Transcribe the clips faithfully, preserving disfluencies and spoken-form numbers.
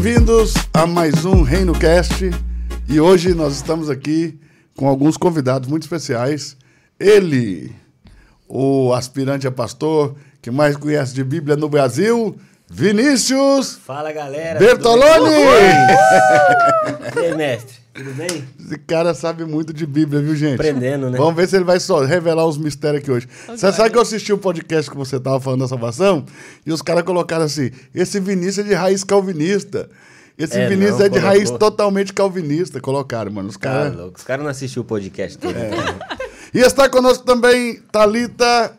Bem-vindos a mais um REINO.CAST. E hoje nós estamos aqui com alguns convidados muito especiais. Ele, o aspirante a pastor que mais conhece de Bíblia no Brasil, Vinícius... Fala, galera! Bertoloni! E aí, mestre? Tudo bem? Esse cara sabe muito de Bíblia, viu, gente? Aprendendo, né? Vamos ver se ele vai só revelar os mistérios aqui hoje. Você okay. sabe que eu assisti o podcast que você tava falando da salvação? E os caras colocaram assim, esse Vinícius é de raiz calvinista. Esse é, Vinícius não, é de colocou. raiz totalmente calvinista. Colocaram, mano. Os caras cara, os cara não assistiram o podcast todo. É. E está conosco também Thalita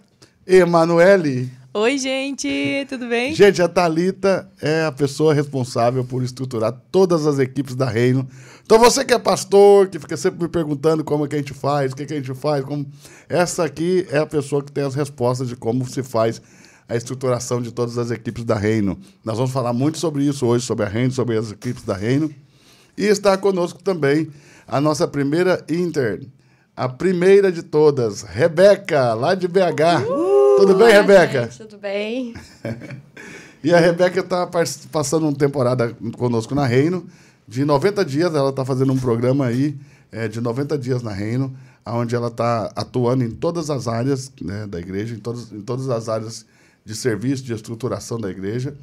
Emanuele. Oi, gente, tudo bem? Gente, a Thalita é a pessoa responsável por estruturar todas as equipes da Reino. Então você que é pastor, que fica sempre me perguntando como é que a gente faz, o que, é que a gente faz, como... essa aqui é a pessoa que tem as respostas de como se faz a estruturação de todas as equipes da Reino. Nós vamos falar muito sobre isso hoje, sobre a Reino, sobre as equipes da Reino. E está conosco também a nossa primeira intern, a primeira de todas, Rebeca, lá de B H. Uh! Tudo bem, Olá, Rebeca? Gente, tudo bem. E a Rebeca está passando uma temporada conosco na Reino. De noventa dias, ela está fazendo um programa aí é, de noventa dias na Reino, onde ela está atuando em todas as áreas, né, da igreja, em, todos, em todas as áreas de serviço, de estruturação da igreja.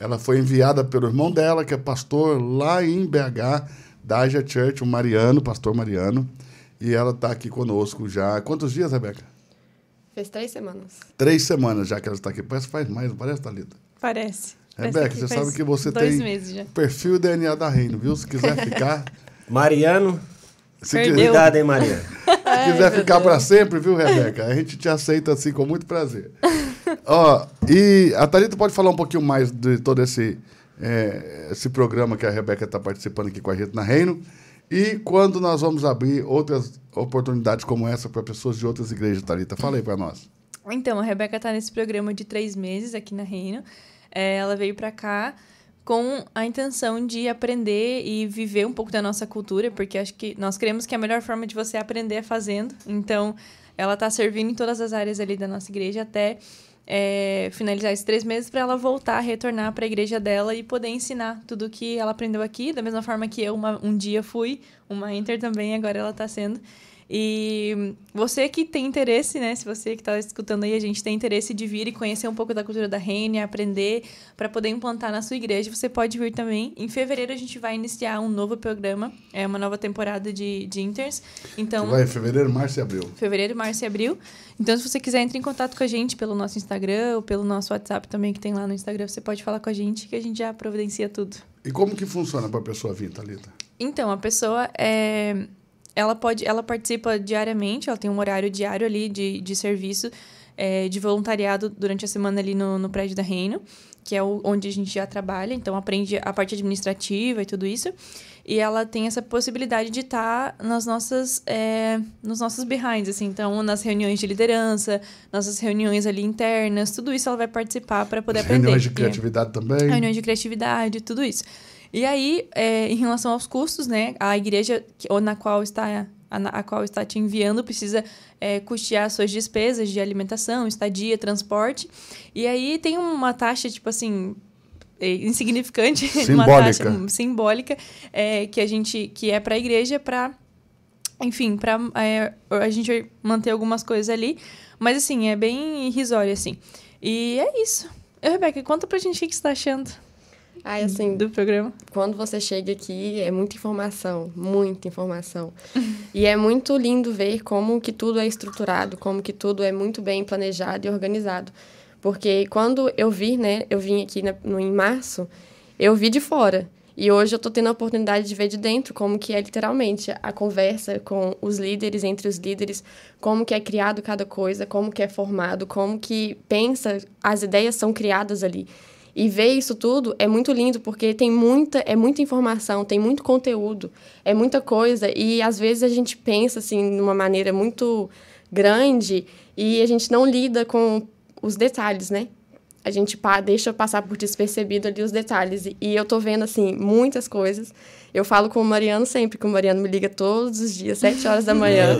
Ela foi enviada pelo irmão dela, que é pastor lá em B H, da Asia Church, o Mariano, pastor Mariano. E ela está aqui conosco já. Quantos dias, Rebeca? Fez três semanas. Três semanas já que ela está aqui. Parece que faz mais, não parece, Thalita? Parece. Rebeca, você sabe que você tem perfil D N A da Reino, viu? Se quiser ficar... Mariano, se quiser... cuidado, hein, Mariano? Se quiser ficar para sempre, viu, Rebeca? A gente te aceita, assim, com muito prazer. Ó, e a Thalita pode falar um pouquinho mais de todo esse, é, esse programa que a Rebeca está participando aqui com a gente na Reino. E quando nós vamos abrir outras oportunidades como essa para pessoas de outras igrejas, Thalita? Fala aí para nós. Então, a Rebeca está nesse programa de três meses aqui na Reino. É, ela veio para cá com a intenção de aprender e viver um pouco da nossa cultura, porque acho que nós queremos que a melhor forma de você aprender é fazendo. Então, ela está servindo em todas as áreas ali da nossa igreja até é, finalizar esses três meses para ela voltar, retornar para a igreja dela e poder ensinar tudo o que ela aprendeu aqui, da mesma forma que eu uma, um dia fui, uma inter também, agora ela está sendo... E você que tem interesse, né? Se você que está escutando aí, a gente tem interesse de vir e conhecer um pouco da cultura da Reino, aprender para poder implantar na sua igreja, você pode vir também. Em fevereiro a gente vai iniciar um novo programa, é uma nova temporada de, de interns. Então, vai em fevereiro, março e abril. Fevereiro, março e abril. Então, se você quiser, entre em contato com a gente pelo nosso Instagram ou pelo nosso WhatsApp também, que tem lá no Instagram, você pode falar com a gente que a gente já providencia tudo. E como que funciona para a pessoa vir, Thalita? Então, a pessoa é... Ela, pode, ela participa diariamente, ela tem um horário diário ali de, de serviço, é, de voluntariado durante a semana ali no, no prédio da Reino, que é o, onde a gente já trabalha, então aprende a parte administrativa e tudo isso. E ela tem essa possibilidade de estar nas nossas, é, nos nossos behinds, assim, então nas reuniões de liderança, nossas reuniões ali internas, tudo isso ela vai participar para poder As aprender. Reuniões de criatividade é, também. Reuniões de criatividade, tudo isso. E aí, é, em relação aos custos, né, a igreja que, ou na qual está, a, a qual está te enviando precisa é, custear suas despesas de alimentação, estadia, transporte. E aí tem uma taxa, tipo assim, insignificante. Simbólica. Uma taxa simbólica é, que, a gente, que é para a igreja para... Enfim, para é, a gente manter algumas coisas ali. Mas, assim, é bem irrisório, assim. E é isso. Eu, Rebeca, conta pra gente o que você está achando. Ai, assim, do programa. Quando você chega aqui, é muita informação, muita informação. E é muito lindo ver como que tudo é estruturado, como que tudo é muito bem planejado e organizado. Porque quando eu vi, né, eu vim aqui na, no, em março, eu vi de fora. E hoje eu tô tendo a oportunidade de ver de dentro como que é literalmente a conversa com os líderes, entre os líderes, como que é criado cada coisa, como que é formado, como que pensa, as ideias são criadas ali. E ver isso tudo é muito lindo, porque tem muita, é muita informação, tem muito conteúdo, é muita coisa. E, às vezes, a gente pensa, assim, de uma maneira muito grande e a gente não lida com os detalhes, né? a gente pá, deixa passar por despercebido ali os detalhes. E, e eu tô vendo, assim, muitas coisas. Eu falo com o Mariano sempre, que o Mariano me liga todos os dias, sete horas da manhã,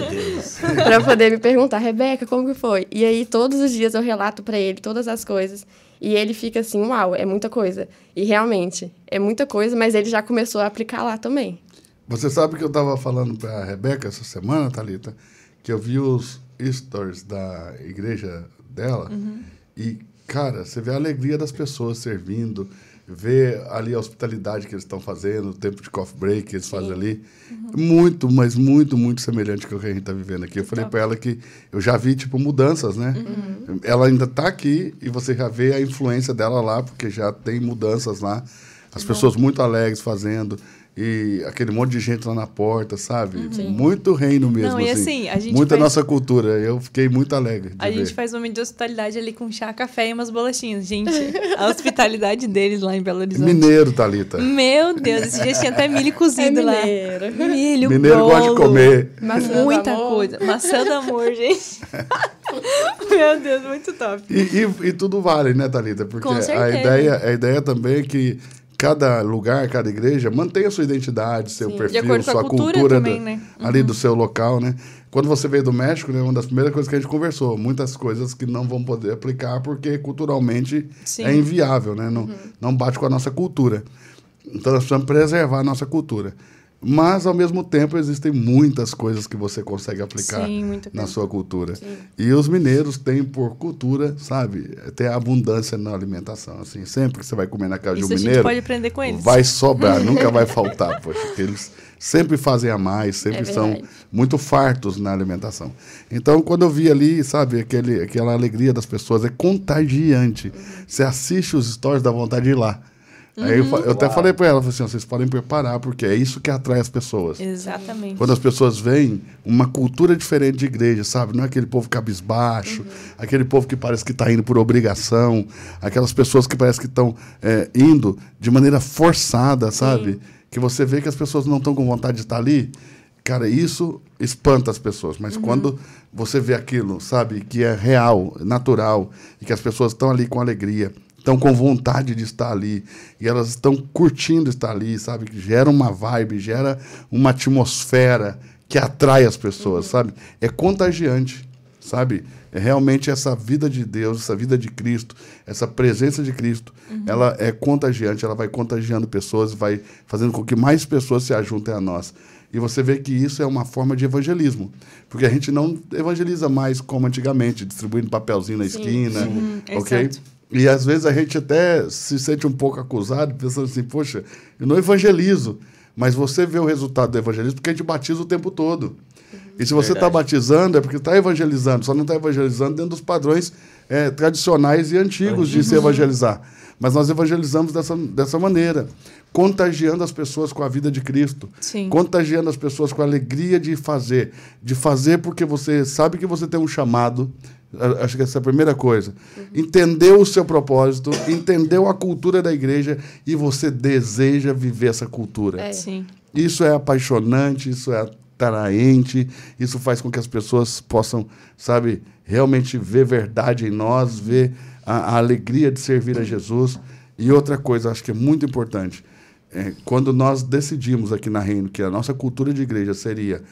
para poder me perguntar, Rebeca, como que foi? E aí, todos os dias, eu relato para ele todas as coisas. E ele fica assim, uau, é muita coisa. E realmente, é muita coisa, mas ele já começou a aplicar lá também. Você sabe que eu estava falando para a Rebeca essa semana, Thalita, que eu vi os stories da igreja dela, uhum. E, cara, você vê a alegria das pessoas servindo, vê ali a hospitalidade que eles estão fazendo, o tempo de coffee break que eles Sim. fazem ali. Uhum. Muito, mas muito, muito semelhante ao que a gente está vivendo aqui. Eu falei para ela que eu já vi, tipo, mudanças, né? Uhum. Ela ainda está aqui e você já vê a influência dela lá, porque já tem mudanças lá. As uhum. pessoas muito alegres fazendo... E aquele monte de gente lá na porta, sabe? Sim. Muito reino mesmo. Não, e assim, assim a gente muita faz... nossa cultura. Eu fiquei muito alegre. A ver. gente faz uma de hospitalidade ali com chá, café e umas bolachinhas. Gente, a hospitalidade deles lá em Belo Horizonte. Mineiro, Thalita. Meu Deus, esse dia tinha até milho cozido é lá. Mineiro. Milho, Mineiro bolo, gosta de comer. Maçã muita coisa. Maçã do amor, gente. Meu Deus, muito top. E, e, e tudo vale, né, Thalita? Porque com certeza. a ideia, a ideia também é que cada lugar, cada igreja, mantenha a sua identidade, seu Sim. perfil, sua cultura, cultura também, do, né? uhum. ali do seu local, né? Quando você veio do México, né, uma das primeiras coisas que a gente conversou, muitas coisas que não vão poder aplicar porque culturalmente Sim. é inviável, né? Não, uhum. não bate com a nossa cultura. Então, nós precisamos preservar a nossa cultura. Mas, ao mesmo tempo, existem muitas coisas que você consegue aplicar Sim, na sua cultura. Sim. E os mineiros têm, por cultura, sabe, tem abundância na alimentação. Assim, sempre que você vai comer na casa de um mineiro, a gente pode aprender com eles. Vai sobrar, nunca vai faltar, poxa, porque eles sempre fazem a mais, sempre é são muito fartos na alimentação. Então, quando eu vi ali, sabe, aquele, aquela alegria das pessoas, é contagiante. Uhum. Você assiste os stories, dá vontade de ir lá. Aí uhum. eu, eu até falei para ela, falei assim, vocês podem preparar, porque é isso que atrai as pessoas. Exatamente. Quando as pessoas veem uma cultura diferente de igreja, sabe? Não é aquele povo cabisbaixo, uhum. aquele povo que parece que está indo por obrigação, aquelas pessoas que parece que estão é, indo de maneira forçada, sabe? Sim. Que você vê que as pessoas não estão com vontade de estar ali. Cara, isso espanta as pessoas, mas uhum. quando você vê aquilo, sabe? Que é real, natural, e que as pessoas estão ali com alegria, estão com vontade de estar ali, e elas estão curtindo estar ali, sabe? Que gera uma vibe, gera uma atmosfera que atrai as pessoas, uhum. sabe? É contagiante, sabe? É realmente essa vida de Deus, essa vida de Cristo, essa presença de Cristo, uhum. ela é contagiante, ela vai contagiando pessoas, vai fazendo com que mais pessoas se ajuntem a nós. E você vê que isso é uma forma de evangelismo. Porque a gente não evangeliza mais como antigamente, distribuindo papelzinho na Sim. esquina, uhum. ok? Exato. E, às vezes, a gente até se sente um pouco acusado, pensando assim, poxa, eu não evangelizo. Mas você vê o resultado do evangelismo porque a gente batiza o tempo todo. Uhum. E se você está batizando, é porque está evangelizando. Só não está evangelizando dentro dos padrões é, tradicionais e antigos uhum. de se evangelizar. Mas nós evangelizamos dessa, dessa maneira, contagiando as pessoas com a vida de Cristo, Sim. contagiando as pessoas com a alegria de fazer. De fazer porque você sabe que você tem um chamado. Acho que essa é a primeira coisa. Uhum. Entendeu o seu propósito, entendeu a cultura da igreja e você deseja viver essa cultura. É. Sim. Isso é apaixonante, isso é atraente, isso faz com que as pessoas possam, sabe, realmente ver verdade em nós, ver a, a alegria de servir a Jesus. E outra coisa, acho que é muito importante, é, quando nós decidimos aqui na Reino que a nossa cultura de igreja seria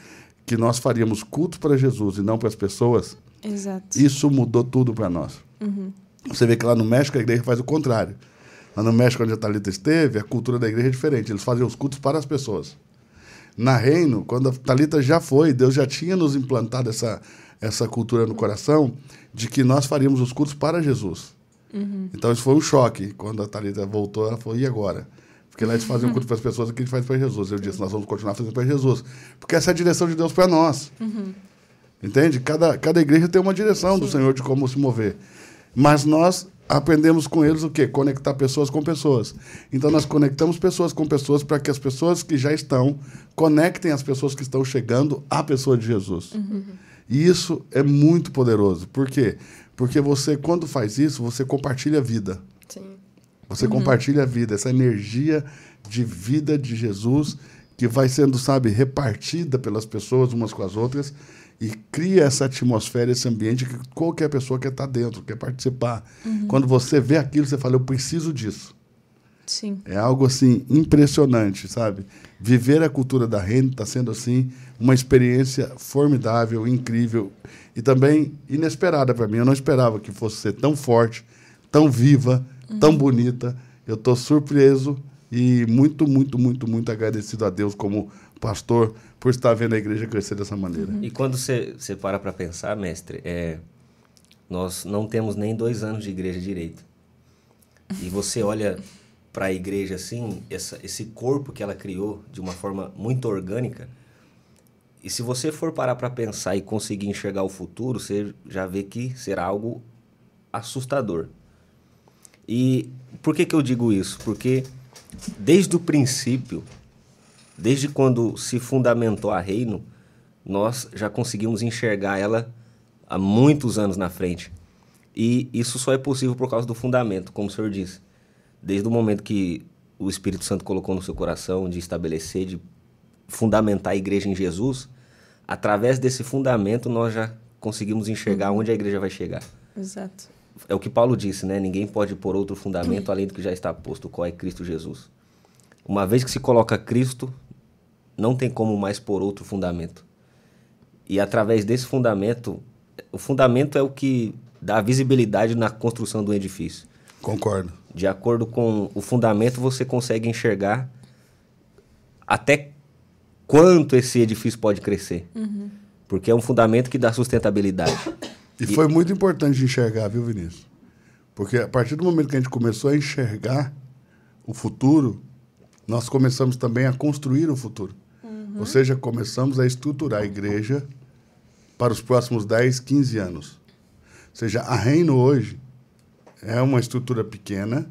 que nós faríamos culto para Jesus e não para as pessoas... Exato. Isso mudou tudo para nós. Uhum. Você vê que lá no México a igreja faz o contrário. Lá no México, onde a Thalita esteve, a cultura da igreja é diferente. Eles fazem os cultos para as pessoas. Na Reino, quando a Thalita já foi, Deus já tinha nos implantado essa, essa cultura no coração de que nós faríamos os cultos para Jesus. Uhum. Então isso foi um choque. Quando a Thalita voltou, ela falou, e agora? Porque lá eles fazem um culto para as pessoas e aqui a gente faz para Jesus. Eu disse, nós vamos continuar fazendo para Jesus. Porque essa é a direção de Deus para nós. Uhum. Entende? Cada, cada igreja tem uma direção Sim. do Senhor de como se mover. Mas nós aprendemos com eles o quê? Conectar pessoas com pessoas. Então, nós conectamos pessoas com pessoas para que as pessoas que já estão conectem as pessoas que estão chegando à pessoa de Jesus. Uhum. E isso é muito poderoso. Por quê? Porque você, quando faz isso, você compartilha a vida. Sim. Você uhum. compartilha a vida, essa energia de vida de Jesus que vai sendo, sabe, repartida pelas pessoas umas com as outras. e cria essa atmosfera, esse ambiente que qualquer pessoa quer estar dentro, quer participar. Uhum. Quando você vê aquilo, você fala, eu preciso disso. Sim. É algo assim impressionante, sabe? Viver a cultura da REINO está sendo assim uma experiência formidável, incrível e também inesperada para mim. Eu não esperava que fosse ser tão forte, tão viva, uhum. tão bonita. Eu estou surpreso e muito, muito, muito, muito agradecido a Deus como pastor por estar vendo a igreja crescer dessa maneira. Uhum. E quando você, você para para pensar, mestre, é, nós não temos nem dois anos de igreja direito. E você olha... para a igreja, assim, essa, esse corpo que ela criou de uma forma muito orgânica. E se você for parar para pensar e conseguir enxergar o futuro, você já vê que será algo assustador. E por que que eu digo isso? Porque desde o princípio, desde quando se fundamentou a Reino, nós já conseguimos enxergar ela há muitos anos na frente. E isso só é possível por causa do fundamento, como o senhor disse. Desde o momento que o Espírito Santo colocou no seu coração de estabelecer, de fundamentar a igreja em Jesus, através desse fundamento nós já conseguimos enxergar onde a igreja vai chegar. Exato. É o que Paulo disse, né? Ninguém pode pôr outro fundamento além do que já está posto, qual é Cristo Jesus. Uma vez que se coloca Cristo, não tem como mais pôr outro fundamento. E através desse fundamento, o fundamento é o que dá visibilidade na construção do edifício. Concordo. De acordo com o fundamento, você consegue enxergar até quanto esse edifício pode crescer. Uhum. Porque é um fundamento que dá sustentabilidade. E, e foi muito importante enxergar, viu, Vinícius? Porque a partir do momento que a gente começou a enxergar o futuro, nós começamos também a construir o futuro. Uhum. Ou seja, começamos a estruturar a igreja para os próximos dez, quinze anos. Ou seja, a Reino hoje... é uma estrutura pequena,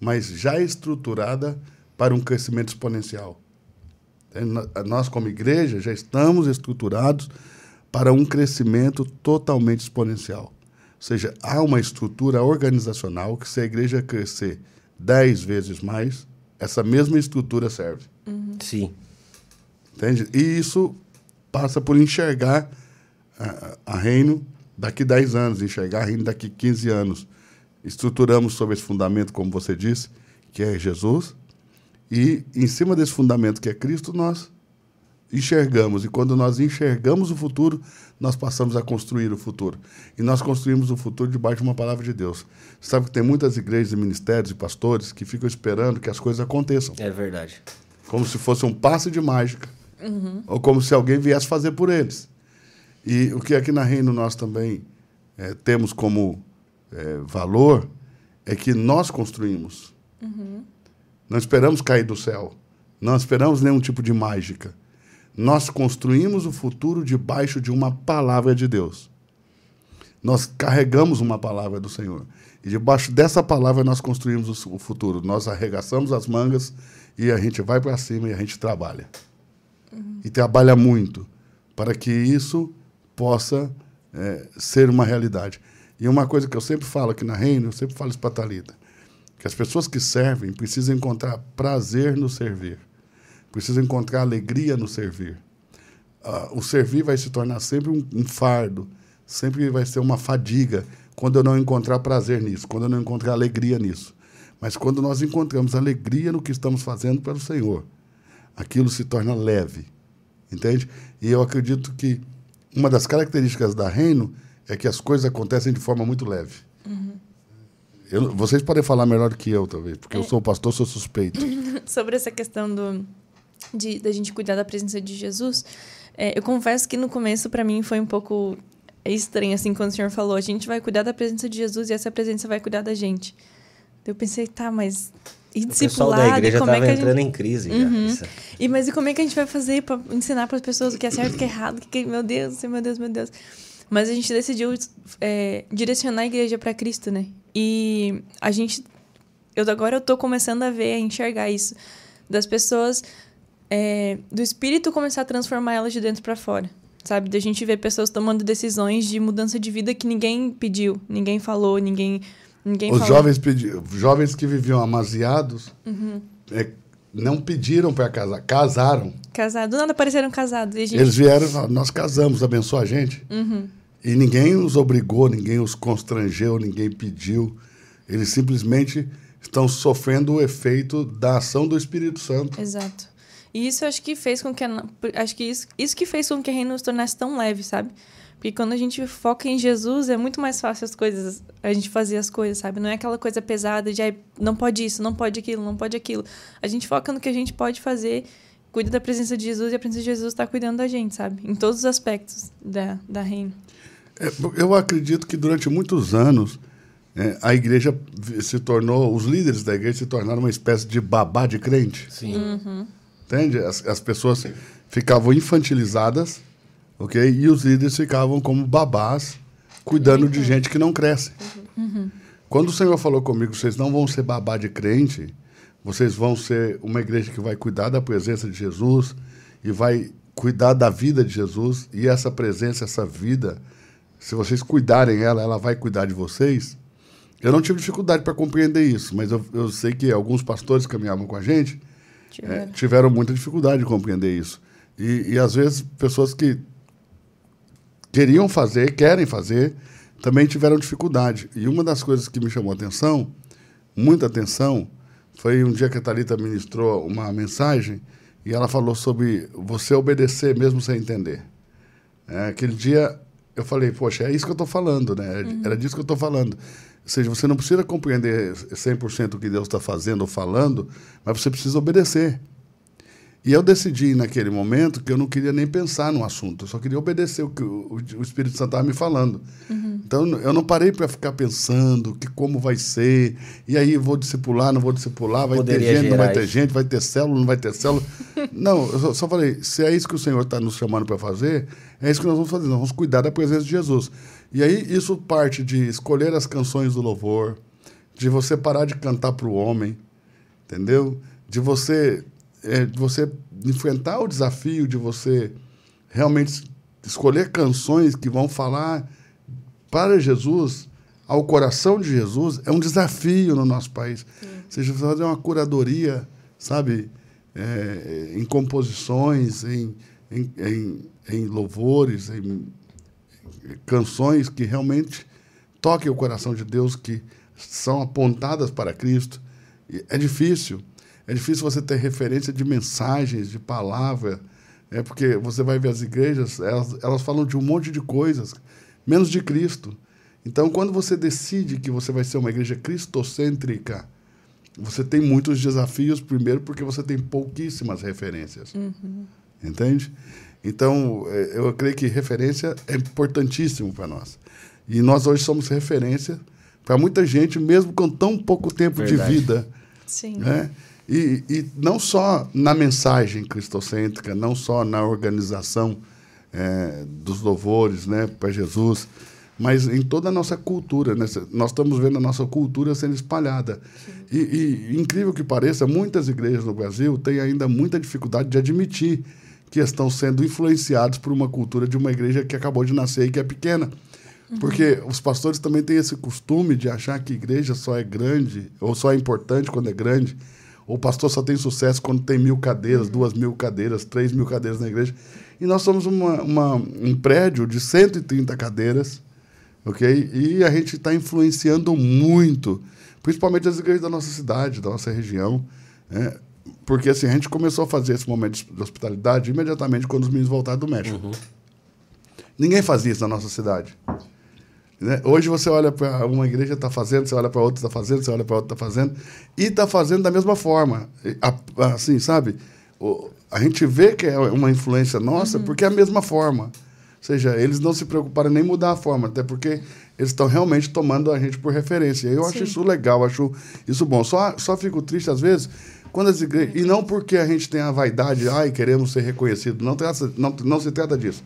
mas já estruturada para um crescimento exponencial. Nós, como igreja, já estamos estruturados para um crescimento totalmente exponencial. Ou seja, há uma estrutura organizacional que, se a igreja crescer dez vezes mais, essa mesma estrutura serve. Uhum. Sim. Entende? E isso passa por enxergar a, a Reino daqui dez anos, enxergar a Reino daqui quinze anos. Estruturamos sobre esse fundamento, como você disse, que é Jesus, e em cima desse fundamento que é Cristo, nós enxergamos, e quando nós enxergamos o futuro, nós passamos a construir o futuro, e nós construímos o futuro debaixo de uma palavra de Deus. Você sabe que tem muitas igrejas e ministérios e pastores que ficam esperando que as coisas aconteçam. É verdade. Como se fosse um passe de mágica, uhum. ou como se alguém viesse fazer por eles. E o que aqui na Reino nós também é, temos como... É, valor é que nós construímos. Uhum. Não esperamos cair do céu. Não esperamos nenhum tipo de mágica. Nós construímos o futuro debaixo de uma palavra de Deus. Nós carregamos uma palavra do Senhor. E debaixo dessa palavra nós construímos o futuro. Nós arregaçamos as mangas e a gente vai para cima e a gente trabalha. Uhum. E trabalha muito para que isso possa é, ser uma realidade. E uma coisa que eu sempre falo aqui na Reino, eu sempre falo isso para a Thalita, que as pessoas que servem precisam encontrar prazer no servir, precisam encontrar alegria no servir. Uh, o servir vai se tornar sempre um, um fardo, sempre vai ser uma fadiga, quando eu não encontrar prazer nisso, quando eu não encontrar alegria nisso. Mas quando nós encontramos alegria no que estamos fazendo pelo Senhor, aquilo se torna leve, entende? E eu acredito que uma das características da Reino é que as coisas acontecem de forma muito leve. Uhum. Eu, vocês podem falar melhor do que eu, talvez, porque é. eu sou pastor, sou suspeito. Sobre essa questão do, de, da gente cuidar da presença de Jesus, é, eu confesso que no começo, para mim, foi um pouco estranho, assim, quando o senhor falou, a gente vai cuidar da presença de Jesus e essa presença vai cuidar da gente. Eu pensei, tá, mas... E discipulado, o pessoal da igreja estava é entrando gente... em crise. Uhum. Já. E, mas e como é que a gente vai fazer para ensinar para as pessoas o que é certo, o que é errado, o que é... Meu Deus, meu Deus, meu Deus... Mas a gente decidiu é, direcionar a igreja para Cristo, né? E a gente... Eu, agora eu tô começando a ver, a enxergar isso. Das pessoas... É, do Espírito começar a transformar elas de dentro para fora, sabe? Da gente ver pessoas tomando decisões de mudança de vida que ninguém pediu, ninguém falou, ninguém... ninguém Os falou. Jovens, pedi... jovens que viviam amaziados, uhum. é, não pediram para casar, casaram. Casaram, do nada apareceram casados. E a gente... Eles vieram e falaram, nós casamos, abençoa a gente. Uhum. E ninguém os obrigou, ninguém os constrangeu, ninguém pediu. Eles simplesmente estão sofrendo o efeito da ação do Espírito Santo. Exato. E isso acho que fez com que a, acho que isso, isso que fez com que a Reino se tornasse tão leve, sabe? Porque quando a gente foca em Jesus, é muito mais fácil as coisas, a gente fazer as coisas, sabe? Não é aquela coisa pesada de, ah, não pode isso, não pode aquilo, não pode aquilo. A gente foca no que a gente pode fazer, cuida da presença de Jesus, e a presença de Jesus está cuidando da gente, sabe? Em todos os aspectos da, da Reino. É, eu acredito que durante muitos anos, é, a igreja se tornou, os líderes da igreja se tornaram uma espécie de babá de crente. Sim. Uhum. Entende? As, as pessoas ficavam infantilizadas, ok? E os líderes ficavam como babás, cuidando de gente que não cresce. Uhum. Quando o Senhor falou comigo, vocês não vão ser babá de crente, vocês vão ser uma igreja que vai cuidar da presença de Jesus e vai cuidar da vida de Jesus. E essa presença, essa vida, se vocês cuidarem ela, ela vai cuidar de vocês. Eu não tive dificuldade para compreender isso, mas eu, eu sei que alguns pastores que caminhavam com a gente tiveram, é, tiveram muita dificuldade de compreender isso. E, e às vezes, pessoas que queriam fazer, querem fazer, também tiveram dificuldade. E uma das coisas que me chamou atenção, muita atenção, foi um dia que a Thalita ministrou uma mensagem e ela falou sobre você obedecer mesmo sem entender. É, aquele dia eu falei, poxa, é isso que eu estou falando, né? Uhum. Era disso que eu estou falando. Ou seja, você não precisa compreender cem por cento o que Deus está fazendo ou falando, mas você precisa obedecer. E eu decidi naquele momento que eu não queria nem pensar no assunto, eu só queria obedecer o que o, o Espírito Santo estava me falando. Uhum. Então, eu não parei para ficar pensando que como vai ser, e aí vou discipular, não vou discipular, vai Poderia ter gente, não vai isso. ter gente, vai ter célula, não vai ter célula. Não, eu só, só falei, se é isso que o Senhor está nos chamando para fazer, é isso que nós vamos fazer, nós vamos cuidar da presença de Jesus. E aí, isso parte de escolher as canções do louvor, de você parar de cantar para o homem, entendeu? De você... É, de você enfrentar o desafio, de você realmente escolher canções que vão falar para Jesus, ao coração de Jesus, é um desafio no nosso país. Sim. Ou seja, você fazer uma curadoria, sabe, é, em composições, em, em, em, em louvores, em canções que realmente toquem o coração de Deus, que são apontadas para Cristo. É difícil. É difícil você ter referência de mensagens, de palavra, né? Porque você vai ver as igrejas, elas, elas falam de um monte de coisas, menos de Cristo. Então, quando você decide que você vai ser uma igreja cristocêntrica, você tem muitos desafios, primeiro, porque você tem pouquíssimas referências. Uhum. Entende? Então, eu creio que referência é importantíssimo para nós. E nós hoje somos referência para muita gente, mesmo com tão pouco tempo Verdade. de vida. Sim. Né? E, e não só na mensagem cristocêntrica, não só na organização é, dos louvores, né, para Jesus, mas em toda a nossa cultura. Né? Nós estamos vendo a nossa cultura sendo espalhada. E, e, incrível que pareça, muitas igrejas no Brasil têm ainda muita dificuldade de admitir que estão sendo influenciados por uma cultura de uma igreja que acabou de nascer e que é pequena. Porque os pastores também têm esse costume de achar que igreja só é grande, ou só é importante quando é grande. O pastor só tem sucesso quando tem mil cadeiras, uhum. duas mil cadeiras, três mil cadeiras na igreja. E nós somos uma, uma, um prédio de cento e trinta cadeiras, ok? E a gente está influenciando muito, principalmente as igrejas da nossa cidade, da nossa região, né? Porque assim, a gente começou a fazer esse momento de hospitalidade imediatamente quando os meninos voltaram do México. Uhum. Ninguém fazia isso na nossa cidade. Hoje você olha para uma igreja está fazendo, você olha para outra está fazendo, você olha para outra está fazendo, e está fazendo da mesma forma. Assim, sabe? A gente vê que é uma influência nossa uhum. porque é a mesma forma. Ou seja, eles não se preocuparam nem em mudar a forma, até porque eles estão realmente tomando a gente por referência. Eu Sim. acho isso legal, acho isso bom. Só, só fico triste às vezes quando as igrejas... E não porque a gente tem a vaidade, ai, queremos ser reconhecidos. Não, não, não se trata disso.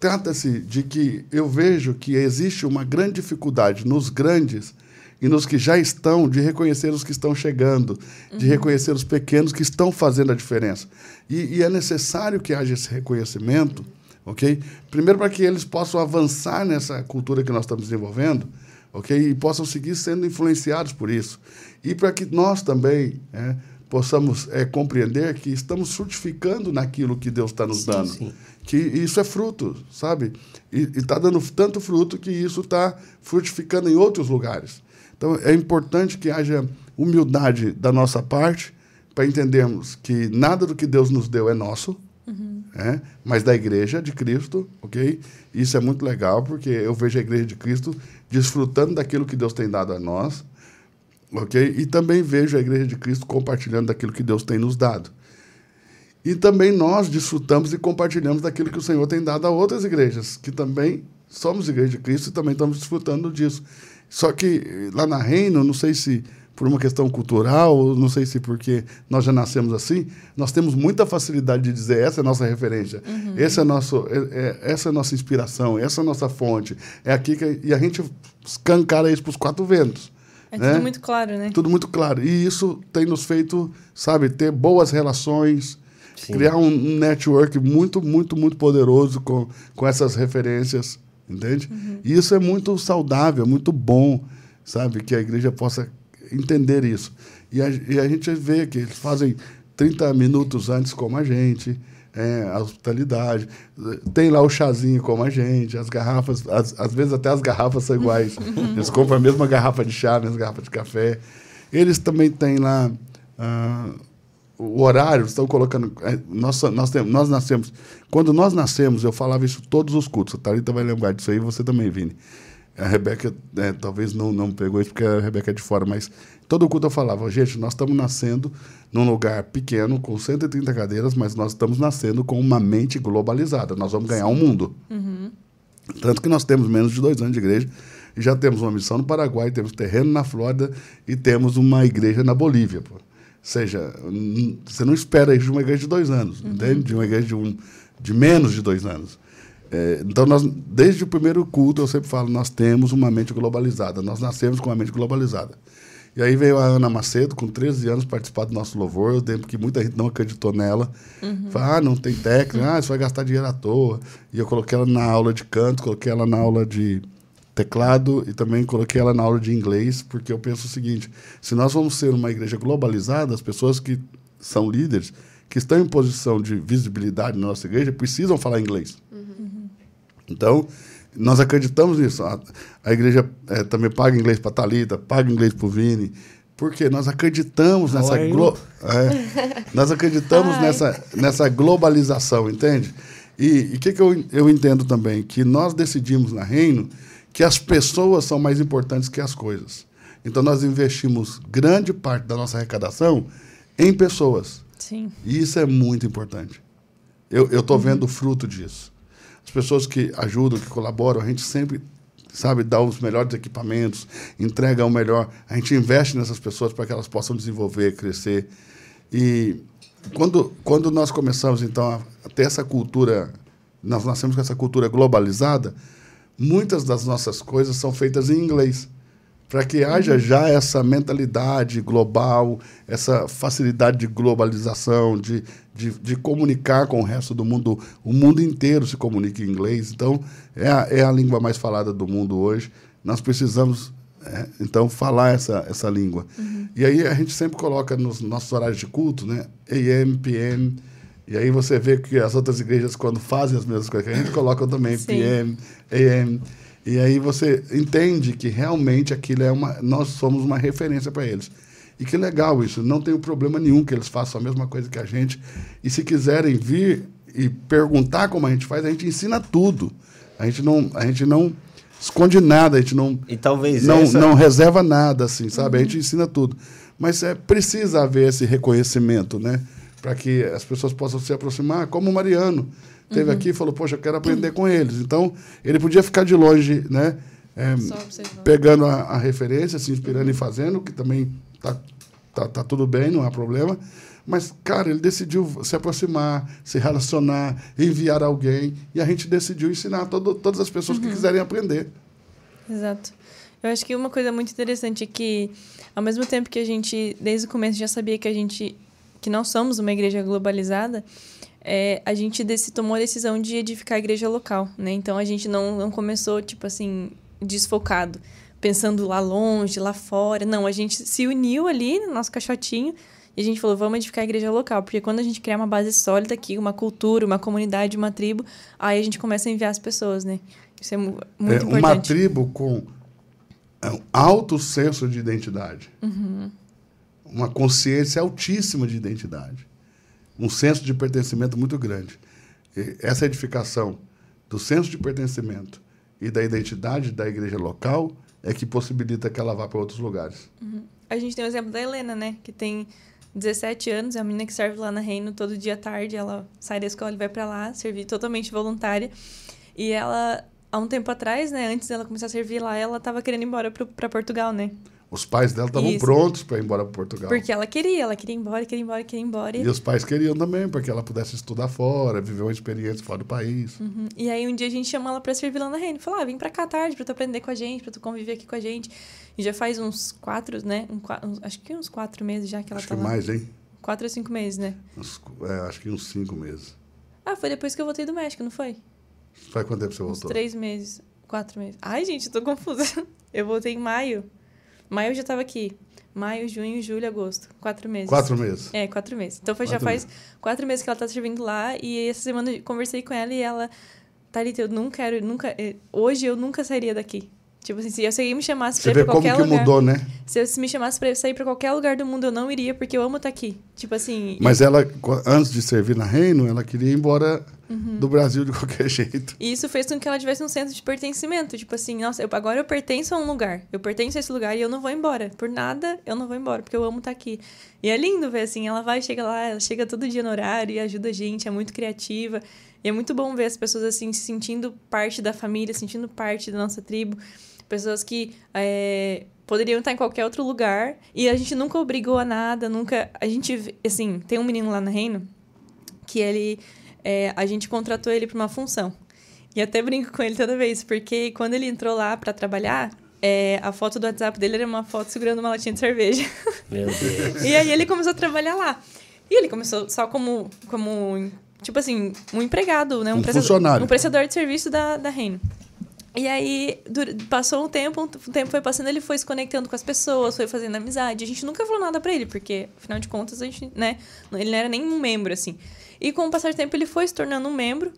Trata-se de que eu vejo que existe uma grande dificuldade nos grandes e nos que já estão de reconhecer os que estão chegando, uhum. de reconhecer os pequenos que estão fazendo a diferença. E, e é necessário que haja esse reconhecimento, ok? Primeiro para que eles possam avançar nessa cultura que nós estamos desenvolvendo, ok? E possam seguir sendo influenciados por isso. E para que nós também... É, possamos é, compreender que estamos frutificando naquilo que Deus está nos dando. Sim, sim. Que isso é fruto, sabe? E está dando tanto fruto que isso está frutificando em outros lugares. Então, é importante que haja humildade da nossa parte para entendermos que nada do que Deus nos deu é nosso, uhum. né? Mas da Igreja de Cristo, ok? Isso é muito legal, porque eu vejo a Igreja de Cristo desfrutando daquilo que Deus tem dado a nós, ok? E também vejo a Igreja de Cristo compartilhando daquilo que Deus tem nos dado. E também nós desfrutamos e compartilhamos daquilo que o Senhor tem dado a outras igrejas, que também somos Igreja de Cristo e também estamos desfrutando disso. Só que lá na Reino, não sei se por uma questão cultural, não sei se porque nós já nascemos assim, nós temos muita facilidade de dizer essa é a nossa referência, uhum. esse é nosso, é, é, essa é a nossa inspiração, essa é a nossa fonte. É aqui que, e a gente escancara isso para os quatro ventos. É né? Tudo muito claro, né? Tudo muito claro. E isso tem nos feito, sabe, ter boas relações, sim. criar um network muito, muito, muito poderoso com, com essas referências, entende? Uhum. E isso é muito saudável, muito bom, sabe? Que a igreja possa entender isso. E a, e a gente vê que eles fazem trinta minutos antes como a gente, é, a hospitalidade, tem lá o chazinho como a gente, as garrafas, as, às vezes até as garrafas são iguais. Eles compram a mesma garrafa de chá, a mesma garrafa de café. Eles também têm lá uh, o horário, estão colocando... Nós, nós, temos, nós nascemos... Quando nós nascemos, eu falava isso todos os cultos. A Thalita vai lembrar disso aí, você também, Vini. A Rebeca é, talvez não, não pegou isso, porque a Rebeca é de fora, mas todo culto eu falava, gente, nós estamos nascendo num lugar pequeno, com cento e trinta cadeiras, mas nós estamos nascendo com uma mente globalizada. Nós vamos ganhar um mundo. Uhum. Tanto que nós temos menos de dois anos de igreja, e já temos uma missão no Paraguai, temos terreno na Flórida e temos uma igreja na Bolívia, pô. Ou seja, você não espera isso de uma igreja de dois anos, uhum. entende? De uma igreja de, um, de menos de dois anos. É, então, nós, desde o primeiro culto, eu sempre falo, nós temos uma mente globalizada, nós nascemos com uma mente globalizada. E aí veio a Ana Macedo, com treze anos, participar do nosso louvor, o tempo que muita gente não acreditou nela. Uhum. Fala, ah, não tem técnica, ah, você vai gastar dinheiro à toa. E eu coloquei ela na aula de canto, coloquei ela na aula de teclado e também coloquei ela na aula de inglês, porque eu penso o seguinte, se nós vamos ser uma igreja globalizada, as pessoas que são líderes, que estão em posição de visibilidade na nossa igreja, precisam falar inglês. Uhum. Então, nós acreditamos nisso. A, a igreja é, também paga inglês para a Thalita, paga inglês para o Vini, porque nós acreditamos nessa, glo é, nós acreditamos nessa, nessa globalização, entende? E o que, que eu, eu entendo também? Que nós decidimos na Reino que as pessoas são mais importantes que as coisas. Então, nós investimos grande parte da nossa arrecadação em pessoas. Sim. E isso é muito importante. Eu estou vendo o fruto disso. As pessoas que ajudam, que colaboram, a gente sempre, sabe, dá os melhores equipamentos, entrega o melhor. A gente investe nessas pessoas para que elas possam desenvolver, crescer. E quando, quando nós começamos, então, a ter essa cultura, nós nascemos com essa cultura globalizada, muitas das nossas coisas são feitas em inglês, para que haja já essa mentalidade global, essa facilidade de globalização, de, de, de comunicar com o resto do mundo. O mundo inteiro se comunica em inglês, então é a, é a língua mais falada do mundo hoje. Nós precisamos, é, então, falar essa, essa língua. Uhum. E aí a gente sempre coloca nos nossos horários de culto, né? A M, P M... E aí você vê que as outras igrejas, quando fazem as mesmas coisas, a gente coloca também Sim. P M, A M. E aí você entende que realmente aquilo é uma, nós somos uma referência para eles. E que legal isso. Não tem problema nenhum que eles façam a mesma coisa que a gente. E se quiserem vir e perguntar como a gente faz, a gente ensina tudo. A gente não, a gente não esconde nada, a gente não, e talvez não, essa... não reserva nada, assim, sabe? Uhum. A gente ensina tudo. Mas é, precisa haver esse reconhecimento, né? Para que as pessoas possam se aproximar, como o Mariano esteve uhum. aqui e falou, poxa, eu quero aprender uhum. com eles. Então, ele podia ficar de longe, né, é, pegando a, a referência, se inspirando uhum. e fazendo, que também tá, tá, tá tudo bem, não há problema. Mas, cara, ele decidiu se aproximar, se relacionar, enviar alguém, e a gente decidiu ensinar todo, todas as pessoas uhum. que quiserem aprender. Exato. Eu acho que uma coisa muito interessante é que, ao mesmo tempo que a gente, desde o começo, já sabia que a gente... que não somos uma igreja globalizada, é, a gente desse, tomou a decisão de edificar a igreja local, né? Então, a gente não, não começou, tipo assim, desfocado, pensando lá longe, lá fora. Não, a gente se uniu ali no nosso caixotinho, E a gente falou, vamos edificar a igreja local, porque quando a gente criar uma base sólida aqui, uma cultura, uma comunidade, uma tribo, aí a gente começa a enviar as pessoas, né? Isso é muito é, importante. Uma tribo com um alto senso de identidade. Uhum. Uma consciência altíssima de identidade. Um senso de pertencimento muito grande. E essa edificação do senso de pertencimento e da identidade da igreja local é que possibilita que ela vá para outros lugares. Uhum. A gente tem o exemplo da Helena, né? Que tem dezessete anos, é a menina que serve lá na Reino todo dia à tarde. Ela sai da escola e vai para lá, servir totalmente voluntária. E ela, há um tempo atrás, né? Antes dela começar a servir lá, ela estava querendo ir embora para Portugal, né? Os pais dela estavam prontos para ir embora para Portugal. Porque ela queria, ela queria ir embora, queria ir embora, queria ir embora. E... e os pais queriam também, para que ela pudesse estudar fora, viver uma experiência fora do país. Uhum. E aí um dia a gente chama ela para servir lá na Reino. Falou, ah, vem para cá à tarde para tu aprender com a gente, para tu conviver aqui com a gente. E já faz uns quatro, né? Um, uns, acho que uns quatro meses já que ela acho tá que lá. Acho que mais, hein? Quatro ou cinco meses, né? Uns, é, acho que uns cinco meses. Ah, foi depois que eu voltei do México, não foi? Faz quanto tempo você voltou? Uns três meses, quatro meses. Ai, gente, eu tô confusa. Eu voltei em maio. Maio eu já estava aqui. Maio, junho, julho, agosto. Quatro meses. Quatro meses. É, quatro meses. Então, foi, quatro já faz meses. quatro meses que ela está servindo lá. E essa semana eu conversei com ela e ela... Thalita, eu não quero... Nunca, hoje eu nunca sairia daqui. Tipo assim, se eu sair, me chamasse para ir para qualquer lugar... Você vê como que mudou, né? Se eu me chamasse para sair para qualquer lugar do mundo, eu não iria, porque eu amo estar aqui. Tipo assim... Mas e... ela, antes de servir na Reino, ela queria ir embora... Uhum. Do Brasil de qualquer jeito. E isso fez com que ela tivesse um senso de pertencimento. Tipo assim, nossa, eu, agora eu pertenço a um lugar. Eu pertenço a esse lugar e eu não vou embora. Por nada, eu não vou embora, porque eu amo estar aqui. E é lindo ver, assim, ela vai, chega lá, ela chega todo dia no horário e ajuda a gente, é muito criativa. E é muito bom ver as pessoas, assim, se sentindo parte da família, sentindo parte da nossa tribo. Pessoas que é, poderiam estar em qualquer outro lugar. E a gente nunca obrigou a nada, nunca... A gente, assim, tem um menino lá no Reino que ele... É, a gente contratou ele para uma função. E até brinco com ele toda vez, porque quando ele entrou lá para trabalhar, é, a foto do WhatsApp dele era uma foto segurando uma latinha de cerveja. Meu Deus. E aí ele começou a trabalhar lá. E ele começou só como, como tipo assim, um empregado, né? Um, um prestador, funcionário. Um prestador de serviço da, da Reino. E aí, passou um tempo, um tempo foi passando, ele foi se conectando com as pessoas, foi fazendo amizade. A gente nunca falou nada pra ele, porque, afinal de contas, a gente, né, ele não era nem um membro, assim. E com o passar do tempo, ele foi se tornando um membro.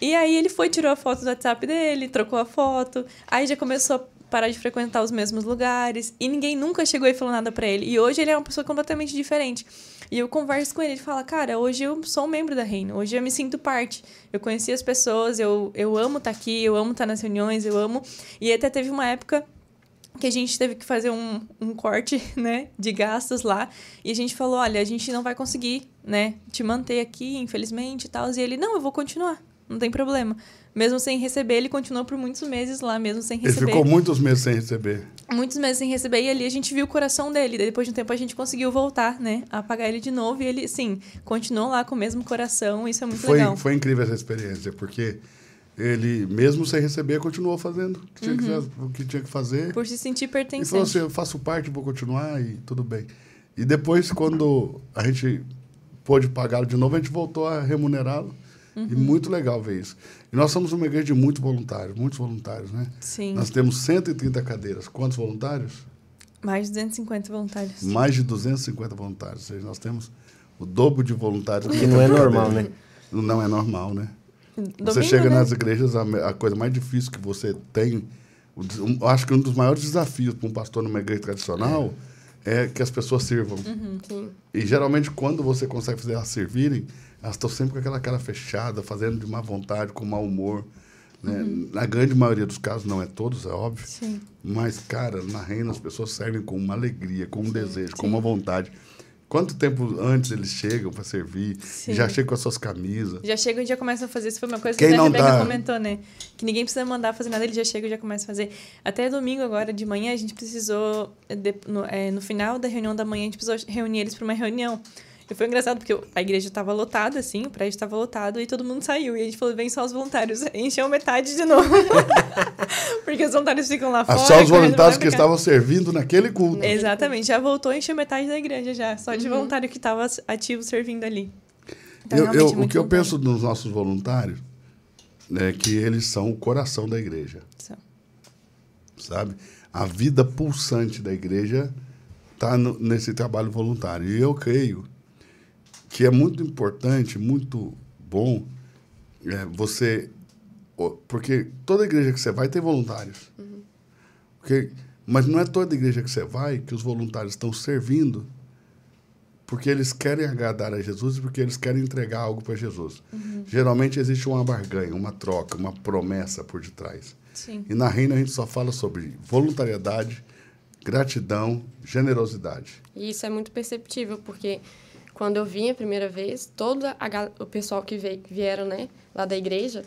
E aí, ele foi, tirou a foto do WhatsApp dele, trocou a foto. Aí, já começou a parar de frequentar os mesmos lugares. E ninguém nunca chegou e falou nada pra ele. E hoje, ele é uma pessoa completamente diferente. E eu converso com ele, ele fala, cara, hoje eu sou um membro da Reino, hoje eu me sinto parte. Eu conheci as pessoas, eu, eu amo estar aqui, eu amo estar nas reuniões, eu amo... E até teve uma época que a gente teve que fazer um, um corte, né, de gastos lá. E a gente falou, olha, a gente não vai conseguir, né, te manter aqui, infelizmente e tal. E ele, não, eu vou continuar, não tem problema. Mesmo sem receber, ele continuou por muitos meses lá, mesmo sem receber. Ele ficou muitos meses sem receber. Muitos meses sem receber, e ali a gente viu o coração dele. Daí, depois de um tempo, a gente conseguiu voltar, né? A pagar ele de novo, e ele, sim, continuou lá com o mesmo coração, isso é muito foi, legal. Foi incrível essa experiência, porque ele, mesmo sem receber, continuou fazendo o que, uhum. que, o que tinha que fazer. Por se sentir pertencente. Ele falou assim, eu faço parte, vou continuar, e tudo bem. E depois, quando a gente pôde pagá-lo de novo, a gente voltou a remunerá-lo. Uhum. E muito legal ver isso. E nós somos uma igreja de muitos voluntários, muitos voluntários, né? Sim. Nós temos cento e trinta cadeiras. Quantos voluntários? Mais de duzentos e cinquenta voluntários. Mais de duzentos e cinquenta voluntários. Ou seja, nós temos o dobro de voluntários. E não é normal, né? Não é normal, né? Domingo, você chega, né, nas igrejas, a coisa mais difícil que você tem... Um, acho que um dos maiores desafios para um pastor numa igreja tradicional é, é que as pessoas sirvam. Uhum, sim. E geralmente, quando você consegue fazer elas servirem... Elas estão sempre com aquela cara fechada, fazendo de má vontade, com mau humor. Né? Uhum. Na grande maioria dos casos, não é todos, é óbvio. Sim. Mas, cara, na Reino as pessoas servem com uma alegria, com um sim, desejo, sim. com uma vontade. Quanto tempo antes eles chegam para servir? Sim. Já chegam com as suas camisas. Já chegam e já começam a fazer. Isso foi uma coisa Quem que a Rebeca tá... comentou, né? Que ninguém precisa mandar fazer nada, eles já chegam e já começam a fazer. Até domingo agora de manhã, a gente precisou... De, no, é, no final da reunião da manhã, a gente precisou reunir eles para uma reunião. E foi engraçado, porque a igreja estava lotada, assim, o prédio estava lotado, e todo mundo saiu. E a gente falou, vem só os voluntários. Encheu metade de novo. Porque os voluntários ficam lá fora. Só os voluntários que estavam servindo naquele culto. Exatamente. Já voltou, encheu metade da igreja já. Só de uhum. voluntário que estava ativo servindo ali. Então, eu, eu, o que eu penso nos nossos voluntários é que eles são o coração da igreja. São. Sabe? A vida pulsante da igreja... está nesse trabalho voluntário. E eu creio que é muito importante, muito bom é, você... Porque toda igreja que você vai tem voluntários. Uhum. Okay? Mas não é toda igreja que você vai que os voluntários estão servindo porque eles querem agradar a Jesus, porque eles querem entregar algo para Jesus. Uhum. Geralmente existe uma barganha, uma troca, uma promessa por detrás. Sim. E na Reino a gente só fala sobre voluntariedade, gratidão, generosidade. E isso é muito perceptível, porque quando eu vim a primeira vez, todo a, o pessoal que veio, vieram, né, lá da igreja,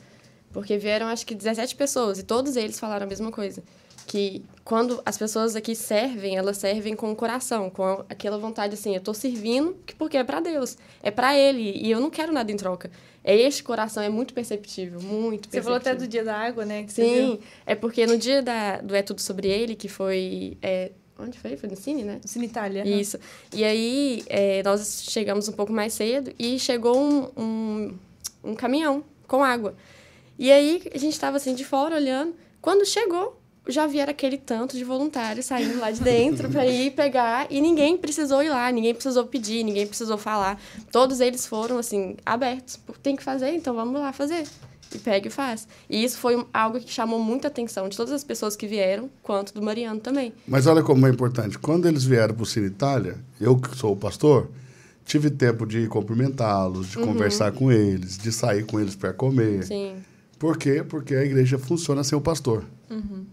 porque vieram acho que dezessete pessoas, e todos eles falaram a mesma coisa, que quando as pessoas aqui servem, elas servem com o coração, com aquela vontade assim, eu estou servindo porque é para Deus, é para Ele, e eu não quero nada em troca. É este coração, é muito perceptível, muito perceptível. Você falou até do dia da água, né? Que sim, é porque no dia da, do É Tudo Sobre Ele, que foi... É, onde foi? Foi no Cine, né? Cine Itália. Isso. Uhum. E aí, é, nós chegamos um pouco mais cedo e chegou um, um, um caminhão com água. E aí, a gente estava assim de fora, olhando. Quando chegou, já vieram aquele tanto de voluntários saindo lá de dentro para ir pegar. E ninguém precisou ir lá, ninguém precisou pedir, ninguém precisou falar. Todos eles foram, assim, abertos. Tem que fazer, então vamos lá fazer. E pega e faz. E isso foi algo que chamou muita atenção de todas as pessoas que vieram, quanto do Mariano também. Mas olha como é importante. Quando eles vieram para o Cine Itália, eu que sou o pastor, tive tempo de cumprimentá-los, de uhum. conversar com eles, de sair com eles para comer. Sim. Por quê? Porque a igreja funciona sem o pastor. Uhum.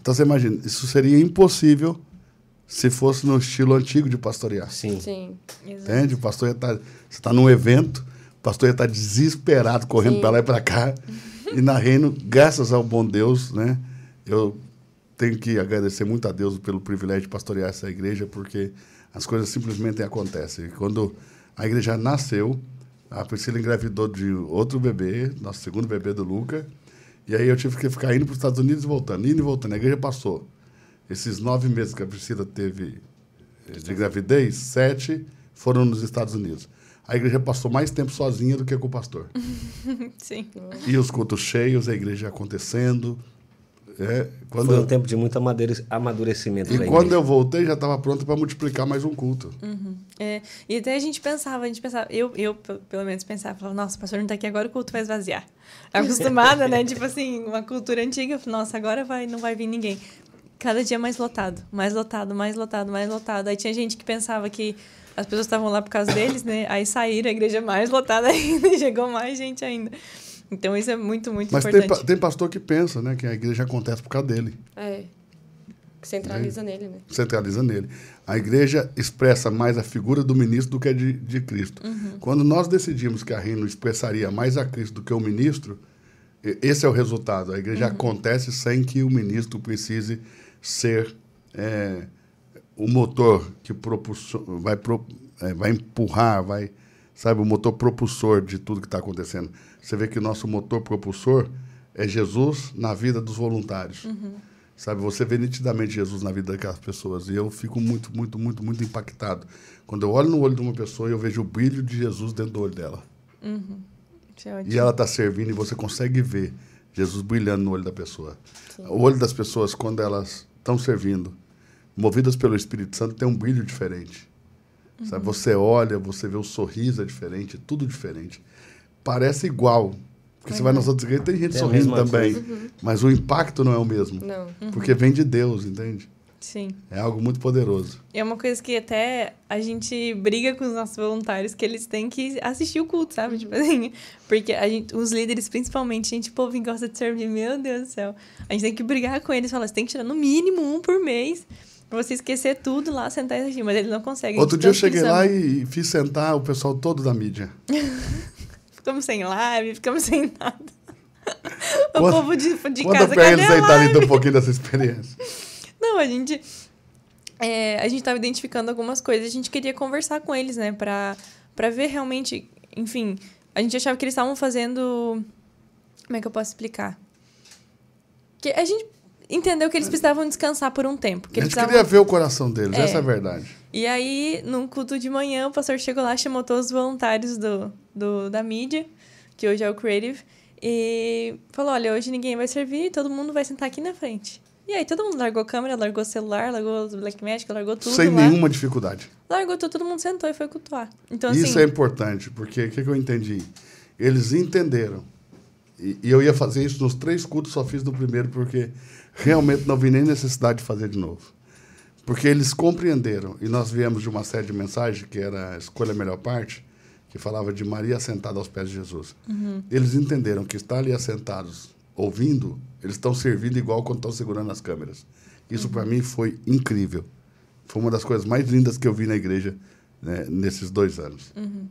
Então, você imagina, isso seria impossível se fosse no estilo antigo de pastorear. Sim. Sim. Entende? O pastor ia estar... Você está num evento, o pastor ia estar desesperado, correndo para lá e para cá. E na Reino, graças ao bom Deus, né? Eu tenho que agradecer muito a Deus pelo privilégio de pastorear essa igreja, porque as coisas simplesmente acontecem. Quando a igreja nasceu... A Priscila engravidou de outro bebê, nosso segundo bebê do Luca. E aí eu tive que ficar indo para os Estados Unidos e voltando, indo e voltando. A igreja passou. Esses nove meses que a Priscila teve de gravidez, sete foram nos Estados Unidos. A igreja passou mais tempo sozinha do que com o pastor. Sim. E os cultos cheios, a igreja acontecendo. É, quando Foi um eu... tempo de muito amadurecimento. E quando eu voltei, já estava pronto para multiplicar mais um culto. Uhum. É, e até a gente pensava, a gente pensava, eu, eu pelo menos pensava, falava, nossa, o pastor não está aqui agora, o culto vai esvaziar. Acostumada, né? Tipo assim, uma cultura antiga, nossa, agora vai, não vai vir ninguém. Cada dia mais lotado, mais lotado, mais lotado, mais lotado. Aí tinha gente que pensava que as pessoas estavam lá por causa deles, né? Aí saíram, a igreja mais lotada ainda, e chegou mais gente ainda. Então, isso é muito, muito Mas importante. Mas tem, tem pastor que pensa, né? Que a igreja acontece por causa dele. É. Que centraliza é. nele, né? Centraliza nele. A igreja expressa mais a figura do ministro do que a de, de Cristo. Uhum. Quando nós decidimos que a Reino expressaria mais a Cristo do que o ministro, esse é o resultado. A igreja uhum. acontece sem que o ministro precise ser é, o motor que propulsor, vai, pro, é, vai empurrar, vai... Sabe, o motor propulsor de tudo que está acontecendo. Você vê que o nosso motor propulsor é Jesus na vida dos voluntários. Uhum. Sabe, você vê nitidamente Jesus na vida daquelas pessoas. E eu fico muito, muito, muito, muito impactado. Quando eu olho no olho de uma pessoa, eu vejo o brilho de Jesus dentro do olho dela. Uhum. E ela está servindo e você consegue ver Jesus brilhando no olho da pessoa. Sim. O olho das pessoas, quando elas estão servindo, movidas pelo Espírito Santo, tem um brilho diferente. Sabe? Uhum. Você olha, você vê o sorriso, é diferente, tudo diferente. Parece igual. Porque uhum. você vai nas outras igrejas, tem gente tem sorrindo também. Uhum. Mas o impacto não é o mesmo. Não. Uhum. Porque vem de Deus, entende? Sim. É algo muito poderoso. É uma coisa que até a gente briga com os nossos voluntários, que eles têm que assistir o culto, sabe? Uhum. Tipo assim, porque a gente, os líderes, principalmente, a gente, pô, quem gosta de servir, meu Deus do céu. A gente tem que brigar com eles, falar, você tem que tirar no mínimo um por mês. Pra você esquecer tudo lá, sentar e assistir, mas eles não conseguem. Outro dia eu cheguei lá e fiz sentar o pessoal todo da mídia. Ficamos sem live, ficamos sem nada. O quando, povo de, de casa, cadê a live? Conta pra eles aí, um pouquinho dessa experiência. Não, a gente... É, a gente tava identificando algumas coisas, a gente queria conversar com eles, né? Pra, pra ver realmente... Enfim, a gente achava que eles estavam fazendo... Como é que eu posso explicar? Que a gente... Entendeu que eles precisavam descansar por um tempo. Que eles a gente precisavam... queria ver o coração deles, é. Essa é a verdade. E aí, num culto de manhã, o pastor chegou lá, chamou todos os voluntários do, do, da mídia, que hoje é o Creative, e falou, olha, hoje ninguém vai servir, todo mundo vai sentar aqui na frente. E aí todo mundo largou câmera, largou celular, largou Blackmagic, largou tudo. Sem lá. nenhuma dificuldade. Largou tudo, todo mundo sentou e foi cultuar. Então, isso assim, é importante, porque o que, que eu entendi? Eles entenderam. E, e eu ia fazer isso nos três cultos, só fiz no primeiro, porque realmente não vi nem necessidade de fazer de novo. Porque eles compreenderam. E nós viemos de uma série de mensagens, que era Escolha a Melhor Parte, que falava de Maria sentada aos pés de Jesus. Uhum. Eles entenderam que estar ali assentados, ouvindo, eles estão servindo igual quando estão segurando as câmeras. Isso, uhum, para mim foi incrível. Foi uma das coisas mais lindas que eu vi na igreja, né, nesses dois anos. Uhum.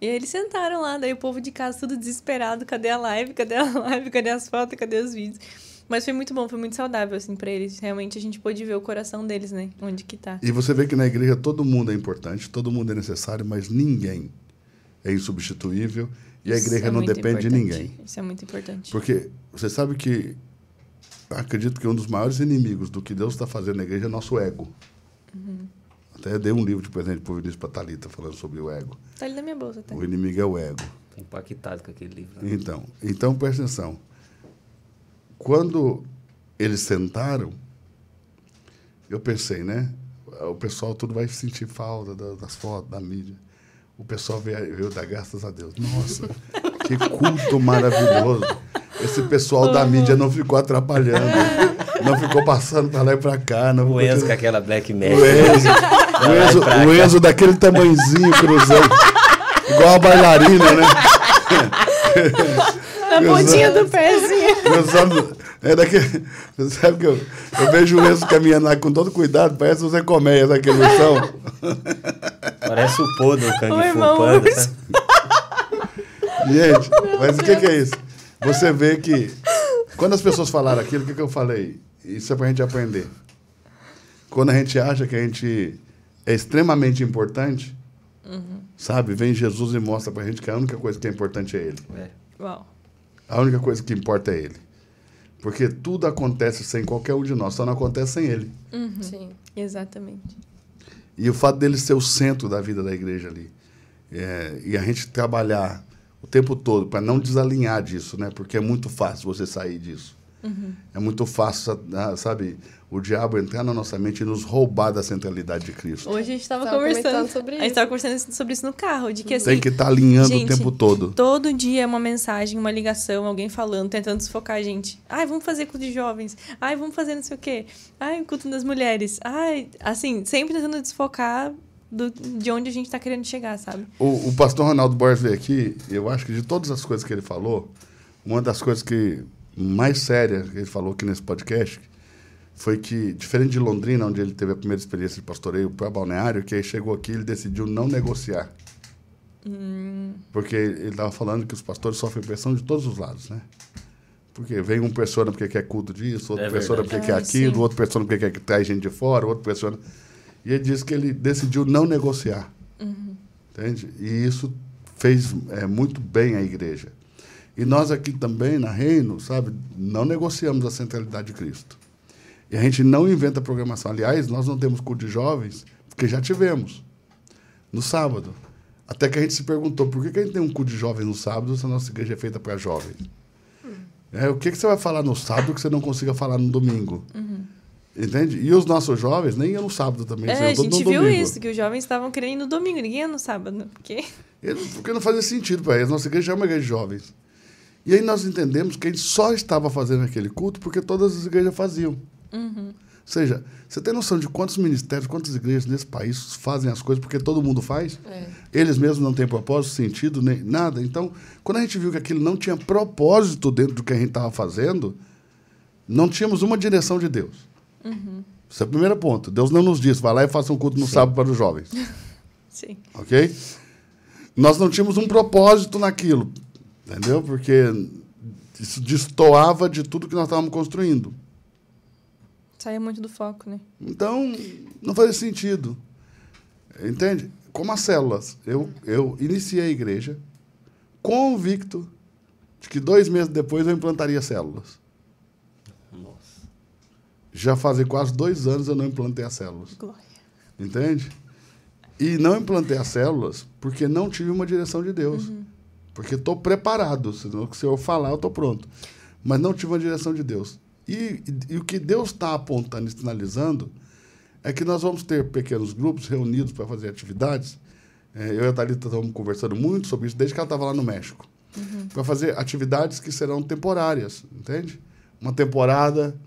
E aí eles sentaram lá, daí o povo de casa tudo desesperado, cadê a live, cadê a live, cadê as fotos, cadê os vídeos? Mas foi muito bom, foi muito saudável, assim, para eles. Realmente a gente pôde ver o coração deles, né? Onde que tá. E você vê que na igreja todo mundo é importante, todo mundo é necessário, mas ninguém é insubstituível. E a igreja é não depende importante. de ninguém. Isso é muito importante. Porque você sabe que, acredito que um dos maiores inimigos do que Deus está fazendo na igreja é nosso ego. Uhum. Até dei um livro de presente para o Vinícius, para a Thalita, falando sobre o ego. Está ali na minha bolsa, tá? O inimigo é o ego. Estou impactado com aquele livro. Né? Então, então, presta atenção. Quando eles sentaram, eu pensei, né? O pessoal tudo vai sentir falta das fotos, da mídia. O pessoal veio, veio dar graças a Deus. Nossa, que culto maravilhoso. Esse pessoal da mídia não ficou atrapalhando. Não ficou passando para lá e para cá. Não o ficou... Enzo com aquela Black Magic. O Enzo, o Enzo, o Enzo daquele tamanhozinho, cruzando. Igual a bailarina, né? Na pontinha do pezinho. Cruzando, é daquele, você sabe que eu, eu vejo o Enzo caminhando lá com todo cuidado, parece os Ecoméias daquele são. Parece o pô do Kung Fu Panda. Gente, mas o que, que é isso? Você vê que quando as pessoas falaram aquilo, o que, que eu falei? Isso é pra gente aprender. Quando a gente acha que a gente é extremamente importante, uhum, sabe? Vem Jesus e mostra pra gente que a única coisa que é importante é Ele. É. Uau. A única coisa que importa é Ele. Porque tudo acontece sem qualquer um de nós, só não acontece sem Ele. Uhum. Sim, exatamente. E o fato dele ser o centro da vida da igreja ali. É, e a gente trabalhar o tempo todo para não desalinhar disso, né? Porque é muito fácil você sair disso. Uhum. É muito fácil, sabe, o diabo entrar na nossa mente e nos roubar da centralidade de Cristo. Hoje a gente estava conversando sobre isso. A gente estava conversando sobre isso no carro, de que assim, tem que estar tá alinhando, gente, o tempo todo. Todo dia é uma mensagem, uma ligação, alguém falando, tentando sufocar a gente. Ai, vamos fazer culto de jovens. Ai, vamos fazer não sei o quê. Ai, culto das mulheres. Ai, assim, sempre tentando desfocar do, de onde a gente está querendo chegar, sabe? O, o pastor Ronaldo Borges veio aqui, eu acho que de todas as coisas que ele falou, uma das coisas que mais séria que ele falou aqui nesse podcast foi que, diferente de Londrina, onde ele teve a primeira experiência de pastoreio para Balneário, que aí chegou aqui, ele decidiu não negociar. Hum. Porque ele estava falando que os pastores sofrem pressão de todos os lados, né? Porque vem um persona porque quer culto disso, outra é persona porque é, quer aquilo, sim, outro persona porque quer que traz gente de fora, outro persona... E ele disse que ele decidiu não negociar. Uhum. Entende? E isso fez é, muito bem à igreja. E nós aqui também, na Reino, sabe, não negociamos a centralidade de Cristo. E a gente não inventa programação. Aliás, nós não temos culto de jovens, porque já tivemos, no sábado. Até que a gente se perguntou, por que, que a gente tem um culto de jovens no sábado se a nossa igreja é feita para jovens? Uhum. É, o que, que você vai falar no sábado que você não consiga falar no domingo? Uhum. Entende? E os nossos jovens nem iam no sábado também. É, a gente viu isso, que os jovens estavam querendo ir no domingo, ninguém ia no sábado. Por quê? Porque não fazia sentido para eles. Nossa igreja é uma igreja de jovens. E aí nós entendemos que a gente só estava fazendo aquele culto porque todas as igrejas faziam. Uhum. Ou seja, você tem noção de quantos ministérios, quantas igrejas nesse país fazem as coisas porque todo mundo faz? É. Eles mesmos não têm propósito, sentido, nem nada. Então, quando a gente viu que aquilo não tinha propósito dentro do que a gente estava fazendo, não tínhamos uma direção de Deus. Uhum. Esse é o primeiro ponto. Deus não nos disse, vai lá e faça um culto no, sim, sábado para os jovens. Sim. Ok? Nós não tínhamos um propósito naquilo. Entendeu? Porque isso destoava de tudo que nós estávamos construindo. Saía muito do foco, né? Então, não fazia sentido. Entende? Como as células. Eu, eu iniciei a igreja convicto de que dois meses depois eu implantaria células. Nossa. Já fazem quase dois anos eu não implantei as células. Glória. Entende? E não implantei as células porque não tive uma direção de Deus. Uhum. Porque estou preparado, senão, se eu falar, eu estou pronto. Mas não tive uma direção de Deus. E, e, e o que Deus está apontando e sinalizando é que nós vamos ter pequenos grupos reunidos para fazer atividades. É, eu e a Thalita estamos conversando muito sobre isso desde que ela estava lá no México. Uhum. Para fazer atividades que serão temporárias, entende? Uma temporada,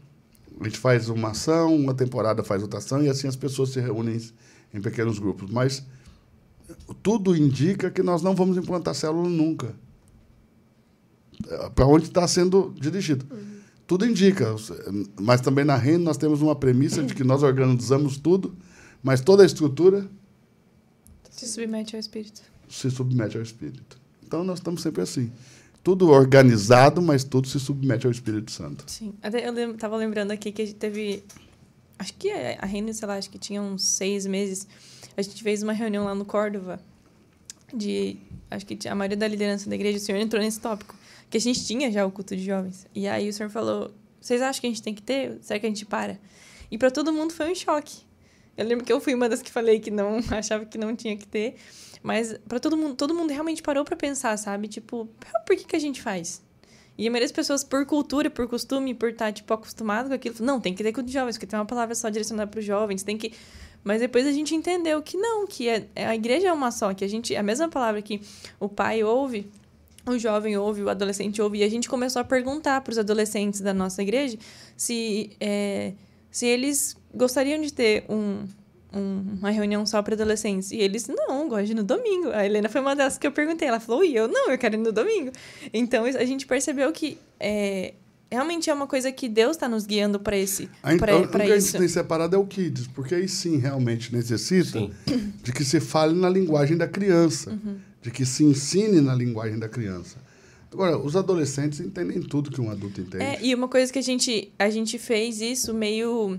a gente faz uma ação, uma temporada faz outra ação, e assim as pessoas se reúnem em pequenos grupos. Mas tudo indica que nós não vamos implantar célula nunca. Para onde está sendo dirigido. Uhum. Tudo indica, mas também na REINO nós temos uma premissa de que nós organizamos tudo, mas toda a estrutura se submete ao Espírito. Se submete ao Espírito. Então, nós estamos sempre assim. Tudo organizado, mas tudo se submete ao Espírito Santo. Sim. Até eu estava lem lembrando aqui que a gente teve... Acho que a REINO, sei lá, acho que tinha uns seis meses, a gente fez uma reunião lá no Córdoba, de... Acho que a maioria da liderança da igreja, o senhor entrou nesse tópico, que a gente tinha já o culto de jovens. E aí o senhor falou, vocês acham que a gente tem que ter? Será que a gente para? E para todo mundo foi um choque. Eu lembro que eu fui uma das que falei que não achava que não tinha que ter. Mas para todo mundo, todo mundo realmente parou para pensar, sabe? Tipo, por que que a gente faz? E a maioria das pessoas, por cultura, por costume, por estar, tipo, acostumado com aquilo, não, tem que ter culto de jovens, porque tem uma palavra só direcionada para os jovens, tem que... Mas depois a gente entendeu que não, que é, a igreja é uma só, que a gente... A mesma palavra que o pai ouve, o jovem ouve, o adolescente ouve, e a gente começou a perguntar para os adolescentes da nossa igreja se, é, se eles gostariam de ter um... uma reunião só para adolescentes. E eles, não, gosto de ir no domingo. A Helena foi uma das que eu perguntei. Ela falou, e eu, não, eu quero ir no domingo. Então, a gente percebeu que é, realmente é uma coisa que Deus está nos guiando para isso. O que a gente tem separado é o Kids, porque aí sim, realmente necessita sim. de que se fale na linguagem da criança, uhum. de que se ensine na linguagem da criança. Agora, os adolescentes entendem tudo que um adulto entende. É, e uma coisa que a gente, a gente fez isso meio...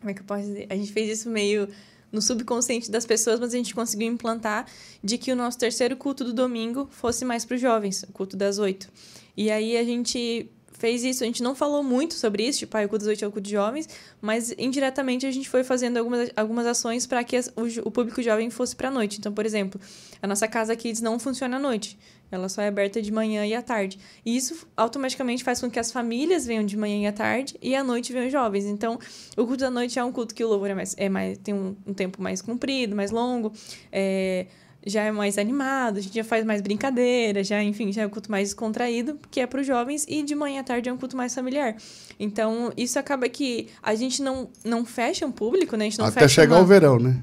Como é que eu posso dizer? A gente fez isso meio no subconsciente das pessoas, mas a gente conseguiu implantar de que o nosso terceiro culto do domingo fosse mais para os jovens, o culto das oito. E aí a gente fez isso, a gente não falou muito sobre isso, tipo, ah, o culto das oito é o culto de jovens, mas indiretamente a gente foi fazendo algumas, algumas ações para que as, o, o público jovem fosse para a noite. Então, por exemplo, a nossa casa Kids não funciona à noite, ela só é aberta de manhã e à tarde. E isso automaticamente faz com que as famílias venham de manhã e à tarde e à noite venham os jovens. Então, o culto da noite é um culto que o louvor é mais, é mais, tem um, um tempo mais comprido, mais longo, é, já é mais animado, a gente já faz mais brincadeira, já, enfim, já é um culto mais descontraído, que é para os jovens, e de manhã à tarde é um culto mais familiar. Então, isso acaba que a gente não, não fecha um público, né? A gente não Até fecha chegar uma... o verão, né?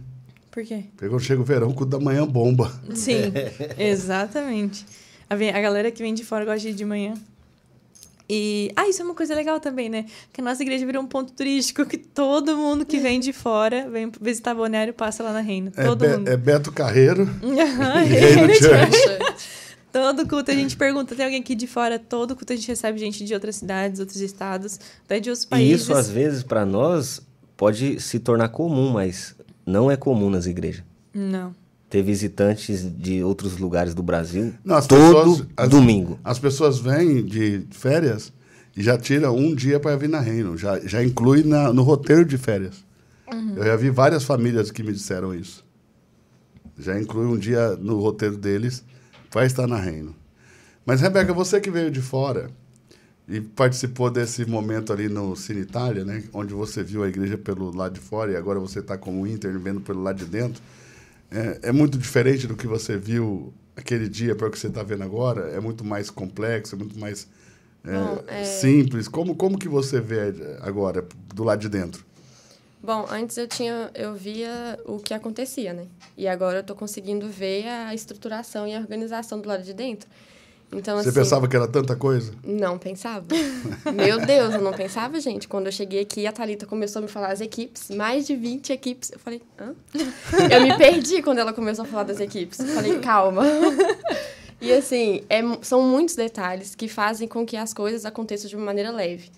Por quê? Porque quando chega o verão, o culto da manhã bomba. Sim, exatamente. A galera que vem de fora gosta de ir de manhã. E, ah, isso é uma coisa legal também, né? Que a nossa igreja virou um ponto turístico que todo mundo que vem de fora, vem visitar Balneário, passa lá na REINO. Todo é, mundo. É Beto Carreiro e REINO Church. Todo culto a gente pergunta, tem alguém aqui de fora? Todo culto a gente recebe gente de outras cidades, outros estados, até de outros países. E isso, às vezes, para nós, pode se tornar comum, mas... Não é comum nas igrejas. Não. Ter visitantes de outros lugares do Brasil Não, as todo pessoas, as, domingo. As pessoas vêm de férias e já tiram um dia para vir na REINO. Já, já inclui na, no roteiro de férias. Uhum. Eu já vi várias famílias que me disseram isso. Já inclui um dia no roteiro deles para estar na REINO. Mas, Rebeca, você que veio de fora e participou desse momento ali no Cine Itália, né? Onde você viu a igreja pelo lado de fora e agora você está como Inter vendo pelo lado de dentro. É, é muito diferente do que você viu aquele dia para o que você está vendo agora? É muito mais complexo, é muito mais é, Bom, é... simples. Como, como que você vê agora, do lado de dentro? Bom, antes eu, tinha, eu via o que acontecia, né? E agora eu estou conseguindo ver a estruturação e a organização do lado de dentro. Então, Você assim, pensava que era tanta coisa? Não pensava. Meu Deus, eu não pensava, gente. Quando eu cheguei aqui, a Thalita começou a me falar as equipes, mais de vinte equipes. Eu falei, hã? Eu me perdi quando ela começou a falar das equipes. Eu falei, calma. E assim, é, são muitos detalhes que fazem com que as coisas aconteçam de uma maneira leve.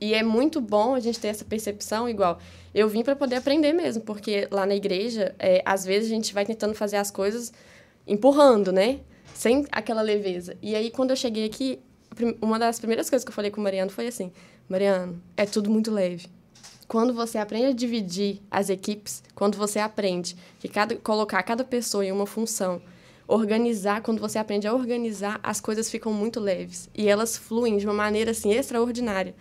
E é muito bom a gente ter essa percepção igual. Eu vim para poder aprender mesmo, porque lá na igreja, é, às vezes a gente vai tentando fazer as coisas empurrando, né? Sem aquela leveza. E aí, quando eu cheguei aqui, uma das primeiras coisas que eu falei com o Mariano foi assim, Mariano, é tudo muito leve. Quando você aprende a dividir as equipes, quando você aprende que cada, colocar cada pessoa em uma função, organizar, quando você aprende a organizar, as coisas ficam muito leves. E elas fluem de uma maneira, assim, extraordinária.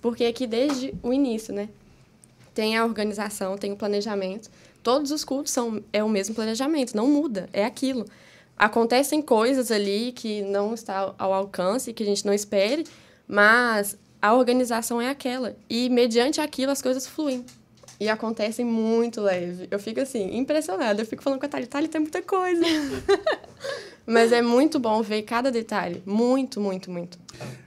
porque aqui desde o início, né? Tem a organização, tem o planejamento. Todos os cultos são é o mesmo planejamento, não muda, é aquilo. Acontecem coisas ali que não está ao alcance, que a gente não espere, mas a organização é aquela. E, mediante aquilo, as coisas fluem. E acontecem muito leve. Eu fico, assim, impressionada. Eu fico falando com a Thalita, Thalita, tem muita coisa. Mas é muito bom ver cada detalhe. Muito, muito, muito.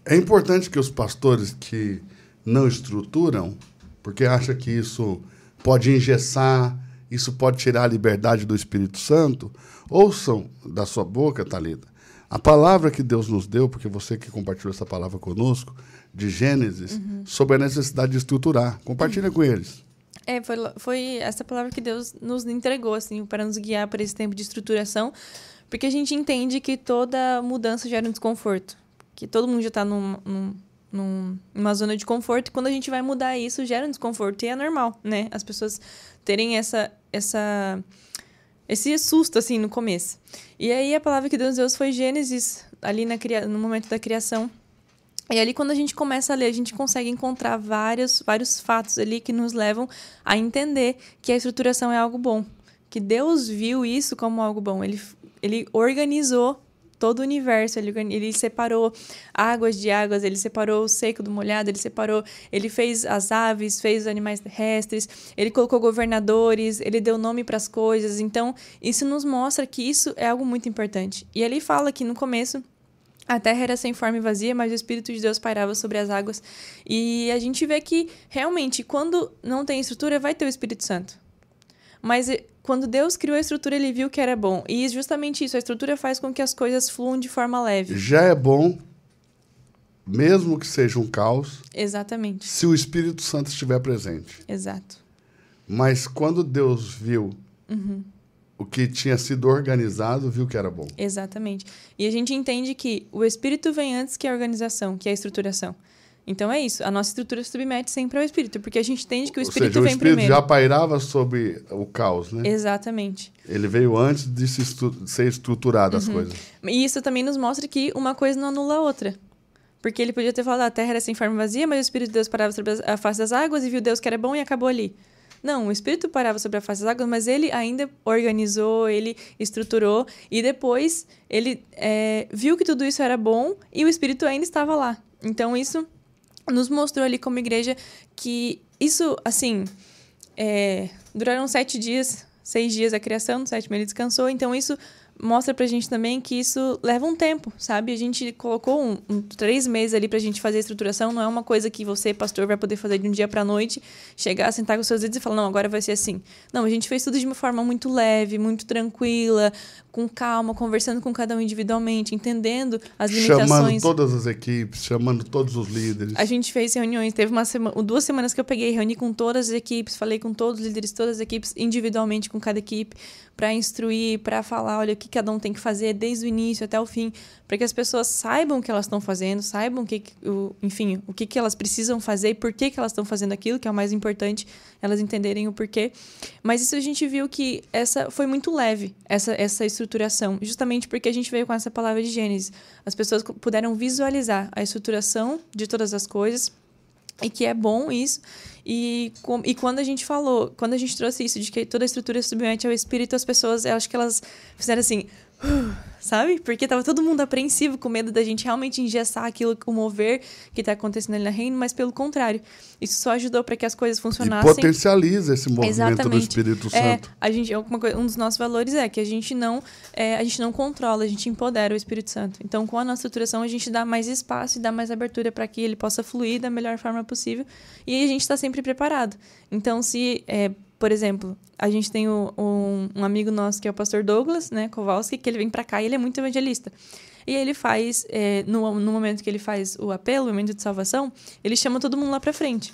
É importante que os pastores que não estruturam, porque acham que isso pode engessar, isso pode tirar a liberdade do Espírito Santo, ouçam da sua boca, Thalita, a palavra que Deus nos deu, porque você que compartilhou essa palavra conosco, de Gênesis, uhum. sobre a necessidade de estruturar. Compartilha uhum. com eles. É, foi, foi essa palavra que Deus nos entregou, assim, para nos guiar para esse tempo de estruturação, porque a gente entende que toda mudança gera um desconforto, que todo mundo já está num, num, num, numa zona de conforto, e quando a gente vai mudar isso, gera um desconforto, e é normal, né? As pessoas terem essa, essa, esse susto, assim, no começo. E aí a palavra que Deus deu foi Gênesis, ali na, no momento da criação. E ali, quando a gente começa a ler, a gente consegue encontrar vários, vários fatos ali que nos levam a entender que a estruturação é algo bom. Que Deus viu isso como algo bom. Ele, ele organizou todo o universo. Ele, ele separou águas de águas, ele separou o seco do molhado, ele separou... Ele fez as aves, fez os animais terrestres, ele colocou governadores, ele deu nome para as coisas. Então, isso nos mostra que isso é algo muito importante. E ele fala que no começo... A terra era sem forma e vazia, mas o Espírito de Deus pairava sobre as águas. E a gente vê que, realmente, quando não tem estrutura, vai ter o Espírito Santo. Mas quando Deus criou a estrutura, ele viu que era bom. E justamente isso, a estrutura faz com que as coisas fluam de forma leve. Já é bom, mesmo que seja um caos... Exatamente. Se o Espírito Santo estiver presente. Exato. Mas quando Deus viu... Uhum. O que tinha sido organizado, viu que era bom. Exatamente. E a gente entende que o Espírito vem antes que a organização, que a estruturação. Então é isso. A nossa estrutura se submete sempre ao Espírito, porque a gente entende que o Espírito seja, vem primeiro. O Espírito primeiro. Já pairava sobre o caos, né? Exatamente. Ele veio antes de se estru ser estruturado uhum. as coisas. E isso também nos mostra que uma coisa não anula a outra. Porque ele podia ter falado, a terra era sem forma vazia, mas o Espírito de Deus parava sobre a face das águas e viu Deus que era bom e acabou ali. Não, o Espírito parava sobre a face das águas, mas ele ainda organizou, ele estruturou, e depois ele é, viu que tudo isso era bom e o Espírito ainda estava lá. Então, isso nos mostrou ali como igreja que isso, assim, é, duraram sete dias, seis dias a criação, no sétimo ele descansou, então isso... mostra pra gente também que isso leva um tempo, sabe? A gente colocou um, um, três meses ali pra gente fazer a estruturação, não é uma coisa que você, pastor, vai poder fazer de um dia pra noite, chegar, sentar com seus dedos e falar, não, agora vai ser assim. Não, a gente fez tudo de uma forma muito leve, muito tranquila, com calma, conversando com cada um individualmente, entendendo as limitações. Chamando todas as equipes, chamando todos os líderes. A gente fez reuniões, teve uma sema... duas semanas que eu peguei, reuni com todas as equipes, falei com todos os líderes, todas as equipes, individualmente com cada equipe, para instruir, para falar, olha, o que cada um tem que fazer desde o início até o fim, para que as pessoas saibam o que elas estão fazendo, saibam que, o, enfim, o que, que elas precisam fazer e por que, que elas estão fazendo aquilo, que é o mais importante, elas entenderem o porquê. Mas isso a gente viu que essa foi muito leve, essa, essa estruturação, justamente porque a gente veio com essa palavra de Gênesis. As pessoas puderam visualizar a estruturação de todas as coisas, e que é bom isso. E, com, e quando a gente falou, quando a gente trouxe isso de que toda a estrutura submete ao Espírito, as pessoas, eu acho que elas fizeram assim, uh, sabe? Porque estava todo mundo apreensivo, com medo da gente realmente engessar aquilo, o mover que está acontecendo ali na Reino, mas pelo contrário, isso só ajudou para que as coisas funcionassem. E potencializa esse movimento Exatamente. do Espírito Santo. É, a gente, uma coisa, um dos nossos valores é que a gente, não, é, a gente não controla, a gente empodera o Espírito Santo. Então, com a nossa estruturação, a gente dá mais espaço e dá mais abertura para que ele possa fluir da melhor forma possível. E a gente está sempre preparado. Então, se, é, por exemplo, a gente tem o, um, um amigo nosso que é o pastor Douglas, né, Kowalski, que ele vem pra cá e ele é muito evangelista. E ele faz, é, no, no momento que ele faz o apelo, o momento de salvação, ele chama todo mundo lá pra frente.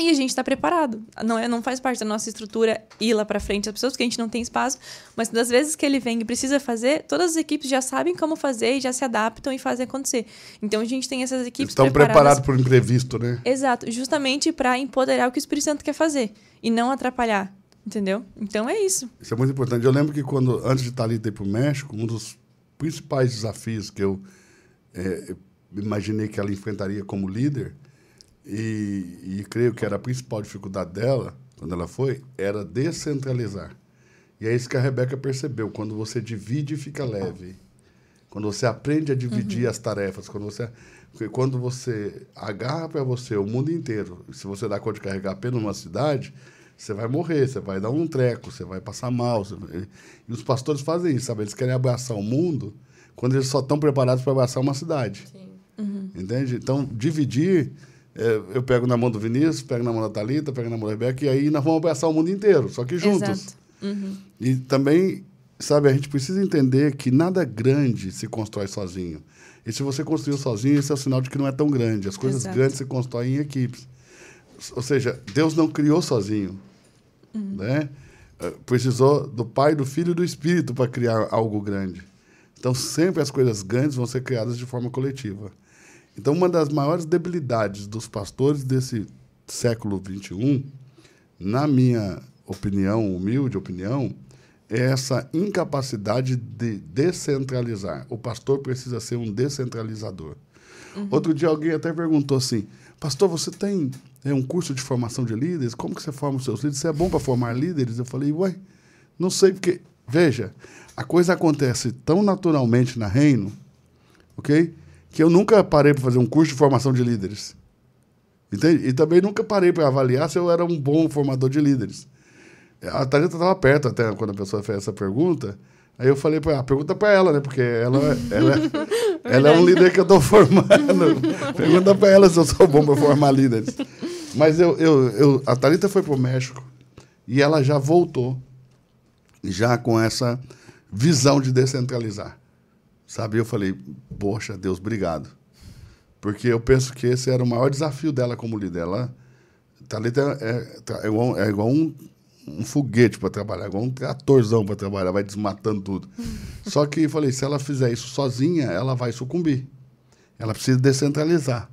E a gente tá preparado. Não, é, não faz parte da nossa estrutura ir lá pra frente as pessoas, porque a gente não tem espaço, mas das vezes que ele vem e precisa fazer, todas as equipes já sabem como fazer e já se adaptam e fazem acontecer. Então a gente tem essas equipes estão preparadas. Estão preparados para o imprevisto, né? Exato. Justamente para empoderar o que o Espírito Santo quer fazer e não atrapalhar, entendeu? Então é isso. Isso é muito importante. Eu lembro que quando, antes de Thalita ir para o México, um dos principais desafios que eu é, imaginei que ela enfrentaria como líder E, e creio que era a principal dificuldade dela, quando ela foi, era descentralizar. E é isso que a Rebeca percebeu. Quando você divide, fica leve. Quando você aprende a dividir uhum. as tarefas, quando você, quando você agarra para você o mundo inteiro, se você dá conta de carregar apenas uma cidade, você vai morrer, você vai dar um treco, você vai passar mal. Você vai... E os pastores fazem isso, sabe? Eles querem abraçar o mundo quando eles só estão preparados para abraçar uma cidade. Sim. Uhum. Entende? Então, dividir... Eu pego na mão do Vinícius, pego na mão da Thalita, pego na mão da Rebeca, e aí nós vamos abraçar o mundo inteiro, só que juntos. Uhum. E também, sabe, a gente precisa entender que nada grande se constrói sozinho. E se você construiu sozinho, esse é o sinal de que não é tão grande. As coisas Exato. Grandes se constroem em equipes. Ou seja, Deus não criou sozinho. Uhum. Né? Precisou do Pai, do Filho e do Espírito para criar algo grande. Então, sempre as coisas grandes vão ser criadas de forma coletiva. Então, uma das maiores debilidades dos pastores desse século vinte e um, na minha opinião, humilde opinião, é essa incapacidade de descentralizar. O pastor precisa ser um descentralizador. Uhum. Outro dia alguém até perguntou assim, pastor, você tem é, um curso de formação de líderes? Como que você forma os seus líderes? Você é bom para formar líderes? Eu falei, ué, não sei porque... Veja, a coisa acontece tão naturalmente na Reino, ok? Que eu nunca parei para fazer um curso de formação de líderes. Entende? E também nunca parei para avaliar se eu era um bom formador de líderes. A Thalita estava perto até quando a pessoa fez essa pergunta. Aí eu falei para ela, pergunta para ela, né? Porque ela, ela, ela é um líder que eu estou formando. Pergunta para ela se eu sou bom para formar líderes. Mas eu, eu, eu, a Thalita foi para o México e ela já voltou, já com essa visão de descentralizar. Sabe, eu falei, poxa, Deus, obrigado. Porque eu penso que esse era o maior desafio dela como líder. Ela, Thalita é, é igual, é igual um, um foguete para trabalhar, igual um tratorzão para trabalhar, vai desmatando tudo. Só que eu falei, se ela fizer isso sozinha, ela vai sucumbir. Ela precisa descentralizar.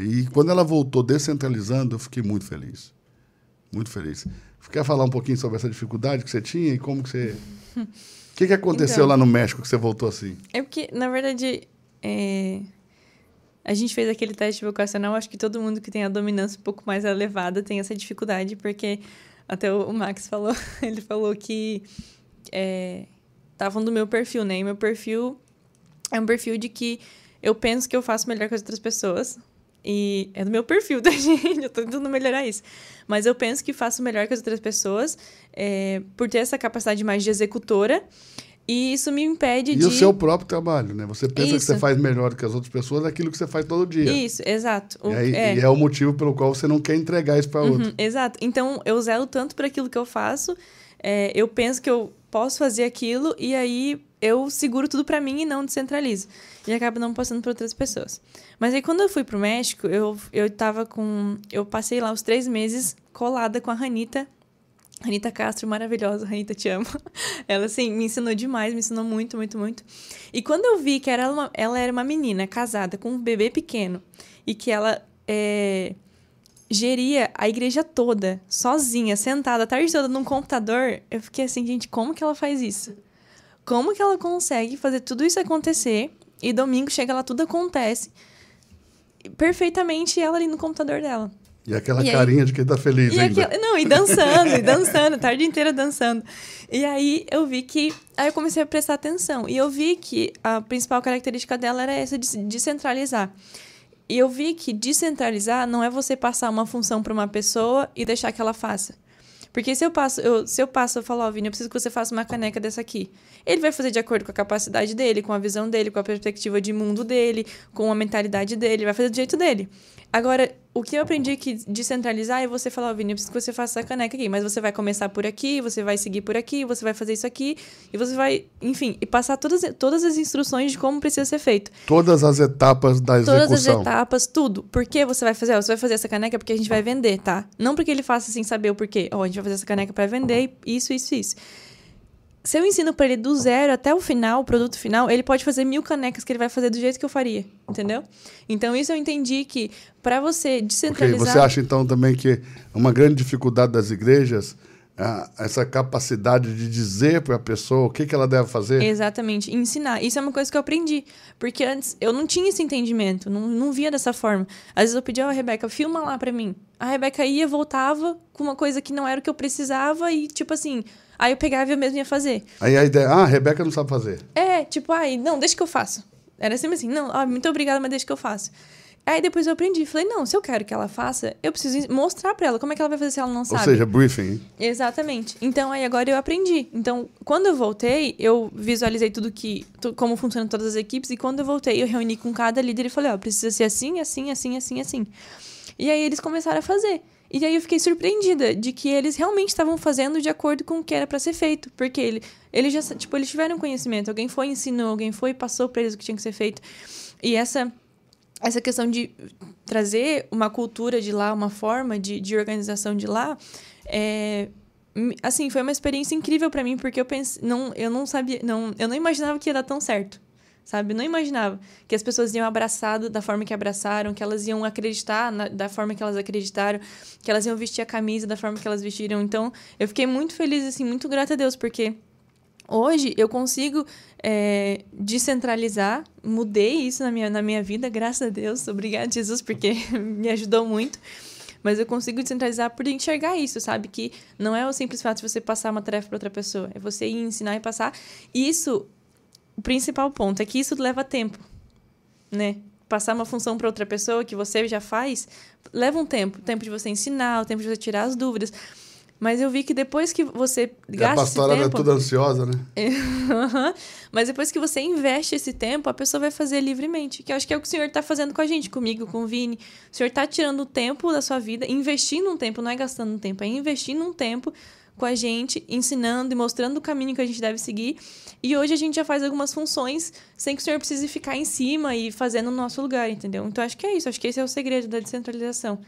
E quando ela voltou descentralizando, eu fiquei muito feliz. Muito feliz. Quer falar um pouquinho sobre essa dificuldade que você tinha e como que você... O que, que aconteceu então, lá no México que você voltou assim? É porque, na verdade, é... a gente fez aquele teste vocacional. Acho que todo mundo que tem a dominância um pouco mais elevada tem essa dificuldade, porque até o Max falou, ele falou que estavam é... do meu perfil, né? E meu perfil é um perfil de que eu penso que eu faço melhor que as outras pessoas. E é do meu perfil, tá, gente? Eu tô tentando melhorar isso. Mas eu penso que faço melhor que as outras pessoas é, por ter essa capacidade mais de executora. E isso me impede e de... E o seu próprio trabalho, né? Você pensa isso. que você faz melhor que as outras pessoas aquilo que você faz todo dia. Isso, exato. O, e, aí, é. e é o motivo pelo qual você não quer entregar isso para uhum, outro. Exato. Então, eu zelo tanto para aquilo que eu faço. É, eu penso que eu posso fazer aquilo e aí... eu seguro tudo pra mim e não descentralizo. E acabo não passando pra outras pessoas. Mas aí, quando eu fui pro México, eu, eu tava com... Eu passei lá os três meses colada com a Ranita. Ranita Castro, maravilhosa. Ranita, te amo. Ela, assim, me ensinou demais. Me ensinou muito, muito, muito. E quando eu vi que era uma, ela era uma menina casada com um bebê pequeno e que ela é, geria a igreja toda, sozinha, sentada, a tarde toda num computador, eu fiquei assim, gente, como que ela faz isso? Como que ela consegue fazer tudo isso acontecer? E domingo chega lá, tudo acontece. Perfeitamente ela ali no computador dela. E aquela e carinha aí, de quem tá feliz e ainda. Aquela, não, e dançando, e dançando, a tarde inteira dançando. E aí eu vi que... Aí eu comecei a prestar atenção. E eu vi que a principal característica dela era essa de descentralizar. E eu vi que descentralizar não é você passar uma função para uma pessoa e deixar que ela faça. Porque se eu passo, eu, se eu passo, eu falo, ó, oh, Vini, eu preciso que você faça uma caneca dessa aqui. Ele vai fazer de acordo com a capacidade dele, com a visão dele, com a perspectiva de mundo dele, com a mentalidade dele, vai fazer do jeito dele. Agora, o que eu aprendi que descentralizar é você falar, ó, oh, Vini, eu preciso que você faça essa caneca aqui, mas você vai começar por aqui, você vai seguir por aqui, você vai fazer isso aqui, e você vai, enfim, e passar todas, todas as instruções de como precisa ser feito. Todas as etapas da execução. Todas as etapas, tudo. Por que você vai fazer? Oh, você vai fazer essa caneca porque a gente vai vender, tá? Não porque ele faça sem saber o porquê. Ó, oh, a gente vai fazer essa caneca para vender, isso, isso, isso. Se eu ensino para ele do zero até o final, o produto final, ele pode fazer mil canecas que ele vai fazer do jeito que eu faria, entendeu? Então, isso eu entendi que para você descentralizar... Okay, você acha, então, também que uma grande dificuldade das igrejas Ah, essa capacidade de dizer para a pessoa o que, que ela deve fazer? Exatamente, ensinar. Isso é uma coisa que eu aprendi, porque antes eu não tinha esse entendimento, não, não via dessa forma. Às vezes eu pedia, ó, oh, Rebeca, filma lá para mim. A Rebeca ia, voltava com uma coisa que não era o que eu precisava e, tipo assim, aí eu pegava e eu mesmo ia fazer. Aí a ideia, ah, a Rebeca não sabe fazer. É, tipo, ai, não, deixa que eu faço. Era sempre assim, não, ah, muito obrigada, mas deixa que eu faço. Aí depois eu aprendi, falei, não, se eu quero que ela faça, eu preciso mostrar pra ela como é que ela vai fazer se ela não sabe. Ou seja, briefing. Exatamente. Então, aí agora eu aprendi. Então, quando eu voltei, eu visualizei tudo que, como funcionam todas as equipes, e quando eu voltei, eu reuni com cada líder e falei, ó, oh, precisa ser assim, assim, assim, assim, assim. E aí eles começaram a fazer. E aí eu fiquei surpreendida de que eles realmente estavam fazendo de acordo com o que era para ser feito. Porque ele, ele já, tipo, eles tiveram conhecimento, alguém foi e ensinou, alguém foi e passou pra eles o que tinha que ser feito. E essa... Essa questão de trazer uma cultura de lá, uma forma de, de organização de lá, é, assim, foi uma experiência incrível para mim, porque eu pensei, não, eu não sabia, não, eu não imaginava que ia dar tão certo, sabe? Eu não imaginava que as pessoas iam abraçar da forma que abraçaram, que elas iam acreditar na, da forma que elas acreditaram, que elas iam vestir a camisa da forma que elas vestiram. Então, eu fiquei muito feliz, assim, muito grata a Deus, porque... Hoje, eu consigo é, descentralizar, mudei isso na minha, na minha vida, graças a Deus, obrigada, Jesus, porque me ajudou muito, mas eu consigo descentralizar por enxergar isso, sabe? Que não é o simples fato de você passar uma tarefa para outra pessoa, é você ir ensinar e passar. E isso, o principal ponto é que isso leva tempo, né? Passar uma função para outra pessoa que você já faz, leva um tempo, o tempo de você ensinar, o tempo de você tirar as dúvidas. Mas eu vi que depois que você gasta esse tempo... A pastora era toda ansiosa, né? Mas depois que você investe esse tempo, a pessoa vai fazer livremente. Que eu acho que é o que o Senhor está fazendo com a gente, comigo, com o Vini. O Senhor está tirando o tempo da sua vida, investindo um tempo, não é gastando um tempo, é investindo um tempo com a gente, ensinando e mostrando o caminho que a gente deve seguir. E hoje a gente já faz algumas funções sem que o Senhor precise ficar em cima e fazendo no nosso lugar, entendeu? Então, acho que é isso. Acho que esse é o segredo da descentralização.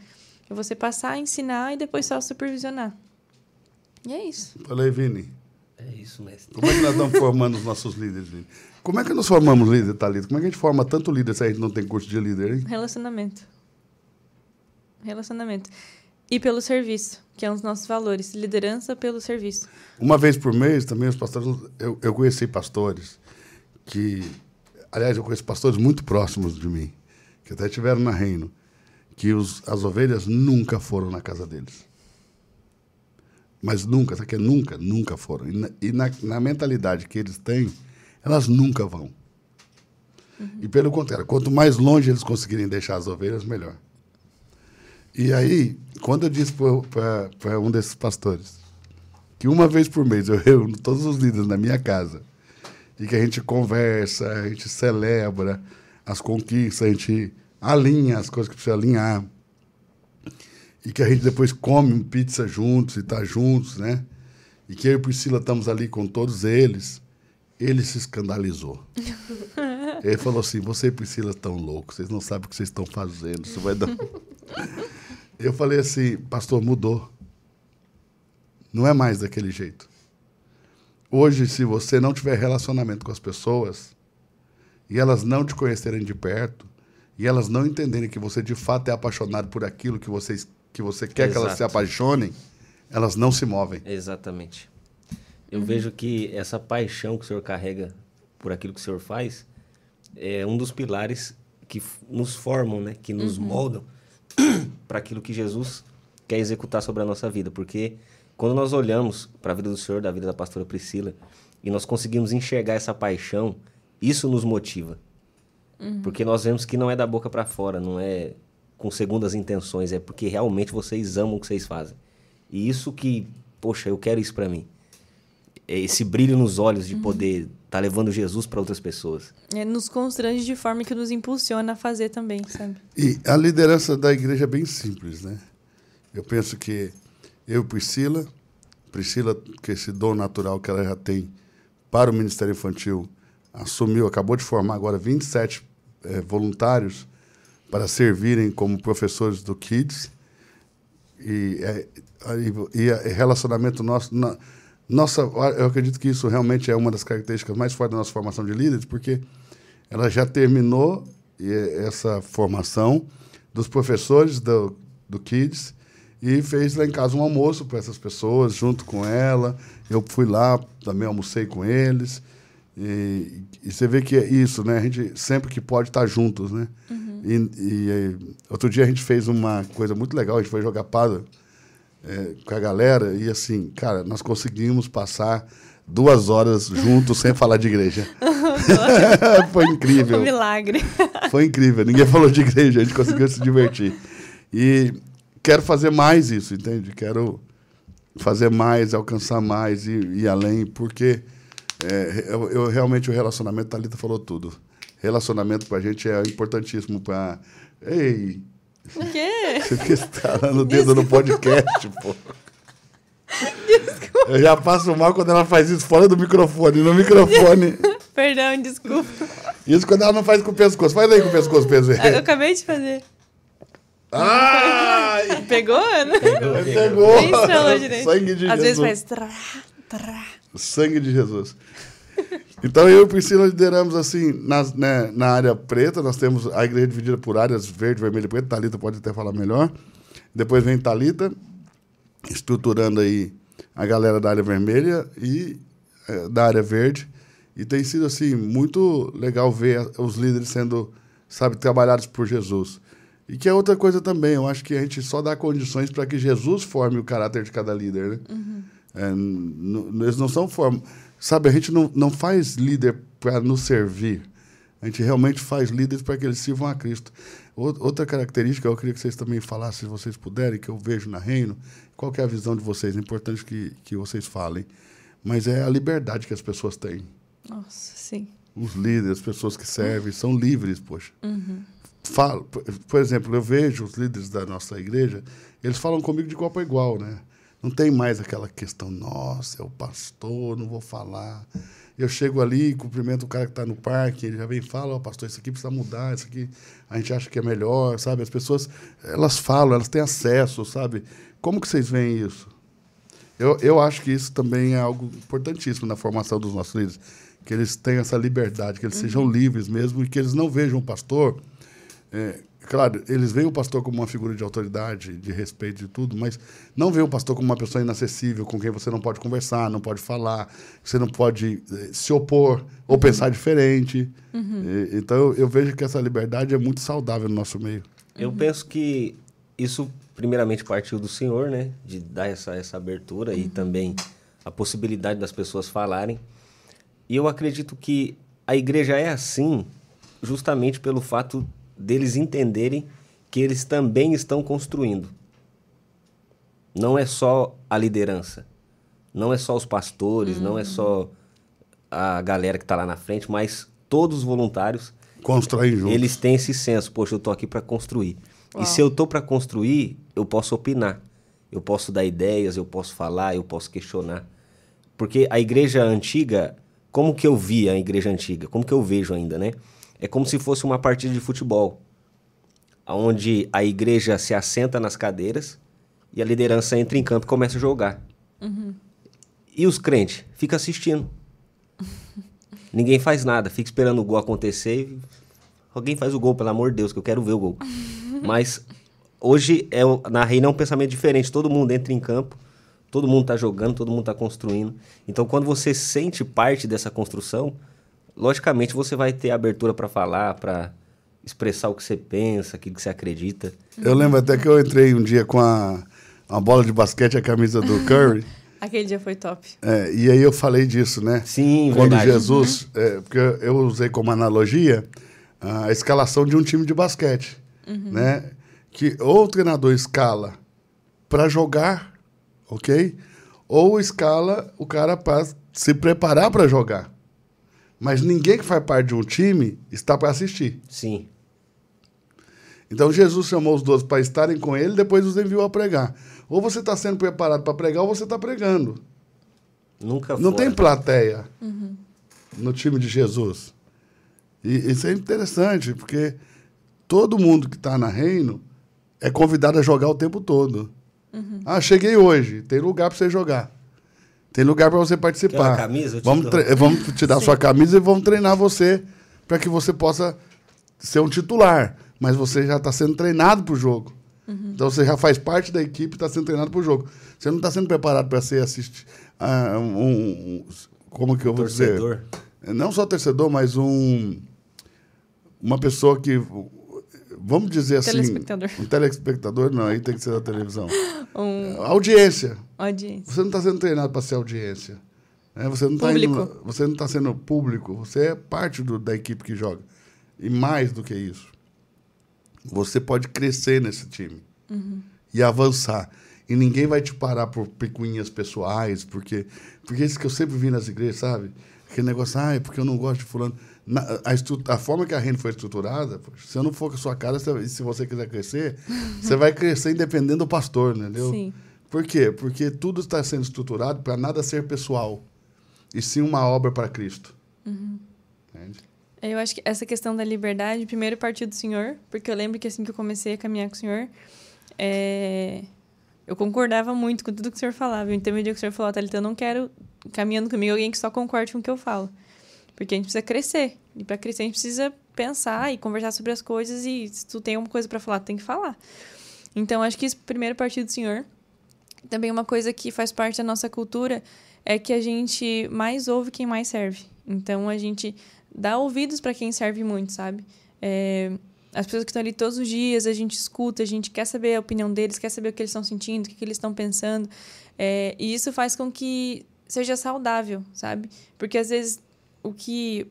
É você passar, ensinar e depois só supervisionar. E é isso. Falei, Vini. É isso, mestre. Como é que nós estamos formando os nossos líderes, Vini? Como é que nós formamos líder, Thalita? Como é que a gente forma tanto líder se a gente não tem curso de líder, hein? Relacionamento. Relacionamento. E pelo serviço, que é um dos nossos valores. Liderança pelo serviço. Uma vez por mês, também, os pastores... Eu, eu conheci pastores que... Aliás, eu conheço pastores muito próximos de mim, que até estiveram na Reino, que os, as ovelhas nunca foram na casa deles. Mas nunca, sabe que é nunca? Nunca foram. E na, e na, na mentalidade que eles têm, elas nunca vão. Uhum. E pelo contrário, quanto mais longe eles conseguirem deixar as ovelhas, melhor. E aí, quando eu disse para um desses pastores que uma vez por mês eu reúno todos os líderes na minha casa e que a gente conversa, a gente celebra as conquistas, a gente alinha as coisas que precisa alinhar, e que a gente depois come pizza juntos e está juntos, né? E que eu e Priscila estamos ali com todos eles, ele se escandalizou. Ele falou assim, você e Priscila estão loucos, vocês não sabem o que vocês estão fazendo, isso vai dar... Eu falei assim, pastor, mudou. Não é mais daquele jeito. Hoje, se você não tiver relacionamento com as pessoas, e elas não te conhecerem de perto, e elas não entenderem que você de fato é apaixonado por aquilo que você que você quer. Exato. Que elas se apaixonem, elas não se movem. Exatamente. Eu uhum. vejo que essa paixão que o Senhor carrega por aquilo que o Senhor faz é um dos pilares que nos formam, né? Que nos uhum. moldam para aquilo que Jesus quer executar sobre a nossa vida. Porque quando nós olhamos para a vida do Senhor, da vida da pastora Priscila, e nós conseguimos enxergar essa paixão, isso nos motiva. Uhum. Porque nós vemos que não é da boca para fora, não é... com segundas intenções, é porque realmente vocês amam o que vocês fazem. E isso que, poxa, eu quero isso para mim. É esse brilho nos olhos de uhum. poder estar tá levando Jesus para outras pessoas. É, nos constrange de forma que nos impulsiona a fazer também, sabe? E a liderança da igreja é bem simples, né? Eu penso que eu e Priscila, Priscila, que esse dom natural que ela já tem para o Ministério Infantil, assumiu, acabou de formar agora vinte e sete é, voluntários, para servirem como professores do Kids. E, e, e relacionamento nosso... Na, nossa, eu acredito que isso realmente é uma das características mais fortes da nossa formação de líderes, porque ela já terminou essa formação dos professores do, do Kids E fez lá em casa um almoço para essas pessoas, junto com ela. Eu fui lá, também almocei com eles. E, e você vê que é isso, né? A gente sempre que pode estar tá juntos, né? Uhum. E, e outro dia a gente fez uma coisa muito legal, a gente foi jogar pádel é, com a galera. E assim, cara, nós conseguimos passar duas horas juntos sem falar de igreja. Foi incrível. Um milagre. Foi incrível. Ninguém falou de igreja, a gente conseguiu se divertir. E... quero fazer mais isso, entende? Quero fazer mais, alcançar mais e ir além, porque é, eu, eu realmente o relacionamento, Thalita falou tudo. Relacionamento pra gente é importantíssimo pra... Ei! O quê? Você está lá no dedo no podcast, pô. Desculpa. Eu já passo mal quando ela faz isso fora do microfone, no microfone. Perdão, desculpa. Isso quando ela não faz com o pescoço. Faz aí com o pescoço, Pedro. Eu acabei de fazer. Ah! Pegou, né? Pegou. Pegou. Pegou. Sangue de Às Jesus. Às vezes faz... Trá, trá. Sangue de Jesus. Então, eu e Priscila lideramos, assim, nas, né, na área preta. Nós temos a igreja dividida por áreas verde, vermelho e preto. Thalita pode até falar melhor. Depois vem Thalita, estruturando aí a galera da área vermelha e é, da área verde. E tem sido, assim, muito legal ver os líderes sendo, sabe, trabalhados por Jesus. E que é outra coisa também, eu acho que a gente só dá condições para que Jesus forme o caráter de cada líder, né? Uhum. É, eles não são form... Sabe, a gente não, não faz líder para nos servir. A gente realmente faz líderes para que eles sirvam a Cristo. Outra característica, eu queria que vocês também falassem, se vocês puderem, que eu vejo na Reino, qual que é a visão de vocês? É importante que, que vocês falem. Mas é a liberdade que as pessoas têm. Nossa, sim. Os líderes, as pessoas que servem, são livres, poxa. Uhum. Falo, por exemplo, eu vejo os líderes da nossa igreja, eles falam comigo de igual para igual, né? Não tem mais aquela questão, nossa, é o pastor, não vou falar. Eu chego ali, cumprimento o cara que está no parque, ele já vem e fala, ó, pastor, isso aqui precisa mudar, isso aqui a gente acha que é melhor, sabe? As pessoas, elas falam, elas têm acesso, sabe? Como que vocês veem isso? Eu, eu acho que isso também é algo importantíssimo na formação dos nossos líderes, que eles tenham essa liberdade, que eles uhum. sejam livres mesmo e que eles não vejam o pastor... É, claro, eles veem o pastor como uma figura de autoridade, de respeito e tudo, mas não veem o pastor como uma pessoa inacessível, com quem você não pode conversar, não pode falar, você não pode é, se opor ou uhum. pensar diferente. Uhum. É, então, eu vejo que essa liberdade é muito saudável no nosso meio. Eu uhum. penso que isso, primeiramente, partiu do Senhor, né? De dar essa, essa abertura uhum. e também a possibilidade das pessoas falarem. E eu acredito que a igreja é assim justamente pelo fato... deles entenderem que eles também estão construindo. Não é só a liderança, não é só os pastores, uhum. não é só a galera que está lá na frente, mas todos os voluntários... constroem juntos. Eles têm esse senso, poxa, eu estou aqui para construir. Uau. E se eu estou para construir, eu posso opinar, eu posso dar ideias, eu posso falar, eu posso questionar. Porque a igreja antiga, como que eu via a igreja antiga? Como que eu vejo ainda, né? É como se fosse uma partida de futebol, onde a igreja se assenta nas cadeiras e a liderança entra em campo e começa a jogar. Uhum. E os crentes ficam assistindo. Ninguém faz nada, fica esperando o gol acontecer. E... alguém faz o gol, pelo amor de Deus, que eu quero ver o gol. Mas hoje, é, na Reina, é um pensamento diferente. Todo mundo entra em campo, todo mundo está jogando, todo mundo está construindo. Então, quando você sente parte dessa construção... logicamente, você vai ter abertura para falar, para expressar o que você pensa, aquilo que você acredita. Eu lembro até que eu entrei um dia com a, a bola de basquete e a camisa do Curry. Aquele dia foi top. É, e aí eu falei disso, né? Sim, quando verdade. Quando Jesus... Né? É, porque eu usei como analogia a escalação de um time de basquete, uhum. né? Que ou o treinador escala para jogar, ok? Ou escala o cara para se preparar para jogar. Mas ninguém que faz parte de um time está para assistir. Sim. Então, Jesus chamou os doze para estarem com ele, depois os enviou a pregar. Ou você está sendo preparado para pregar, ou você está pregando. Nunca foi. Não tem plateia uhum. no time de Jesus. E isso é interessante, porque todo mundo que está na Reino é convidado a jogar o tempo todo. Uhum. Ah, cheguei hoje, tem lugar para você jogar. Tem lugar para você participar. Quer camisa? Vamos, te vamos te dar sua camisa e vamos treinar você para que você possa ser um titular. Mas você já está sendo treinado para o jogo. Uhum. Então você já faz parte da equipe e está sendo treinado para o jogo. Você não está sendo preparado para ser assistir uh, um, um... Como que eu vou torcedor. dizer? Não só torcedor, mas um... Uma pessoa que... Vamos dizer assim... Telespectador. Um telespectador, não, aí tem que ser da televisão. Um... Audiência. Audiência. Você não está sendo treinado para ser audiência. Né? Você não tá indo, você não está sendo público. Você é parte do, da equipe que joga. E mais do que isso, você pode crescer nesse time. Uhum. E avançar. E ninguém vai te parar por picuinhas pessoais, porque... Porque isso que eu sempre vi nas igrejas, sabe? Aquele negócio, ah, é porque eu não gosto de fulano... Na, a, a forma que a REINO foi estruturada, poxa, se eu não for com a sua cara, se, se você quiser crescer, você vai crescer independente do pastor, entendeu? Sim. Por quê? Porque tudo está sendo estruturado para nada ser pessoal, e sim uma obra para Cristo. Uhum. Entende? Eu acho que essa questão da liberdade, primeiro partiu do Senhor, porque eu lembro que assim que eu comecei a caminhar com o Senhor, é, eu concordava muito com tudo que o Senhor falava. Então, o dia que o Senhor falou, Thalita, eu não quero, caminhando comigo, alguém que só concorde com o que eu falo. Porque a gente precisa crescer. E para crescer, a gente precisa pensar e conversar sobre as coisas. E se tu tem alguma coisa para falar, tu tem que falar. Então, acho que isso, primeiro, partiu do Senhor. Também uma coisa que faz parte da nossa cultura é que a gente mais ouve quem mais serve. Então, a gente dá ouvidos para quem serve muito, sabe? É, as pessoas que estão ali todos os dias, a gente escuta, a gente quer saber a opinião deles, quer saber o que eles estão sentindo, o que, que eles estão pensando. É, e isso faz com que seja saudável, sabe? Porque, às vezes... O que,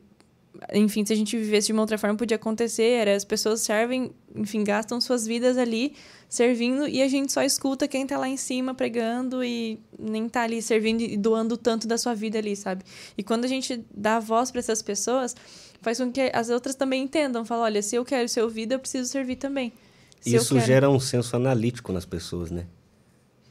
enfim, se a gente vivesse de uma outra forma, podia acontecer, era as pessoas servem, enfim, gastam suas vidas ali servindo e a gente só escuta quem tá lá em cima pregando e nem tá ali servindo e doando tanto da sua vida ali, sabe? E quando a gente dá voz para essas pessoas, faz com que as outras também entendam, falam, olha, se eu quero ser ouvida, eu preciso servir também. Se Isso gera um senso analítico nas pessoas, né?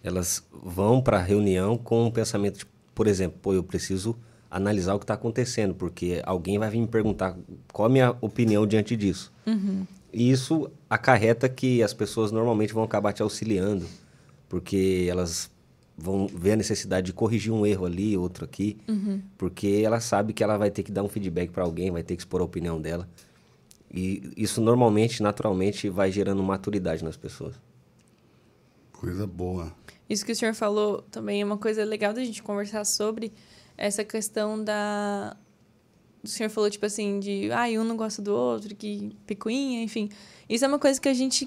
Elas vão para a reunião com um pensamento, de, por exemplo, pô, eu preciso... analisar o que está acontecendo, porque alguém vai vir me perguntar qual a minha opinião diante disso. Uhum. E isso acarreta que as pessoas normalmente vão acabar te auxiliando, porque elas vão ver a necessidade de corrigir um erro ali, outro aqui, uhum. porque ela sabe que ela vai ter que dar um feedback para alguém, vai ter que expor a opinião dela. E isso normalmente, naturalmente, vai gerando maturidade nas pessoas. Coisa boa. Isso que o senhor falou também é uma coisa legal da gente conversar sobre... Essa questão da... O senhor falou, tipo assim, de... Ah, um não gosta do outro, que picuinha, enfim. Isso é uma coisa que a gente,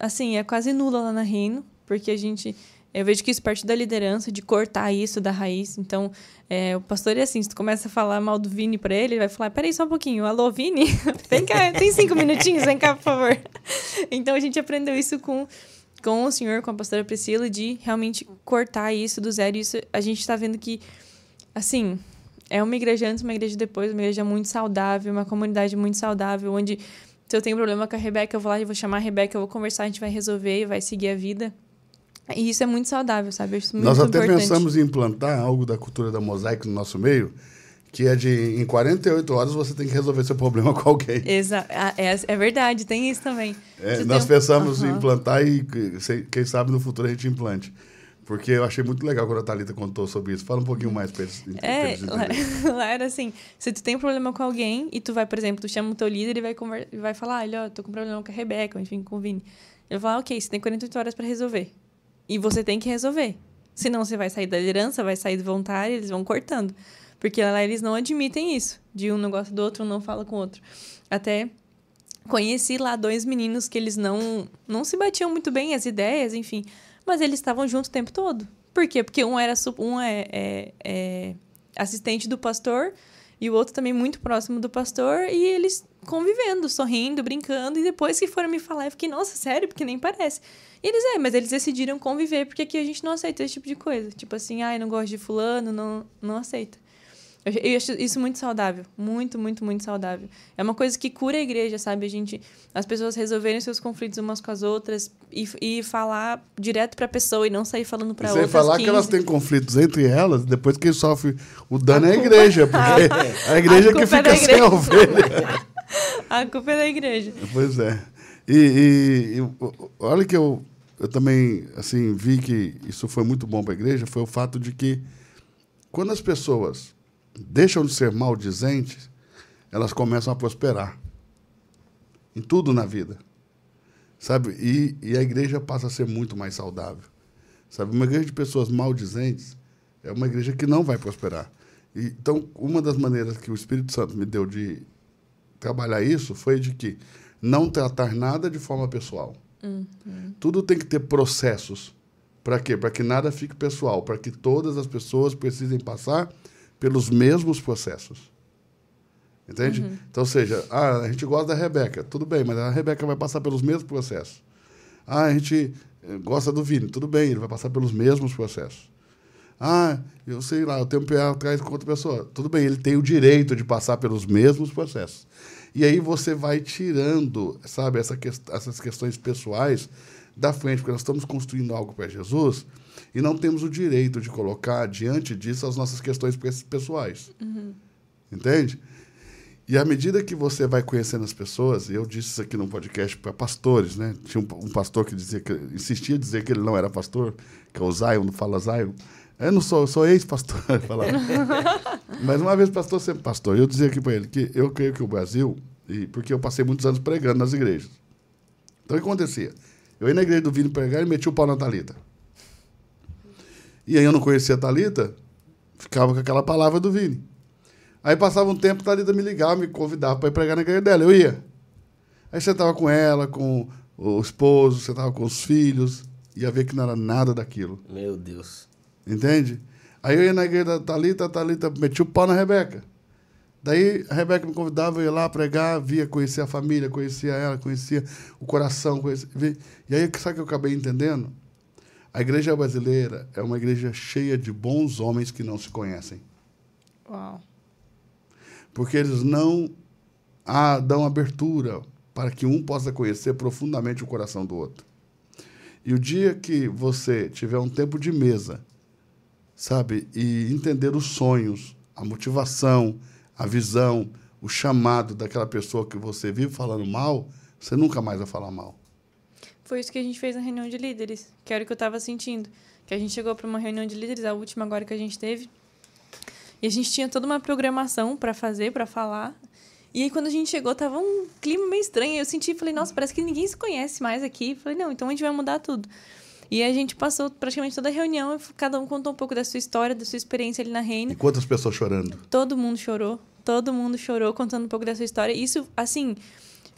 assim, é quase nula lá na REINO. Porque a gente... Eu vejo que isso parte da liderança, de cortar isso da raiz. Então, é, o pastor é assim, se tu começa a falar mal do Vini pra ele, ele vai falar, peraí só um pouquinho, alô, Vini? Vem cá, tem cinco minutinhos, vem cá, por favor. Então, a gente aprendeu isso com... com o senhor, com a pastora Priscila, de realmente cortar isso do zero. Isso a gente tá vendo que... Assim, é uma igreja antes, uma igreja depois, uma igreja muito saudável, uma comunidade muito saudável, onde se eu tenho problema com a Rebeca, eu vou lá e vou chamar a Rebeca, eu vou conversar, a gente vai resolver e vai seguir a vida. E isso é muito saudável, sabe? Isso é muito Nós até importante. Pensamos em implantar algo da cultura da Mosaic no nosso meio, que é de, em quarenta e oito horas, você tem que resolver seu problema com alguém. Exato. É, é verdade, tem isso também. É, nós tem... pensamos uhum. em implantar e, quem sabe, no futuro a gente implante. Porque eu achei muito legal quando a Thalita contou sobre isso. Fala um pouquinho mais para eles. É, lá, lá era assim, se tu tem um problema com alguém e tu vai, por exemplo, tu chama o teu líder e vai, conversa, e vai falar, olha, ah, tô com problema com a Rebeca, enfim, com o Vini. Eu falo, ah, ok, você tem quarenta e oito horas para resolver. E você tem que resolver. Senão você vai sair da liderança, vai sair do voluntário, eles vão cortando. Porque lá eles não admitem isso. De um não gosta do outro, um não fala com o outro. Até... Conheci lá dois meninos que eles não, não se batiam muito bem, as ideias, enfim... Mas eles estavam juntos o tempo todo. Por quê? Porque um, era, um é, é, é assistente do pastor e o outro também muito próximo do pastor. E eles convivendo, sorrindo, brincando. E depois que foram me falar, eu fiquei, nossa, sério? Porque nem parece. E eles, é, mas eles decidiram conviver. Porque aqui a gente não aceita esse tipo de coisa. Tipo assim, ai, ah, não gosto de fulano, não, não aceita. Eu, eu acho isso muito saudável. Muito, muito, muito saudável. É uma coisa que cura a igreja, sabe? A gente, as pessoas resolverem seus conflitos umas com as outras e, e falar direto pra pessoa e não sair falando pra outras. Sem falar que elas têm conflitos entre elas, depois quem sofre o dano é a igreja, porque a igreja é que fica sem a ovelha. A culpa é da igreja. Pois é. E, e, e olha que eu, eu também assim, vi que isso foi muito bom pra igreja, foi o fato de que quando as pessoas deixam de ser maldizentes, elas começam a prosperar em tudo na vida. sabe? E, e a igreja passa a ser muito mais saudável, sabe? Uma igreja de pessoas maldizentes é uma igreja que não vai prosperar. E, então, uma das maneiras que o Espírito Santo me deu de trabalhar isso foi de que não tratar nada de forma pessoal. Uhum. Tudo tem que ter processos. Para quê? Para que nada fique pessoal, para que todas as pessoas precisem passar pelos mesmos processos. Entende? Uhum. Então, ou seja, ah, a gente gosta da Rebeca, tudo bem, mas a Rebeca vai passar pelos mesmos processos. Ah, a gente gosta do Vini, tudo bem, ele vai passar pelos mesmos processos. Ah, eu sei lá, eu tenho um pé atrás com outra pessoa, tudo bem, ele tem o direito de passar pelos mesmos processos. E aí você vai tirando, sabe, essa que, essas questões pessoais da frente, porque nós estamos construindo algo para Jesus e não temos o direito de colocar diante disso as nossas questões pessoais. Uhum. Entende? E à medida que você vai conhecendo as pessoas, e eu disse isso aqui num podcast para pastores, né? Tinha um, um pastor que dizia que insistia em dizer que ele não era pastor, que é o Zion, não fala Zion. Eu não sou, eu sou ex-pastor, falava. Mas uma vez pastor, sempre pastor. Eu dizia aqui para ele que eu creio que o Brasil, e porque eu passei muitos anos pregando nas igrejas. Então, o que acontecia? Eu ia na igreja do Vini pregar e meti o pau na Thalita. E aí eu não conhecia a Thalita, ficava com aquela palavra do Vini. Aí passava um tempo, a Thalita me ligava, me convidava para ir pregar na igreja dela. Eu ia. Aí você estava com ela, com o esposo, você estava com os filhos, ia ver que não era nada daquilo. Meu Deus. Entende? Aí eu ia na igreja da Thalita, a Thalita metia o pau na Rebeca. Daí a Rebeca me convidava, eu ia lá pregar, via, conhecia a família, conhecia ela, conhecia o coração. Conhecia... E aí, sabe o que eu acabei entendendo? A igreja brasileira é uma igreja cheia de bons homens que não se conhecem. Uau. Porque eles não ah, dão abertura para que um possa conhecer profundamente o coração do outro. E o dia que você tiver um tempo de mesa, sabe, e entender os sonhos, a motivação, a visão, o chamado daquela pessoa que você vive falando mal, você nunca mais vai falar mal. Foi isso que a gente fez na reunião de líderes, que era o que eu estava sentindo. Que a gente chegou para uma reunião de líderes, a última agora que a gente teve, e a gente tinha toda uma programação para fazer, para falar. E aí, quando a gente chegou, tava um clima meio estranho. Eu senti, falei, nossa, parece que ninguém se conhece mais aqui. Falei, não, então a gente vai mudar tudo. E a gente passou praticamente toda a reunião, cada um contou um pouco da sua história, da sua experiência ali na Reino. E quantas pessoas chorando? Todo mundo chorou. Todo mundo chorou, contando um pouco da sua história. Isso, assim,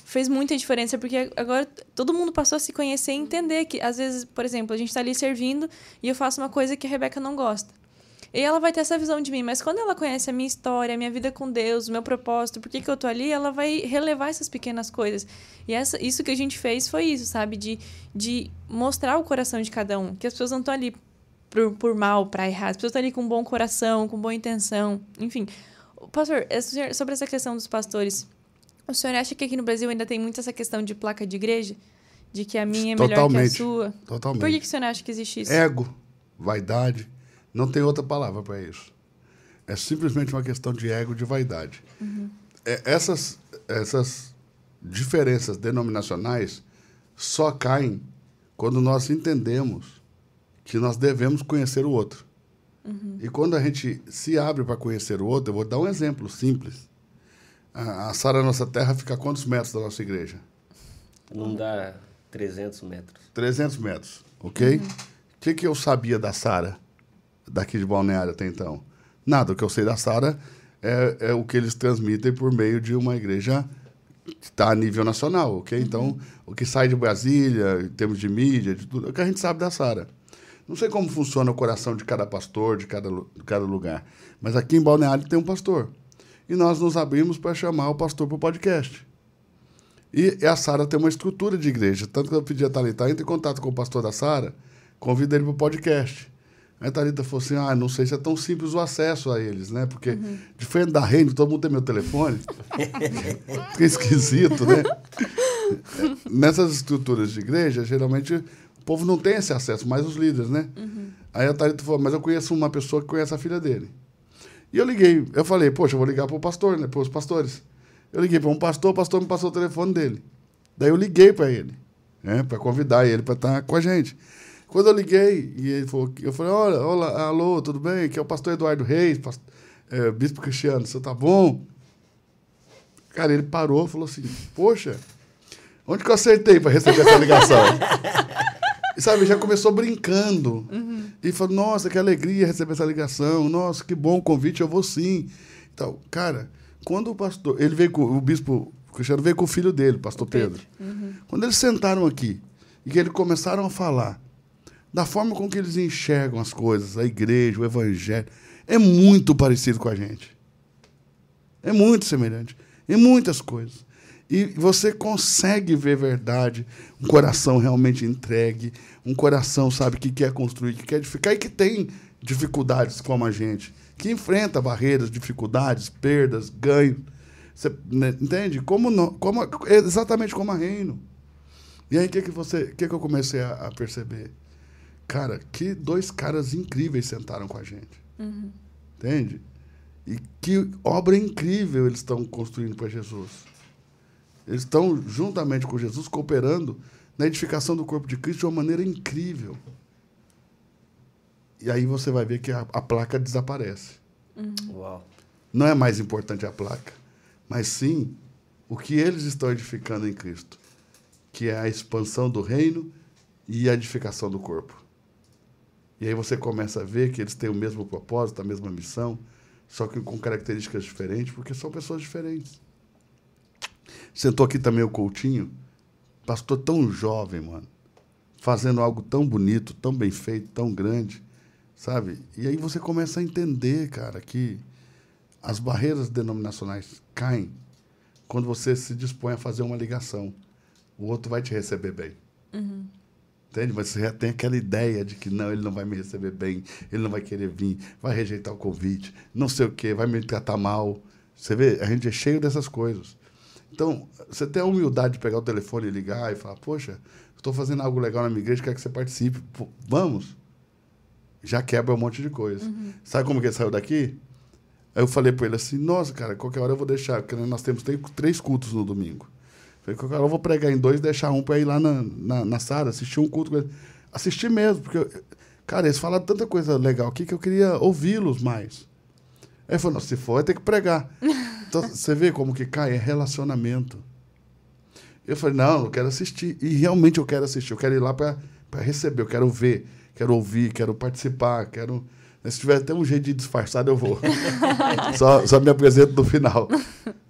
fez muita diferença, porque agora todo mundo passou a se conhecer e entender que, às vezes, por exemplo, a gente tá ali servindo e eu faço uma coisa que a Rebeca não gosta. E ela vai ter essa visão de mim, mas quando ela conhece a minha história, a minha vida com Deus, o meu propósito, por que que eu tô ali, ela vai relevar essas pequenas coisas. E essa, isso que a gente fez foi isso, sabe? De, de mostrar o coração de cada um, que as pessoas não estão ali por, por mal, para errar, as pessoas estão ali com um bom coração, com boa intenção, enfim. Pastor, sobre essa questão dos pastores, o senhor acha que aqui no Brasil ainda tem muito essa questão de placa de igreja? De que a minha é melhor totalmente, que a sua? Totalmente. Por que que o senhor acha que existe isso? Ego, vaidade. Não tem outra palavra para isso. É simplesmente uma questão de ego, de vaidade. Uhum. É, essas, essas diferenças denominacionais só caem quando nós entendemos que nós devemos conhecer o outro. Uhum. E quando a gente se abre para conhecer o outro, eu vou dar um exemplo simples. A, a Sara Nossa Terra fica a quantos metros da nossa igreja? Não dá trezentos metros. trezentos metros, ok? O uhum. que, que eu sabia da Sara? Daqui de Balneário até então. Nada. O que eu sei da Sara é, é o que eles transmitem por meio de uma igreja que está a nível nacional, ok? Uhum. Então, o que sai de Brasília, em termos de mídia, de tudo, é o que a gente sabe da Sara. Não sei como funciona o coração de cada pastor, de cada, de cada lugar, mas aqui em Balneário tem um pastor. E nós nos abrimos para chamar o pastor para o podcast. E a Sara tem uma estrutura de igreja. Tanto que eu pedi a Thalita, entre em contato com o pastor da Sara, convida ele para o podcast. Aí a Thalita falou assim, ah, não sei se é tão simples o acesso a eles, né? Porque, uhum. diferente da Reino, todo mundo tem meu telefone. Fica esquisito, né? Nessas estruturas de igreja, geralmente, o povo não tem esse acesso, mas os líderes, né? Uhum. Aí a Thalita falou, mas eu conheço uma pessoa que conhece a filha dele. E eu liguei, eu falei, poxa, eu vou ligar para o pastor, né? Para os pastores. Eu liguei para um pastor, o pastor me passou o telefone dele. Daí eu liguei para ele, né? Para convidar ele para estar com a gente. Quando eu liguei, e ele falou, eu falei, olha, olá, alô, tudo bem? Aqui é o pastor Eduardo Reis, pastor, é, Bispo Cristiano, você tá bom? Cara, ele parou e falou assim, poxa, Onde que eu acertei para receber essa ligação? E sabe, já começou brincando. Uhum. E falou, nossa, que alegria receber essa ligação. Nossa, que bom convite, eu vou sim. Então, cara, quando o pastor... ele veio com o bispo Cristiano veio com o filho dele, pastor Pedro. Pedro. Uhum. Quando eles sentaram aqui e que eles começaram a falar da forma com que eles enxergam as coisas, a igreja, o evangelho, é muito parecido com a gente. É muito semelhante. Em muitas coisas. E você consegue ver verdade, um coração realmente entregue, um coração, sabe, que quer construir, que quer edificar e que tem dificuldades como a gente, que enfrenta barreiras, dificuldades, perdas, ganhos. Você, né, entende? Como não, como, exatamente como a Reino. E aí, o que, que, que, que eu comecei a, a perceber? Cara, que dois caras incríveis sentaram com a gente. Uhum. Entende? E que obra incrível eles estão construindo para Jesus. Eles estão, juntamente com Jesus, cooperando na edificação do corpo de Cristo de uma maneira incrível. E aí você vai ver que a, a placa desaparece. Uhum. Uau. Não é mais importante a placa, mas sim o que eles estão edificando em Cristo, que é a expansão do reino e a edificação do corpo. E aí você começa a ver que eles têm o mesmo propósito, a mesma missão, só que com características diferentes, porque são pessoas diferentes. Sentou aqui também o Coutinho, pastor tão jovem, mano, fazendo algo tão bonito, tão bem feito, tão grande, sabe? E aí você começa a entender, cara, que as barreiras denominacionais caem quando você se dispõe a fazer uma ligação. O outro vai te receber bem. Uhum. Entende? Mas você já tem aquela ideia de que não, ele não vai me receber bem, ele não vai querer vir, vai rejeitar o convite, não sei o quê, vai me tratar mal. Você vê, a gente é cheio dessas coisas. Então, você tem a humildade de pegar o telefone e ligar e falar, poxa, estou fazendo algo legal na minha igreja, quero que você participe. Pô, vamos? Já quebra um monte de coisa. Uhum. Sabe como que ele saiu daqui? Aí eu falei para ele assim, nossa, cara, qualquer hora eu vou deixar, porque nós temos três cultos no domingo. Falei, qualquer hora eu vou pregar em dois e deixar um para ir lá na, na, na Sara, assistir um culto com ele. Assistir mesmo, porque, eu, cara, eles falaram tanta coisa legal aqui que eu queria ouvi-los mais. Aí ele falou, nossa, se for, vai ter que pregar. Então, você vê como que cai? É relacionamento. Eu falei, não, eu quero assistir. E realmente eu quero assistir. Eu quero ir lá para receber, eu quero ver, quero ouvir, quero participar, quero... Se tiver até um jeito de disfarçado, eu vou. só, só me apresento no final.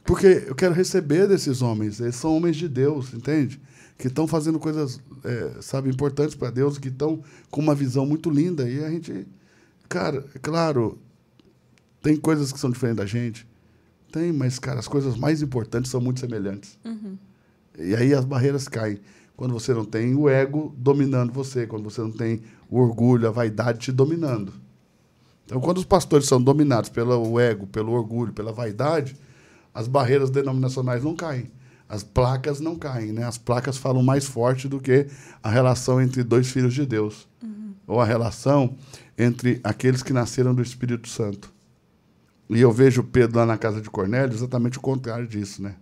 Porque eu quero receber desses homens. Eles são homens de Deus, entende? Que estão fazendo coisas, é, sabe, importantes para Deus, que estão com uma visão muito linda. E a gente... Cara, claro, tem coisas que são diferentes da gente. Tem, mas, cara, as coisas mais importantes são muito semelhantes. Uhum. E aí as barreiras caem. Quando você não tem o ego dominando você, quando você não tem o orgulho, a vaidade te dominando. Então, quando os pastores são dominados pelo ego, pelo orgulho, pela vaidade, as barreiras denominacionais não caem. As placas não caem, né? As placas falam mais forte do que a relação entre dois filhos de Deus. Uhum. Ou a relação entre aqueles que nasceram do Espírito Santo. E eu vejo Pedro lá na casa de Cornélio exatamente o contrário disso, né?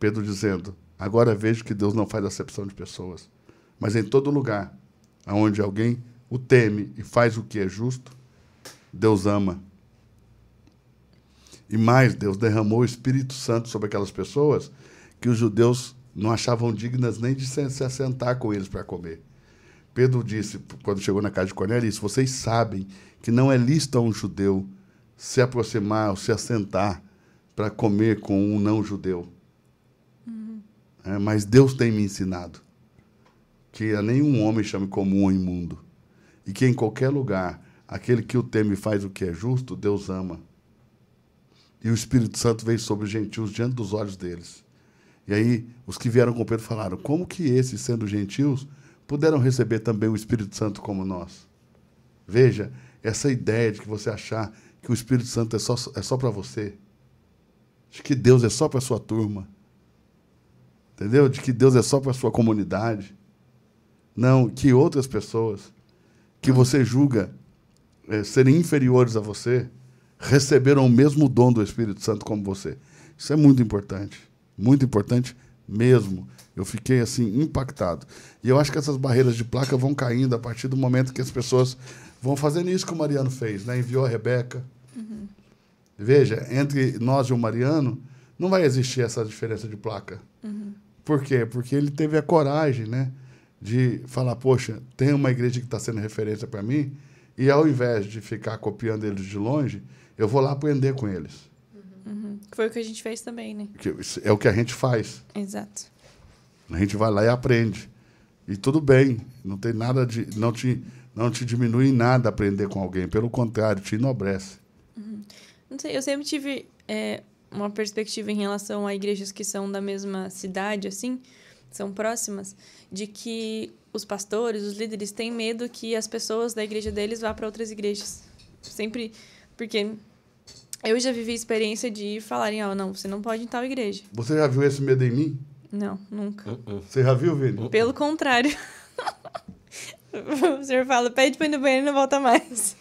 Pedro dizendo, agora vejo que Deus não faz acepção de pessoas, mas em todo lugar onde alguém o teme e faz o que é justo, Deus ama. E mais, Deus derramou o Espírito Santo sobre aquelas pessoas que os judeus não achavam dignas nem de se assentar com eles para comer. Pedro disse, quando chegou na casa de Cornélio, isso, vocês sabem que não é lícito a um judeu se aproximar ou se assentar para comer com um não-judeu. Uhum. É, mas Deus tem me ensinado que a nenhum homem chame comum ou imundo, e que em qualquer lugar, aquele que o teme e faz o que é justo, Deus ama. E o Espírito Santo veio sobre os gentios diante dos olhos deles. E aí os que vieram com Pedro falaram, como que esses, sendo gentios, puderam receber também o Espírito Santo como nós? Veja, essa ideia de que você achar que o Espírito Santo é só, é só para você, de que Deus é só para a sua turma, entendeu? De que Deus é só para a sua comunidade. Não, que outras pessoas que você julga é, serem inferiores a você receberam o mesmo dom do Espírito Santo como você. Isso é muito importante, muito importante mesmo. Eu fiquei assim impactado. E eu acho que essas barreiras de placa vão caindo a partir do momento que as pessoas vão fazendo isso que o Mariano fez, né? Enviou a Rebeca. Uhum. Veja, entre nós e o Mariano, não vai existir essa diferença de placa. Uhum. Por quê? Porque ele teve a coragem, né, de falar, poxa, tem uma igreja que está sendo referência para mim, e ao invés de ficar copiando eles de longe, eu vou lá aprender com eles. Uhum. Foi o que a gente fez também, né? É o que a gente faz. Exato. A gente vai lá e aprende. E tudo bem, não tem nada de, não te, não te diminui em nada aprender com alguém, pelo contrário, te enobrece. Uhum. Não sei, eu sempre tive é, uma perspectiva em relação a igrejas que são da mesma cidade, assim, são próximas, de que os pastores, os líderes têm medo que as pessoas da igreja deles vá para outras igrejas. Sempre, porque eu já vivi a experiência de falarem, ó, oh, não, você não pode ir em tal igreja. Você já viu esse medo em mim? Não, nunca. Uh-uh. Você já viu, Vini? Uh-uh. Pelo contrário. O senhor fala, pede para ir no banheiro e não volta mais.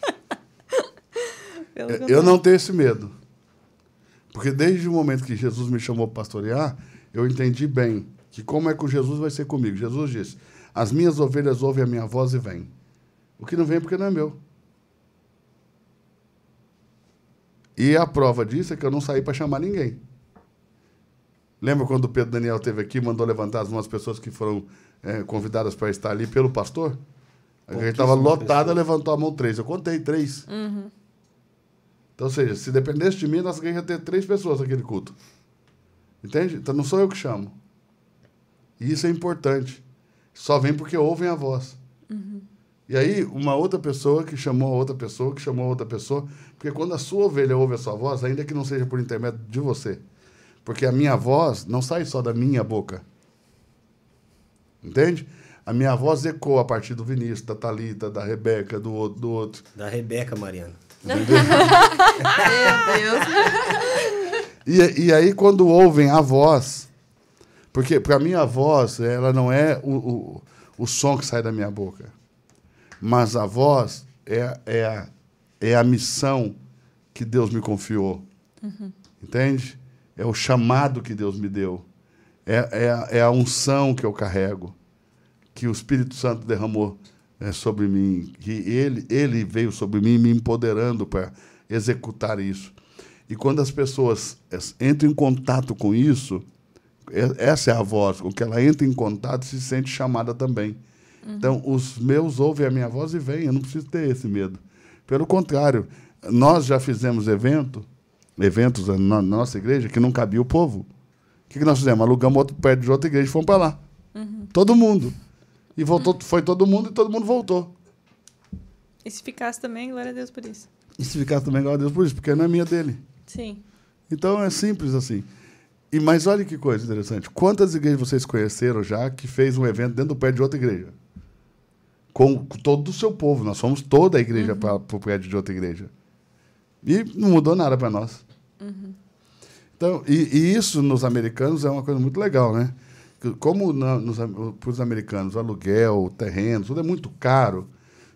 Pelo eu contrário. Não tenho esse medo. Porque desde o momento que Jesus me chamou para pastorear, eu entendi bem que como é que o Jesus vai ser comigo. Jesus disse, as minhas ovelhas ouvem a minha voz e vêm. O que não vem é porque não é meu. E a prova disso é que eu não saí para chamar ninguém. Lembra quando o Pedro Daniel esteve aqui, mandou levantar as umas pessoas que foram é, convidadas para estar ali pelo pastor? A gente estava lotada, levantou a mão três. Eu contei três. Uhum. Então, ou seja, se dependesse de mim, nós ia ter três pessoas naquele culto. Entende? Então, não sou eu que chamo. E isso é importante. Só vem porque ouvem a voz. Uhum. E aí, uma outra pessoa que chamou a outra pessoa, que chamou a outra pessoa, porque quando a sua ovelha ouve a sua voz, ainda que não seja por intermédio de você, porque a minha voz não sai só da minha boca. Entende? A minha voz ecoa a partir do Vinícius, da Thalita, da Rebeca, do outro, do outro. Da Rebeca, Mariano. Meu Deus. E, e aí, quando ouvem a voz, porque para mim a voz, ela não é o, o, o som que sai da minha boca, mas a voz é, é, a, é a missão que Deus me confiou. Uhum. Entende? É o chamado que Deus me deu. É, é, a, é a unção que eu carrego, que o Espírito Santo derramou é, sobre mim, que ele, ele veio sobre mim me empoderando para executar isso. E quando as pessoas entram em contato com isso, essa é a voz, com que ela entra em contato e se sente chamada também. Uhum. Então, os meus ouvem a minha voz e vêm, eu não preciso ter esse medo. Pelo contrário, nós já fizemos evento, eventos na nossa igreja que não cabia o povo. O que nós fizemos? Alugamos outro prédio de outra igreja e fomos para lá. Uhum. Todo mundo. E voltou, uhum. Foi todo mundo e todo mundo voltou. E se ficasse também, glória a Deus por isso. E se ficasse também, glória a Deus por isso, porque não é minha dele. Sim. Então é simples assim. E, mas olha que coisa interessante. Quantas igrejas vocês conheceram já que fez um evento dentro do prédio de outra igreja? Com todo o seu povo. Nós fomos toda a igreja, uhum, para o prédio de outra igreja. E não mudou nada para nós. Uhum. Então, e, e isso nos americanos é uma coisa muito legal, né? Como para os americanos, o aluguel, o terreno, tudo é muito caro.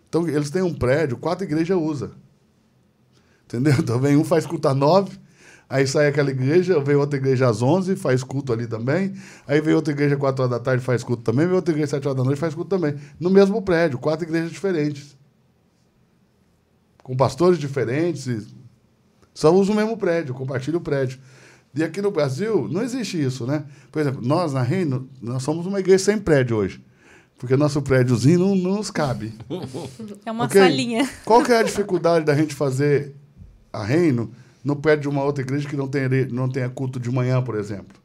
Então, eles têm um prédio, quatro igrejas usam. Entendeu? Então, vem um, faz culto às nove, aí sai aquela igreja, vem outra igreja às onze, faz culto ali também, aí vem outra igreja às quatro horas da tarde, faz culto também, vem outra igreja às sete horas da noite, faz culto também. No mesmo prédio, quatro igrejas diferentes. Com pastores diferentes, só usa o mesmo prédio, compartilha o prédio. E aqui no Brasil não existe isso, né? Por exemplo, nós na Reino, nós somos uma igreja sem prédio hoje, porque nosso prédiozinho não, não nos cabe. É uma okay? salinha. Qual que é a dificuldade da gente fazer a Reino no prédio de uma outra igreja que não tenha, não tenha culto de manhã, por exemplo?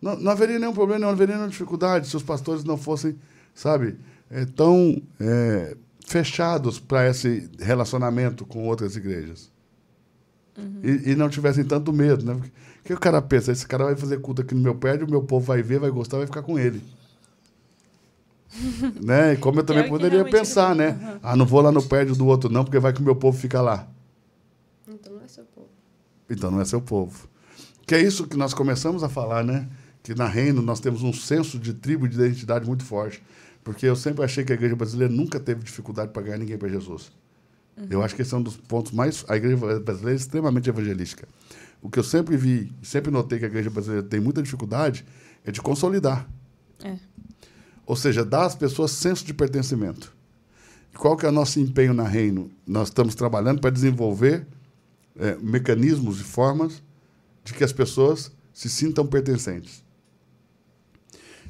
Não, não haveria nenhum problema, não haveria nenhuma dificuldade se os pastores não fossem, sabe, é, tão é, fechados para esse relacionamento com outras igrejas. Uhum. E, e não tivessem tanto medo, né? Porque, porque o cara pensa, esse cara vai fazer culto aqui no meu prédio, o meu povo vai ver, vai gostar, vai ficar com ele. Né? E como eu também é poderia pensar, ele... né? Uhum. Ah, não vou lá no prédio do outro não, porque vai que o meu povo fica lá. Então não é seu povo. Então não é seu povo. Que é isso que nós começamos a falar, né? Que na Reino nós temos um senso de tribo e de identidade muito forte. Porque eu sempre achei que a igreja brasileira nunca teve dificuldade para ganhar ninguém para Jesus. Eu acho que esse é um dos pontos mais... A igreja brasileira é extremamente evangelística. O que eu sempre vi, sempre notei que a igreja brasileira tem muita dificuldade é de consolidar. É. Ou seja, dar às pessoas senso de pertencimento. Qual que é o nosso empenho na Reino? Nós estamos trabalhando para desenvolver é, mecanismos e formas de que as pessoas se sintam pertencentes.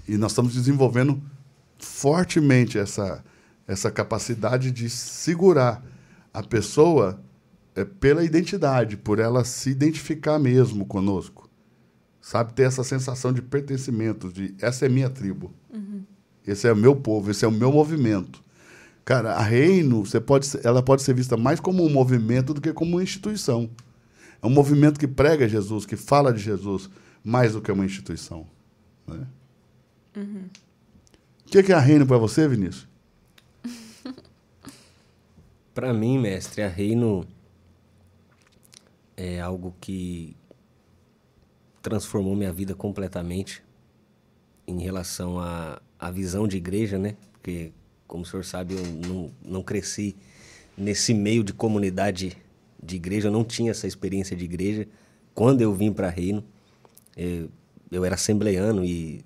E nós estamos desenvolvendo fortemente essa, essa capacidade de segurar a pessoa é, pela identidade, por ela se identificar mesmo conosco. Sabe? Ter essa sensação de pertencimento, de essa é minha tribo, uhum. esse é o meu povo, esse é o meu movimento. Cara, a Reino, você pode, ela pode ser vista mais como um movimento do que como uma instituição. É um movimento que prega Jesus, que fala de Jesus, mais do que uma instituição. Né? Uhum. O que é a Reino para você, Vinícius? Para mim, mestre, a Reino é algo que transformou minha vida completamente em relação à, à visão de igreja, né? Porque, como o senhor sabe, eu não, não cresci nesse meio de comunidade de igreja, eu não tinha essa experiência de igreja. Quando eu vim para Reino, eu, eu era assembleiano e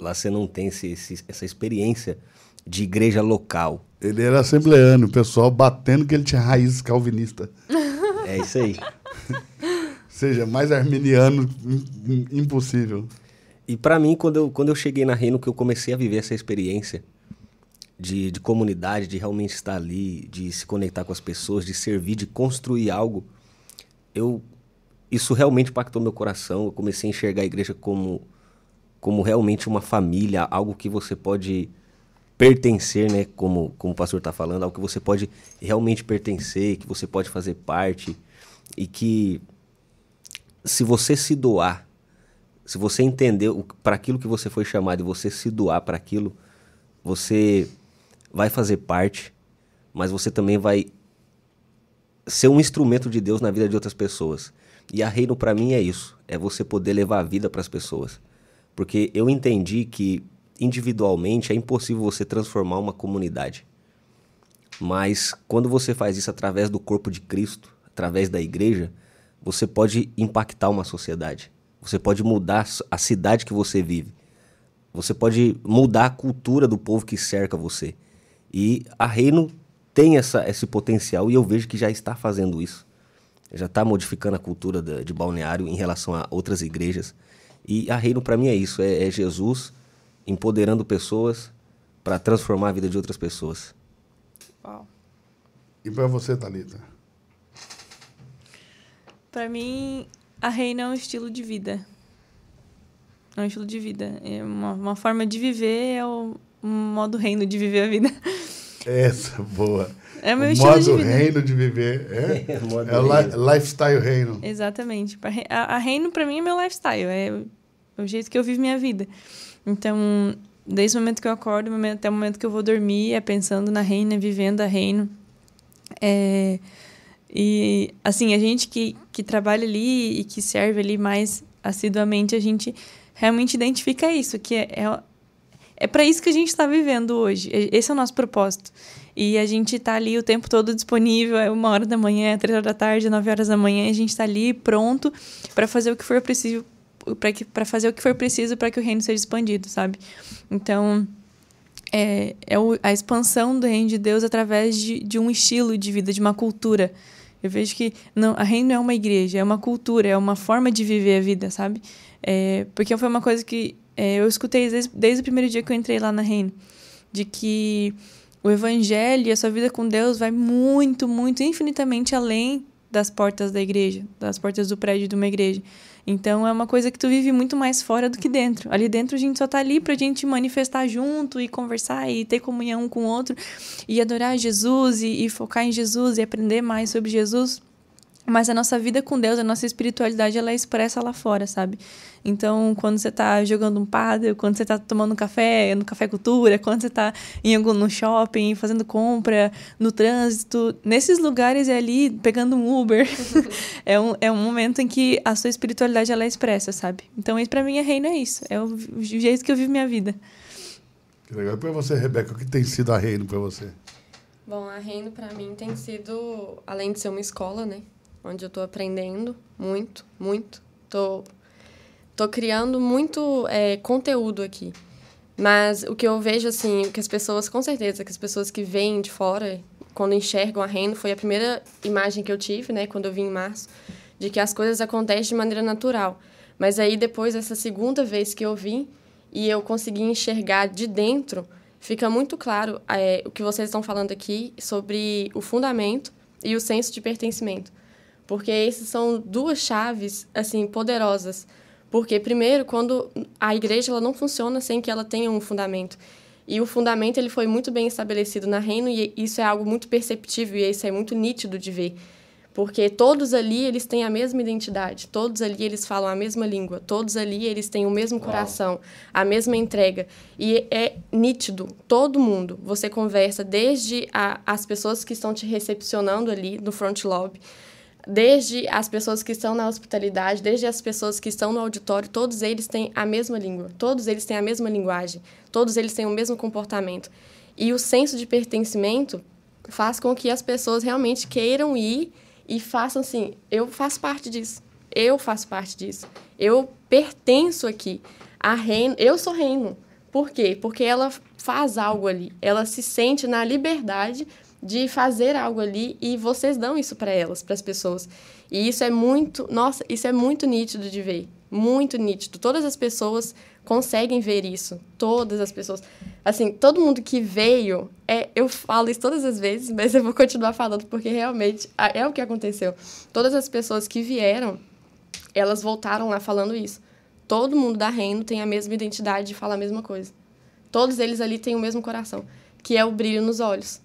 lá você não tem esse, esse, essa experiência de igreja local. Ele era assembleiano, o pessoal batendo que ele tinha raiz calvinista. É isso aí. Seja, mais arminiano impossível. E para mim, quando eu, quando eu cheguei na Reino, que eu comecei a viver essa experiência de, de comunidade, de realmente estar ali, de se conectar com as pessoas, de servir, de construir algo, eu, isso realmente impactou meu coração. Eu comecei a enxergar a igreja como... como realmente uma família, algo que você pode pertencer, né? Como, como o pastor está falando, algo que você pode realmente pertencer, que você pode fazer parte. E que se você se doar, se você entender para aquilo que você foi chamado e você se doar para aquilo, você vai fazer parte, mas você também vai ser um instrumento de Deus na vida de outras pessoas. E a Reino para mim é isso, é você poder levar a vida para as pessoas. Porque eu entendi que, individualmente, é impossível você transformar uma comunidade. Mas, quando você faz isso através do corpo de Cristo, através da igreja, você pode impactar uma sociedade. Você pode mudar a cidade que você vive. Você pode mudar a cultura do povo que cerca você. E a Reino tem essa, esse potencial e eu vejo que já está fazendo isso. Já está modificando a cultura da, de Balneário em relação a outras igrejas. E a Reino para mim é isso, é, é Jesus empoderando pessoas para transformar a vida de outras pessoas. Uau. E para você, Thalita? Para mim, a Reino é um estilo de vida. É um estilo de vida. É uma, uma forma de viver, é o modo Reino de viver a vida. Essa, boa. É o meu o estilo modo de vida. Reino de viver. É, é, modo é o reino. Lifestyle Reino. Exatamente. A, a Reino, para mim, é meu lifestyle. É o jeito que eu vivo minha vida. Então, desde o momento que eu acordo até o momento que eu vou dormir, é pensando na Reino, é vivendo a Reino. É, e, assim, a gente que, que trabalha ali e que serve ali mais assiduamente, a gente realmente identifica isso, que é... é É para isso que a gente está vivendo hoje. Esse é o nosso propósito. E a gente está ali o tempo todo disponível. É uma hora da manhã, é três horas da tarde, é nove horas da manhã. A gente está ali pronto para fazer o que for preciso, para fazer o que for preciso para que o reino seja expandido, sabe? Então, é, é a expansão do reino de Deus através de, de um estilo de vida, de uma cultura. Eu vejo que não, a reino é uma igreja, é uma cultura, é uma forma de viver a vida, sabe? É, porque foi uma coisa que É, eu escutei desde, desde o primeiro dia que eu entrei lá na Reino, de que o evangelho e a sua vida com Deus vai muito, muito, infinitamente além das portas da igreja, das portas do prédio de uma igreja. Então, é uma coisa que tu vive muito mais fora do que dentro. Ali dentro, a gente só tá ali pra gente manifestar junto e conversar e ter comunhão um com o outro e adorar Jesus e, e focar em Jesus e aprender mais sobre Jesus. Mas a nossa vida com Deus, a nossa espiritualidade, ela é expressa lá fora, sabe? Então, quando você tá jogando um pádel, quando você tá tomando um café, no Café Cultura, quando você tá em algum, no shopping, fazendo compra, no trânsito, nesses lugares é ali, pegando um Uber. é, um, é um momento em que a sua espiritualidade, ela é expressa, sabe? Então, isso pra mim, a Reino é isso. É o, o jeito que eu vivo minha vida. Que legal. E pra você, Rebeca, o que tem sido a Reino pra você? Bom, a Reino pra mim tem sido, além de ser uma escola, né? Onde eu estou aprendendo muito, muito. Estou tô, tô criando muito é, conteúdo aqui. Mas o que eu vejo, assim, que as pessoas, com certeza, que as pessoas que vêm de fora, quando enxergam a Reino, foi a primeira imagem que eu tive, né, quando eu vim em março, de que as coisas acontecem de maneira natural. Mas aí, depois, essa segunda vez que eu vim, e eu consegui enxergar de dentro, fica muito claro é, o que vocês estão falando aqui sobre o fundamento e o senso de pertencimento. Porque essas são duas chaves, assim, poderosas. Porque, primeiro, quando a igreja ela não funciona sem que ela tenha um fundamento. E o fundamento ele foi muito bem estabelecido na Reino, e isso é algo muito perceptível, e isso é muito nítido de ver. Porque todos ali eles têm a mesma identidade, todos ali eles falam a mesma língua, todos ali eles têm o mesmo coração, Uau. a mesma entrega. E é nítido, todo mundo. Você conversa desde a, as pessoas que estão te recepcionando ali no front lobby, desde as pessoas que estão na hospitalidade, desde as pessoas que estão no auditório, todos eles têm a mesma língua, todos eles têm a mesma linguagem, todos eles têm o mesmo comportamento. E o senso de pertencimento faz com que as pessoas realmente queiram ir e façam assim, eu faço parte disso, eu faço parte disso, eu pertenço aqui, a reino, eu sou reino. Por quê? Porque ela faz algo ali, ela se sente na liberdade de fazer algo ali, e vocês dão isso para elas, para as pessoas. E isso é muito, nossa, isso é muito nítido de ver, muito nítido. Todas as pessoas conseguem ver isso, todas as pessoas. Assim, todo mundo que veio, é, eu falo isso todas as vezes, mas eu vou continuar falando, porque realmente é o que aconteceu. Todas as pessoas que vieram, elas voltaram lá falando isso. Todo mundo da Reino tem a mesma identidade e fala a mesma coisa. Todos eles ali têm o mesmo coração, que é o brilho nos olhos.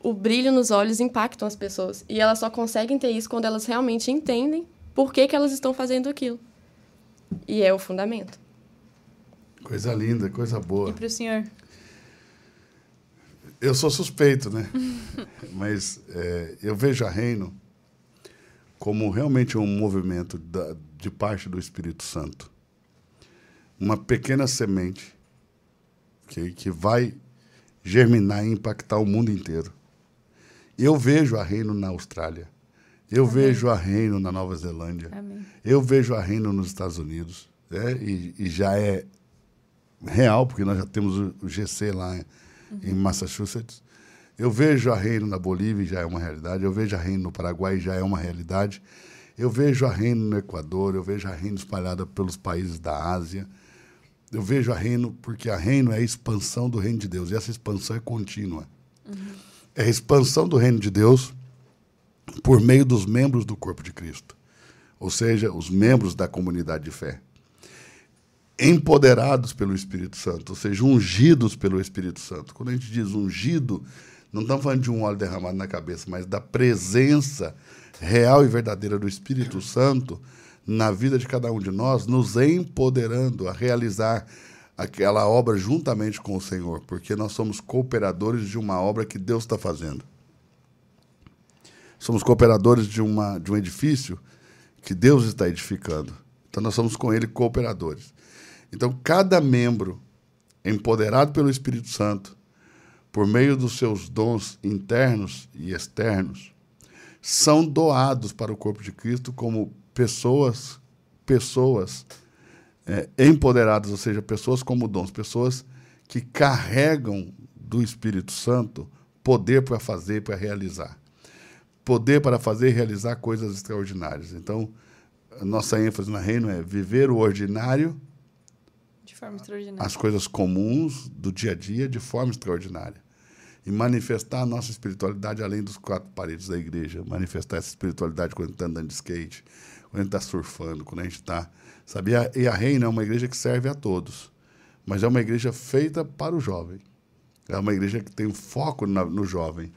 O brilho nos olhos impactam as pessoas. E elas só conseguem ter isso quando elas realmente entendem por que que elas estão fazendo aquilo. E é o fundamento. Coisa linda, coisa boa. E para o senhor? Eu sou suspeito, né? Mas é, eu vejo a Reino como realmente um movimento da, de parte do Espírito Santo. Uma pequena semente que, que vai germinar e impactar o mundo inteiro. Eu vejo a Reino na Austrália. Eu Amém. vejo a Reino na Nova Zelândia. Amém. Eu vejo a Reino nos Estados Unidos. Né? E, e já é real, porque nós já temos o G C lá em, uhum. em Massachusetts. Eu vejo a Reino na Bolívia, já é uma realidade. Eu vejo a Reino no Paraguai, já é uma realidade. Eu vejo a Reino no Equador. Eu vejo a Reino espalhada pelos países da Ásia. Eu vejo a Reino, porque a Reino é a expansão do reino de Deus. E essa expansão é contínua. Uhum. É a expansão do reino de Deus por meio dos membros do corpo de Cristo. Ou seja, os membros da comunidade de fé. Empoderados pelo Espírito Santo, ou seja, ungidos pelo Espírito Santo. Quando a gente diz ungido, não estamos falando de um óleo derramado na cabeça, mas da presença real e verdadeira do Espírito Santo na vida de cada um de nós, nos empoderando a realizar aquela obra juntamente com o Senhor, porque nós somos cooperadores de uma obra que Deus está fazendo. Somos cooperadores de, uma, de um edifício que Deus está edificando. Então, nós somos com Ele cooperadores. Então, cada membro empoderado pelo Espírito Santo, por meio dos seus dons internos e externos, são doados para o corpo de Cristo como pessoas, pessoas é, empoderadas, ou seja, pessoas como dons, pessoas que carregam do Espírito Santo poder para fazer e para realizar. Poder para fazer e realizar coisas extraordinárias. Então, a nossa ênfase na Reino é viver o ordinário, de forma extraordinária, as coisas comuns do dia a dia de forma extraordinária. E manifestar a nossa espiritualidade além dos quatro paredes da igreja. Manifestar essa espiritualidade quando a gente está andando de skate, quando a gente está surfando, quando a gente está... Sabe? E a Reino é uma igreja que serve a todos, mas é uma igreja feita para o jovem. É uma igreja que tem foco na, no jovem.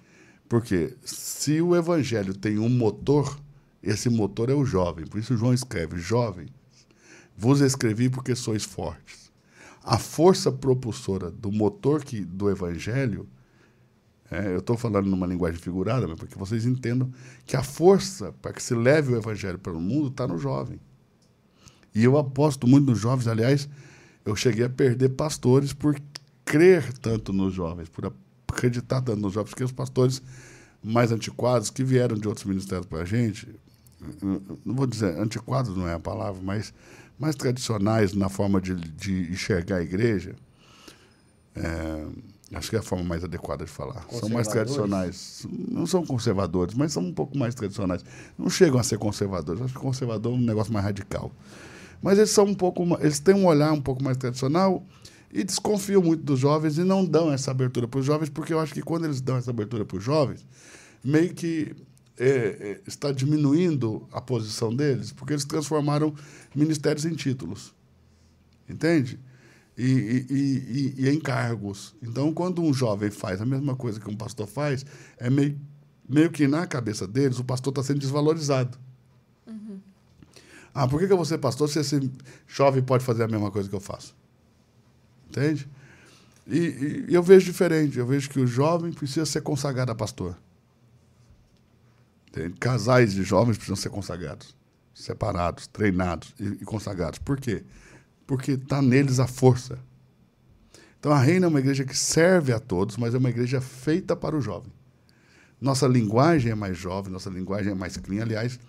Porque se o evangelho tem um motor, esse motor é o jovem. Por isso João escreve, jovem, vos escrevi porque sois fortes. A força propulsora do motor que, do evangelho, é, eu estou falando numa linguagem figurada, mas para que vocês entendam que a força para que se leve o evangelho para o mundo está no jovem. E eu aposto muito nos jovens. Aliás, eu cheguei a perder pastores por crer tanto nos jovens, por acreditar tanto nos jovens, porque os pastores mais antiquados, que vieram de outros ministérios para a gente, não vou dizer, antiquados não é a palavra, mas mais tradicionais na forma de, de enxergar a igreja, é, acho que é a forma mais adequada de falar. São mais tradicionais. Não são conservadores, mas são um pouco mais tradicionais. Não chegam a ser conservadores. Acho que conservador é um negócio mais radical. Mas eles são um pouco, eles têm um olhar um pouco mais tradicional e desconfiam muito dos jovens e não dão essa abertura para os jovens, porque eu acho que quando eles dão essa abertura para os jovens, meio que é, é, está diminuindo a posição deles, porque eles transformaram ministérios em títulos, entende? E, e, e, e em cargos. Então, quando um jovem faz a mesma coisa que um pastor faz, é meio, meio que na cabeça deles o pastor está sendo desvalorizado. Uhum. Ah, por que, que eu vou ser pastor se esse jovem pode fazer a mesma coisa que eu faço? Entende? E, e, e eu vejo diferente. Eu vejo que o jovem precisa ser consagrado a pastor. Entende? Casais de jovens precisam ser consagrados, separados, treinados e, e consagrados. Por quê? Porque está neles a força. Então, a Reina é uma igreja que serve a todos, mas é uma igreja feita para o jovem. Nossa linguagem é mais jovem, nossa linguagem é mais clean. Aliás,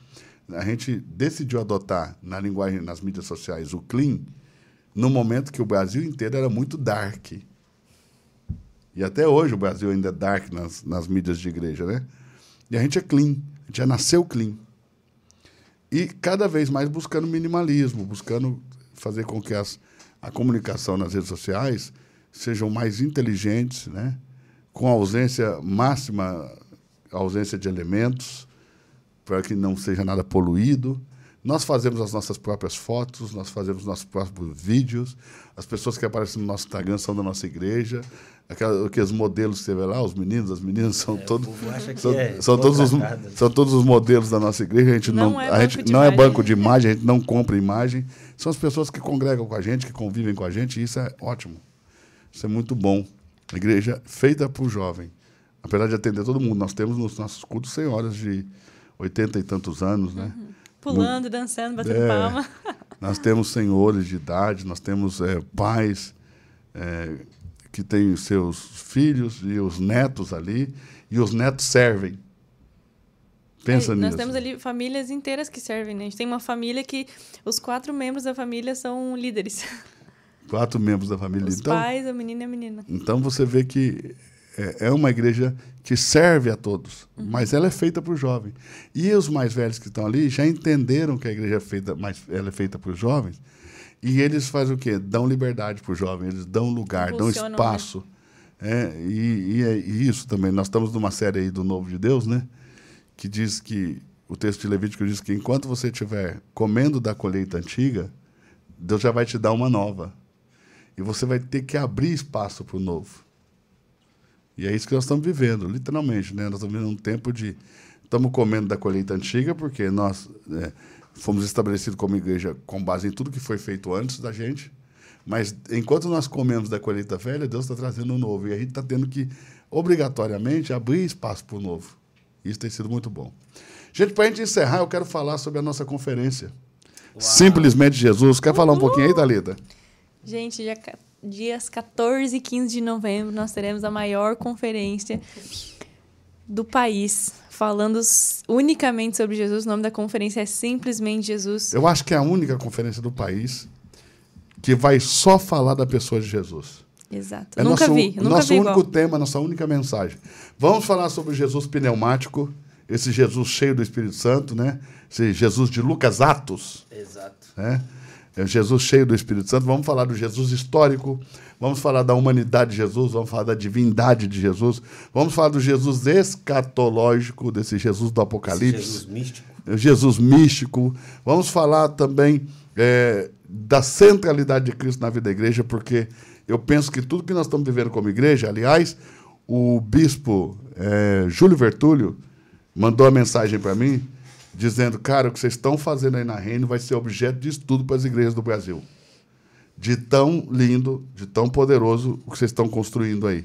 a gente decidiu adotar na linguagem, nas mídias sociais, o clean, no momento que o Brasil inteiro era muito dark. E até hoje o Brasil ainda é dark nas, nas mídias de igreja, né? E a gente é clean, a gente já nasceu clean. E cada vez mais buscando minimalismo, buscando fazer com que as, a comunicação nas redes sociais sejam mais inteligentes, né? Com ausência máxima, ausência de elementos, para que não seja nada poluído. Nós fazemos as nossas próprias fotos, nós fazemos nossos próprios vídeos. As pessoas que aparecem no nosso Instagram são da nossa igreja. Aqueles modelos que você vê lá, os meninos, as meninas, são é, todos são, é são, todos os, são todos os modelos da nossa igreja. A gente não, não, é, a gente, não é banco de imagem, a gente não compra imagem. São as pessoas que congregam com a gente, que convivem com a gente, e isso é ótimo. Isso é muito bom. A igreja feita para o jovem. Apesar de atender todo mundo, nós temos nos nossos cultos senhoras de oitenta e tantos anos, né? Uhum. Pulando, no, dançando, batendo é, palma. Nós temos senhores de idade, nós temos é, pais é, que têm seus filhos e os netos ali, e os netos servem. Pensa é, nisso. Nós temos ali famílias inteiras que servem, né? A gente tem uma família que os quatro membros da família são líderes. Quatro membros da família. Os então, pais, a menina e a menina. Então você vê que é uma igreja que serve a todos, mas ela é feita para o jovem. E os mais velhos que estão ali já entenderam que a igreja é feita, mas ela é feita para os jovens, e eles fazem o quê? Dão liberdade para o jovem, eles dão lugar, Impulsionam, dão espaço. Né? É, e, e, é, e isso também. Nós estamos numa série aí do Novo de Deus, né? Que diz que, o texto de Levítico diz que enquanto você estiver comendo da colheita antiga, Deus já vai te dar uma nova. E você vai ter que abrir espaço para o novo. E é isso que nós estamos vivendo, literalmente, né? Nós estamos vivendo um tempo de... Estamos comendo da colheita antiga, porque nós é, fomos estabelecidos como igreja com base em tudo que foi feito antes da gente, mas enquanto nós comemos da colheita velha, Deus está trazendo o novo. E a gente está tendo que, obrigatoriamente, abrir espaço para o novo. Isso tem sido muito bom. Gente, para a gente encerrar, eu quero falar sobre a nossa conferência. Uau. Simplesmente Jesus. Quer Uhul. falar um pouquinho aí, Thalita? Gente, já... dias quatorze e quinze de novembro, nós teremos a maior conferência do país, falando unicamente sobre Jesus. O nome da conferência é Simplesmente Jesus. Eu acho que é a única conferência do país que vai só falar da pessoa de Jesus. Exato. É nunca nosso, vi. Nunca nosso vi único igual. tema, nossa única mensagem. Vamos falar sobre Jesus pneumático, esse Jesus cheio do Espírito Santo, né? Esse Jesus de Lucas Atos. Exato. Né? É Jesus cheio do Espírito Santo. Vamos falar do Jesus histórico, vamos falar da humanidade de Jesus, vamos falar da divindade de Jesus, vamos falar do Jesus escatológico, desse Jesus do Apocalipse. Jesus místico. Jesus místico. Vamos falar também é, da centralidade de Cristo na vida da igreja, porque eu penso que tudo que nós estamos vivendo como igreja, aliás, o bispo é, Júlio Vertúlio mandou a mensagem para mim, dizendo, cara, o que vocês estão fazendo aí na Reino vai ser objeto de estudo para as igrejas do Brasil. De tão lindo, de tão poderoso o que vocês estão construindo aí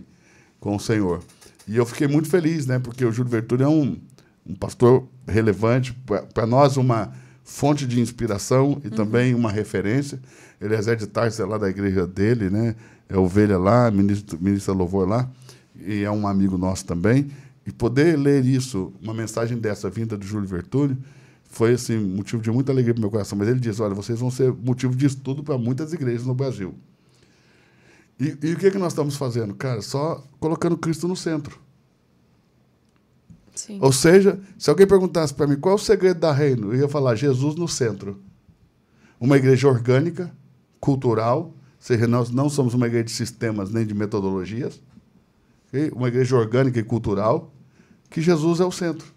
com o Senhor. E eu fiquei muito feliz, né? Porque o Júlio Vertúlio é um, um pastor relevante, para nós uma fonte de inspiração e uhum. também uma referência. Ele é Zé de Tarso, é lá da igreja dele, né? É ovelha lá, ministro, ministra louvor lá, e é um amigo nosso também. E poder ler isso, uma mensagem dessa vinda do Júlio Vertúlio, foi assim, motivo de muita alegria para o meu coração. Mas ele diz, olha, vocês vão ser motivo de estudo para muitas igrejas no Brasil. E, e o que é que nós estamos fazendo? Cara, só colocando Cristo no centro. Sim. Ou seja, se alguém perguntasse para mim qual é o segredo da Reino, eu ia falar Jesus no centro. uma igreja orgânica, cultural, ou seja, nós não somos uma igreja de sistemas nem de metodologias, okay? Uma igreja orgânica e cultural, que Jesus é o centro,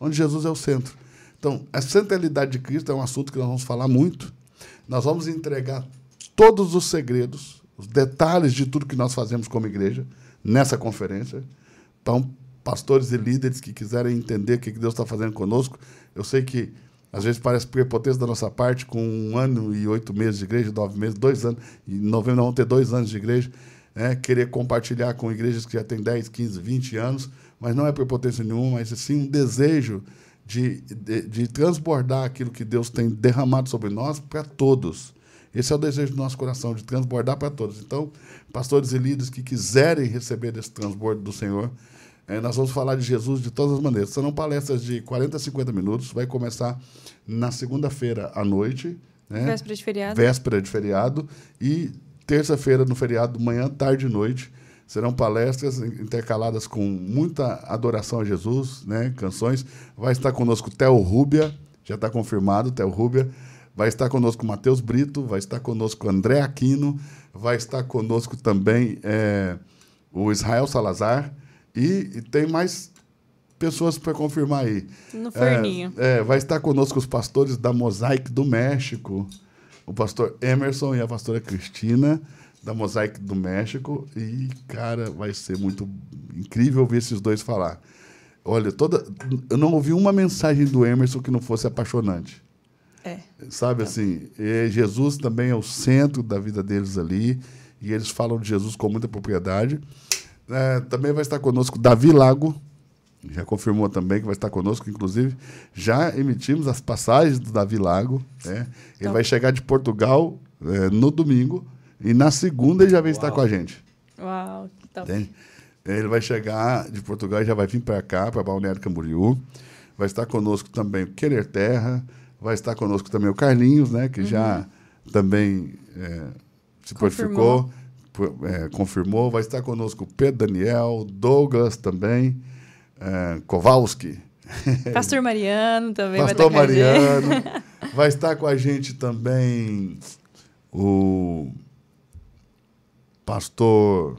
onde Jesus é o centro. Então, a centralidade de Cristo é um assunto que nós vamos falar muito. Nós vamos entregar todos os segredos, os detalhes de tudo que nós fazemos como igreja nessa conferência. Então, pastores e líderes que quiserem entender o que Deus está fazendo conosco, eu sei que às vezes parece prepotência da nossa parte, com um ano e oito meses de igreja, nove meses, dois anos, em novembro nós vamos ter dois anos de igreja, né? Querer compartilhar com igrejas que já têm dez, quinze, vinte anos, mas não é prepotência nenhuma, mas sim um desejo de, de, de transbordar aquilo que Deus tem derramado sobre nós para todos. Esse é o desejo do nosso coração, de transbordar para todos. Então, pastores e líderes que quiserem receber desse transbordo do Senhor, é, nós vamos falar de Jesus de todas as maneiras. Serão palestras de quarenta a cinquenta minutos, vai começar na segunda-feira à noite, né? Véspera de feriado. Véspera de feriado. E terça-feira, no feriado, manhã, tarde e noite, serão palestras intercaladas com muita adoração a Jesus, né? Canções. Vai estar conosco Theo Rúbia, já está confirmado, Theo Rúbia. Vai estar conosco Matheus Brito, vai estar conosco André Aquino, vai estar conosco também é, o Israel Salazar, e, e tem mais pessoas para confirmar aí. No forninho. É, é, vai estar conosco os pastores da Mosaic do México, o pastor Emerson e a pastora Cristina, da Mosaic do México, e, cara, vai ser muito incrível ouvir esses dois falar. Olha, toda, eu não ouvi uma mensagem do Emerson que não fosse apaixonante. É. Sabe, assim, Jesus também é o centro da vida deles ali, e eles falam de Jesus com muita propriedade. É, também vai estar conosco Davi Lago, já confirmou também que vai estar conosco, inclusive já emitimos as passagens do Davi Lago, né? Ele então vai chegar de Portugal é, no domingo, e na segunda ele já vem Uau. Estar com a gente. Uau, que top. Ele vai chegar de Portugal e já vai vir para cá, para Balneário Camboriú. Vai estar conosco também o Querer Terra. Vai estar conosco também o Carlinhos, né, que uhum. já também é, se confirmou. Purificou, é, confirmou. Vai estar conosco o Pedro Daniel, Douglas também, é, Kowalski. Pastor Mariano também Pastor vai estar Mariano. Vai estar com a gente também o pastor...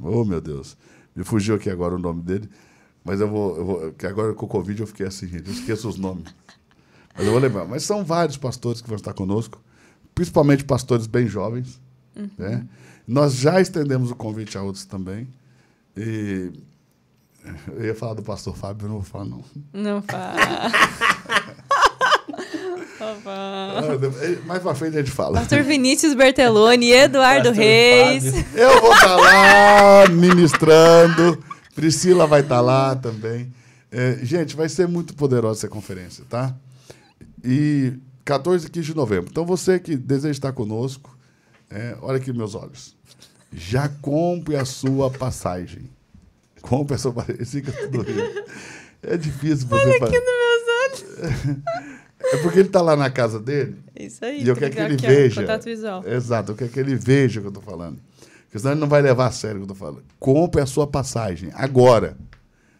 Oh, meu Deus. Me fugiu aqui agora o nome dele. Mas eu vou... Eu vou que agora com o Covid eu fiquei assim, gente. Eu esqueço os nomes. Mas eu vou lembrar. Mas são vários pastores que vão estar conosco, principalmente pastores bem jovens. Uhum. Né? Nós já estendemos o convite a outros também. E eu ia falar do pastor Fábio, eu não vou falar, não. Não fala. Mais pra frente a gente fala. Pastor Vinícius Bertoloni, Eduardo Reis. Fábio. Eu vou estar lá ministrando. Priscila vai estar lá também. É, gente, vai ser muito poderosa essa conferência, tá? E quatorze e quinze de novembro. Então, você que deseja estar conosco, é, olha aqui meus olhos. Já compre a sua passagem. Compre a sua passagem. É difícil você olha fazer. Aqui nos meus olhos. É porque ele está lá na casa dele. É isso aí. E eu quero que ele aqui, veja. Ó, contato visual. Exato, eu quero que ele veja o que eu estou falando. Porque senão ele não vai levar a sério o que eu estou falando. Compre a sua passagem agora.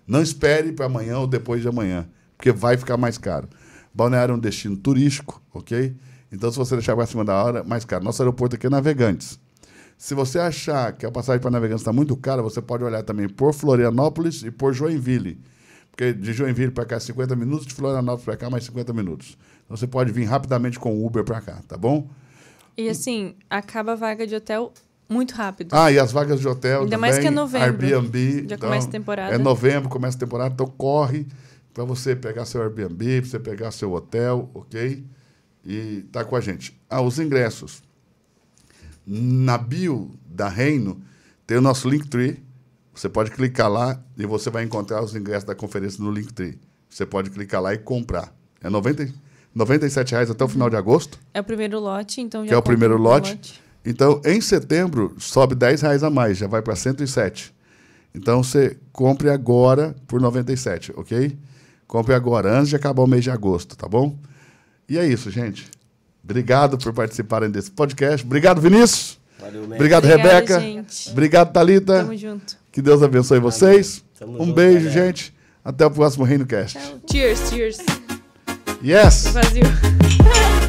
Não espere para amanhã ou depois de amanhã, porque vai ficar mais caro. Balneário é um destino turístico, ok? Então, se você deixar para cima da hora, mais caro. Nosso aeroporto aqui é Navegantes. Se você achar que a passagem para Navegantes está muito cara, você pode olhar também por Florianópolis e por Joinville. Porque de Joinville para cá, cinquenta minutos, de Florianópolis para cá, mais cinquenta minutos. Então, você pode vir rapidamente com o Uber para cá, tá bom? E, assim, acaba a vaga de hotel muito rápido. Ah, e as vagas de hotel ainda também, mais que é novembro. Airbnb. Já então, começa a temporada. É novembro, começa a temporada, então corre para você pegar seu Airbnb, para você pegar seu hotel, ok? E tá com a gente. Ah, os ingressos. Na bio da Reino tem o nosso Linktree. Você pode clicar lá e você vai encontrar os ingressos da conferência no Linktree. Você pode clicar lá e comprar. É noventa, noventa e sete reais até o final de agosto. É o primeiro lote, então já que é o primeiro lote. lote. Então, em setembro, sobe dez reais a mais, já vai para cento e sete. Então, você compre agora por noventa e sete, ok? Compre agora, antes de acabar o mês de agosto, tá bom? E é isso, gente. Obrigado por participarem desse podcast. Obrigado, Vinícius. Valeu, mesmo. Obrigado, Obrigado, Rebeca. Gente. Obrigado, Thalita. Tamo junto. Que Deus abençoe Valeu. Vocês. Tamo um junto, beijo, galera. Gente. Até o próximo REINO.CAST. Cheers, cheers. Yes. Brasil.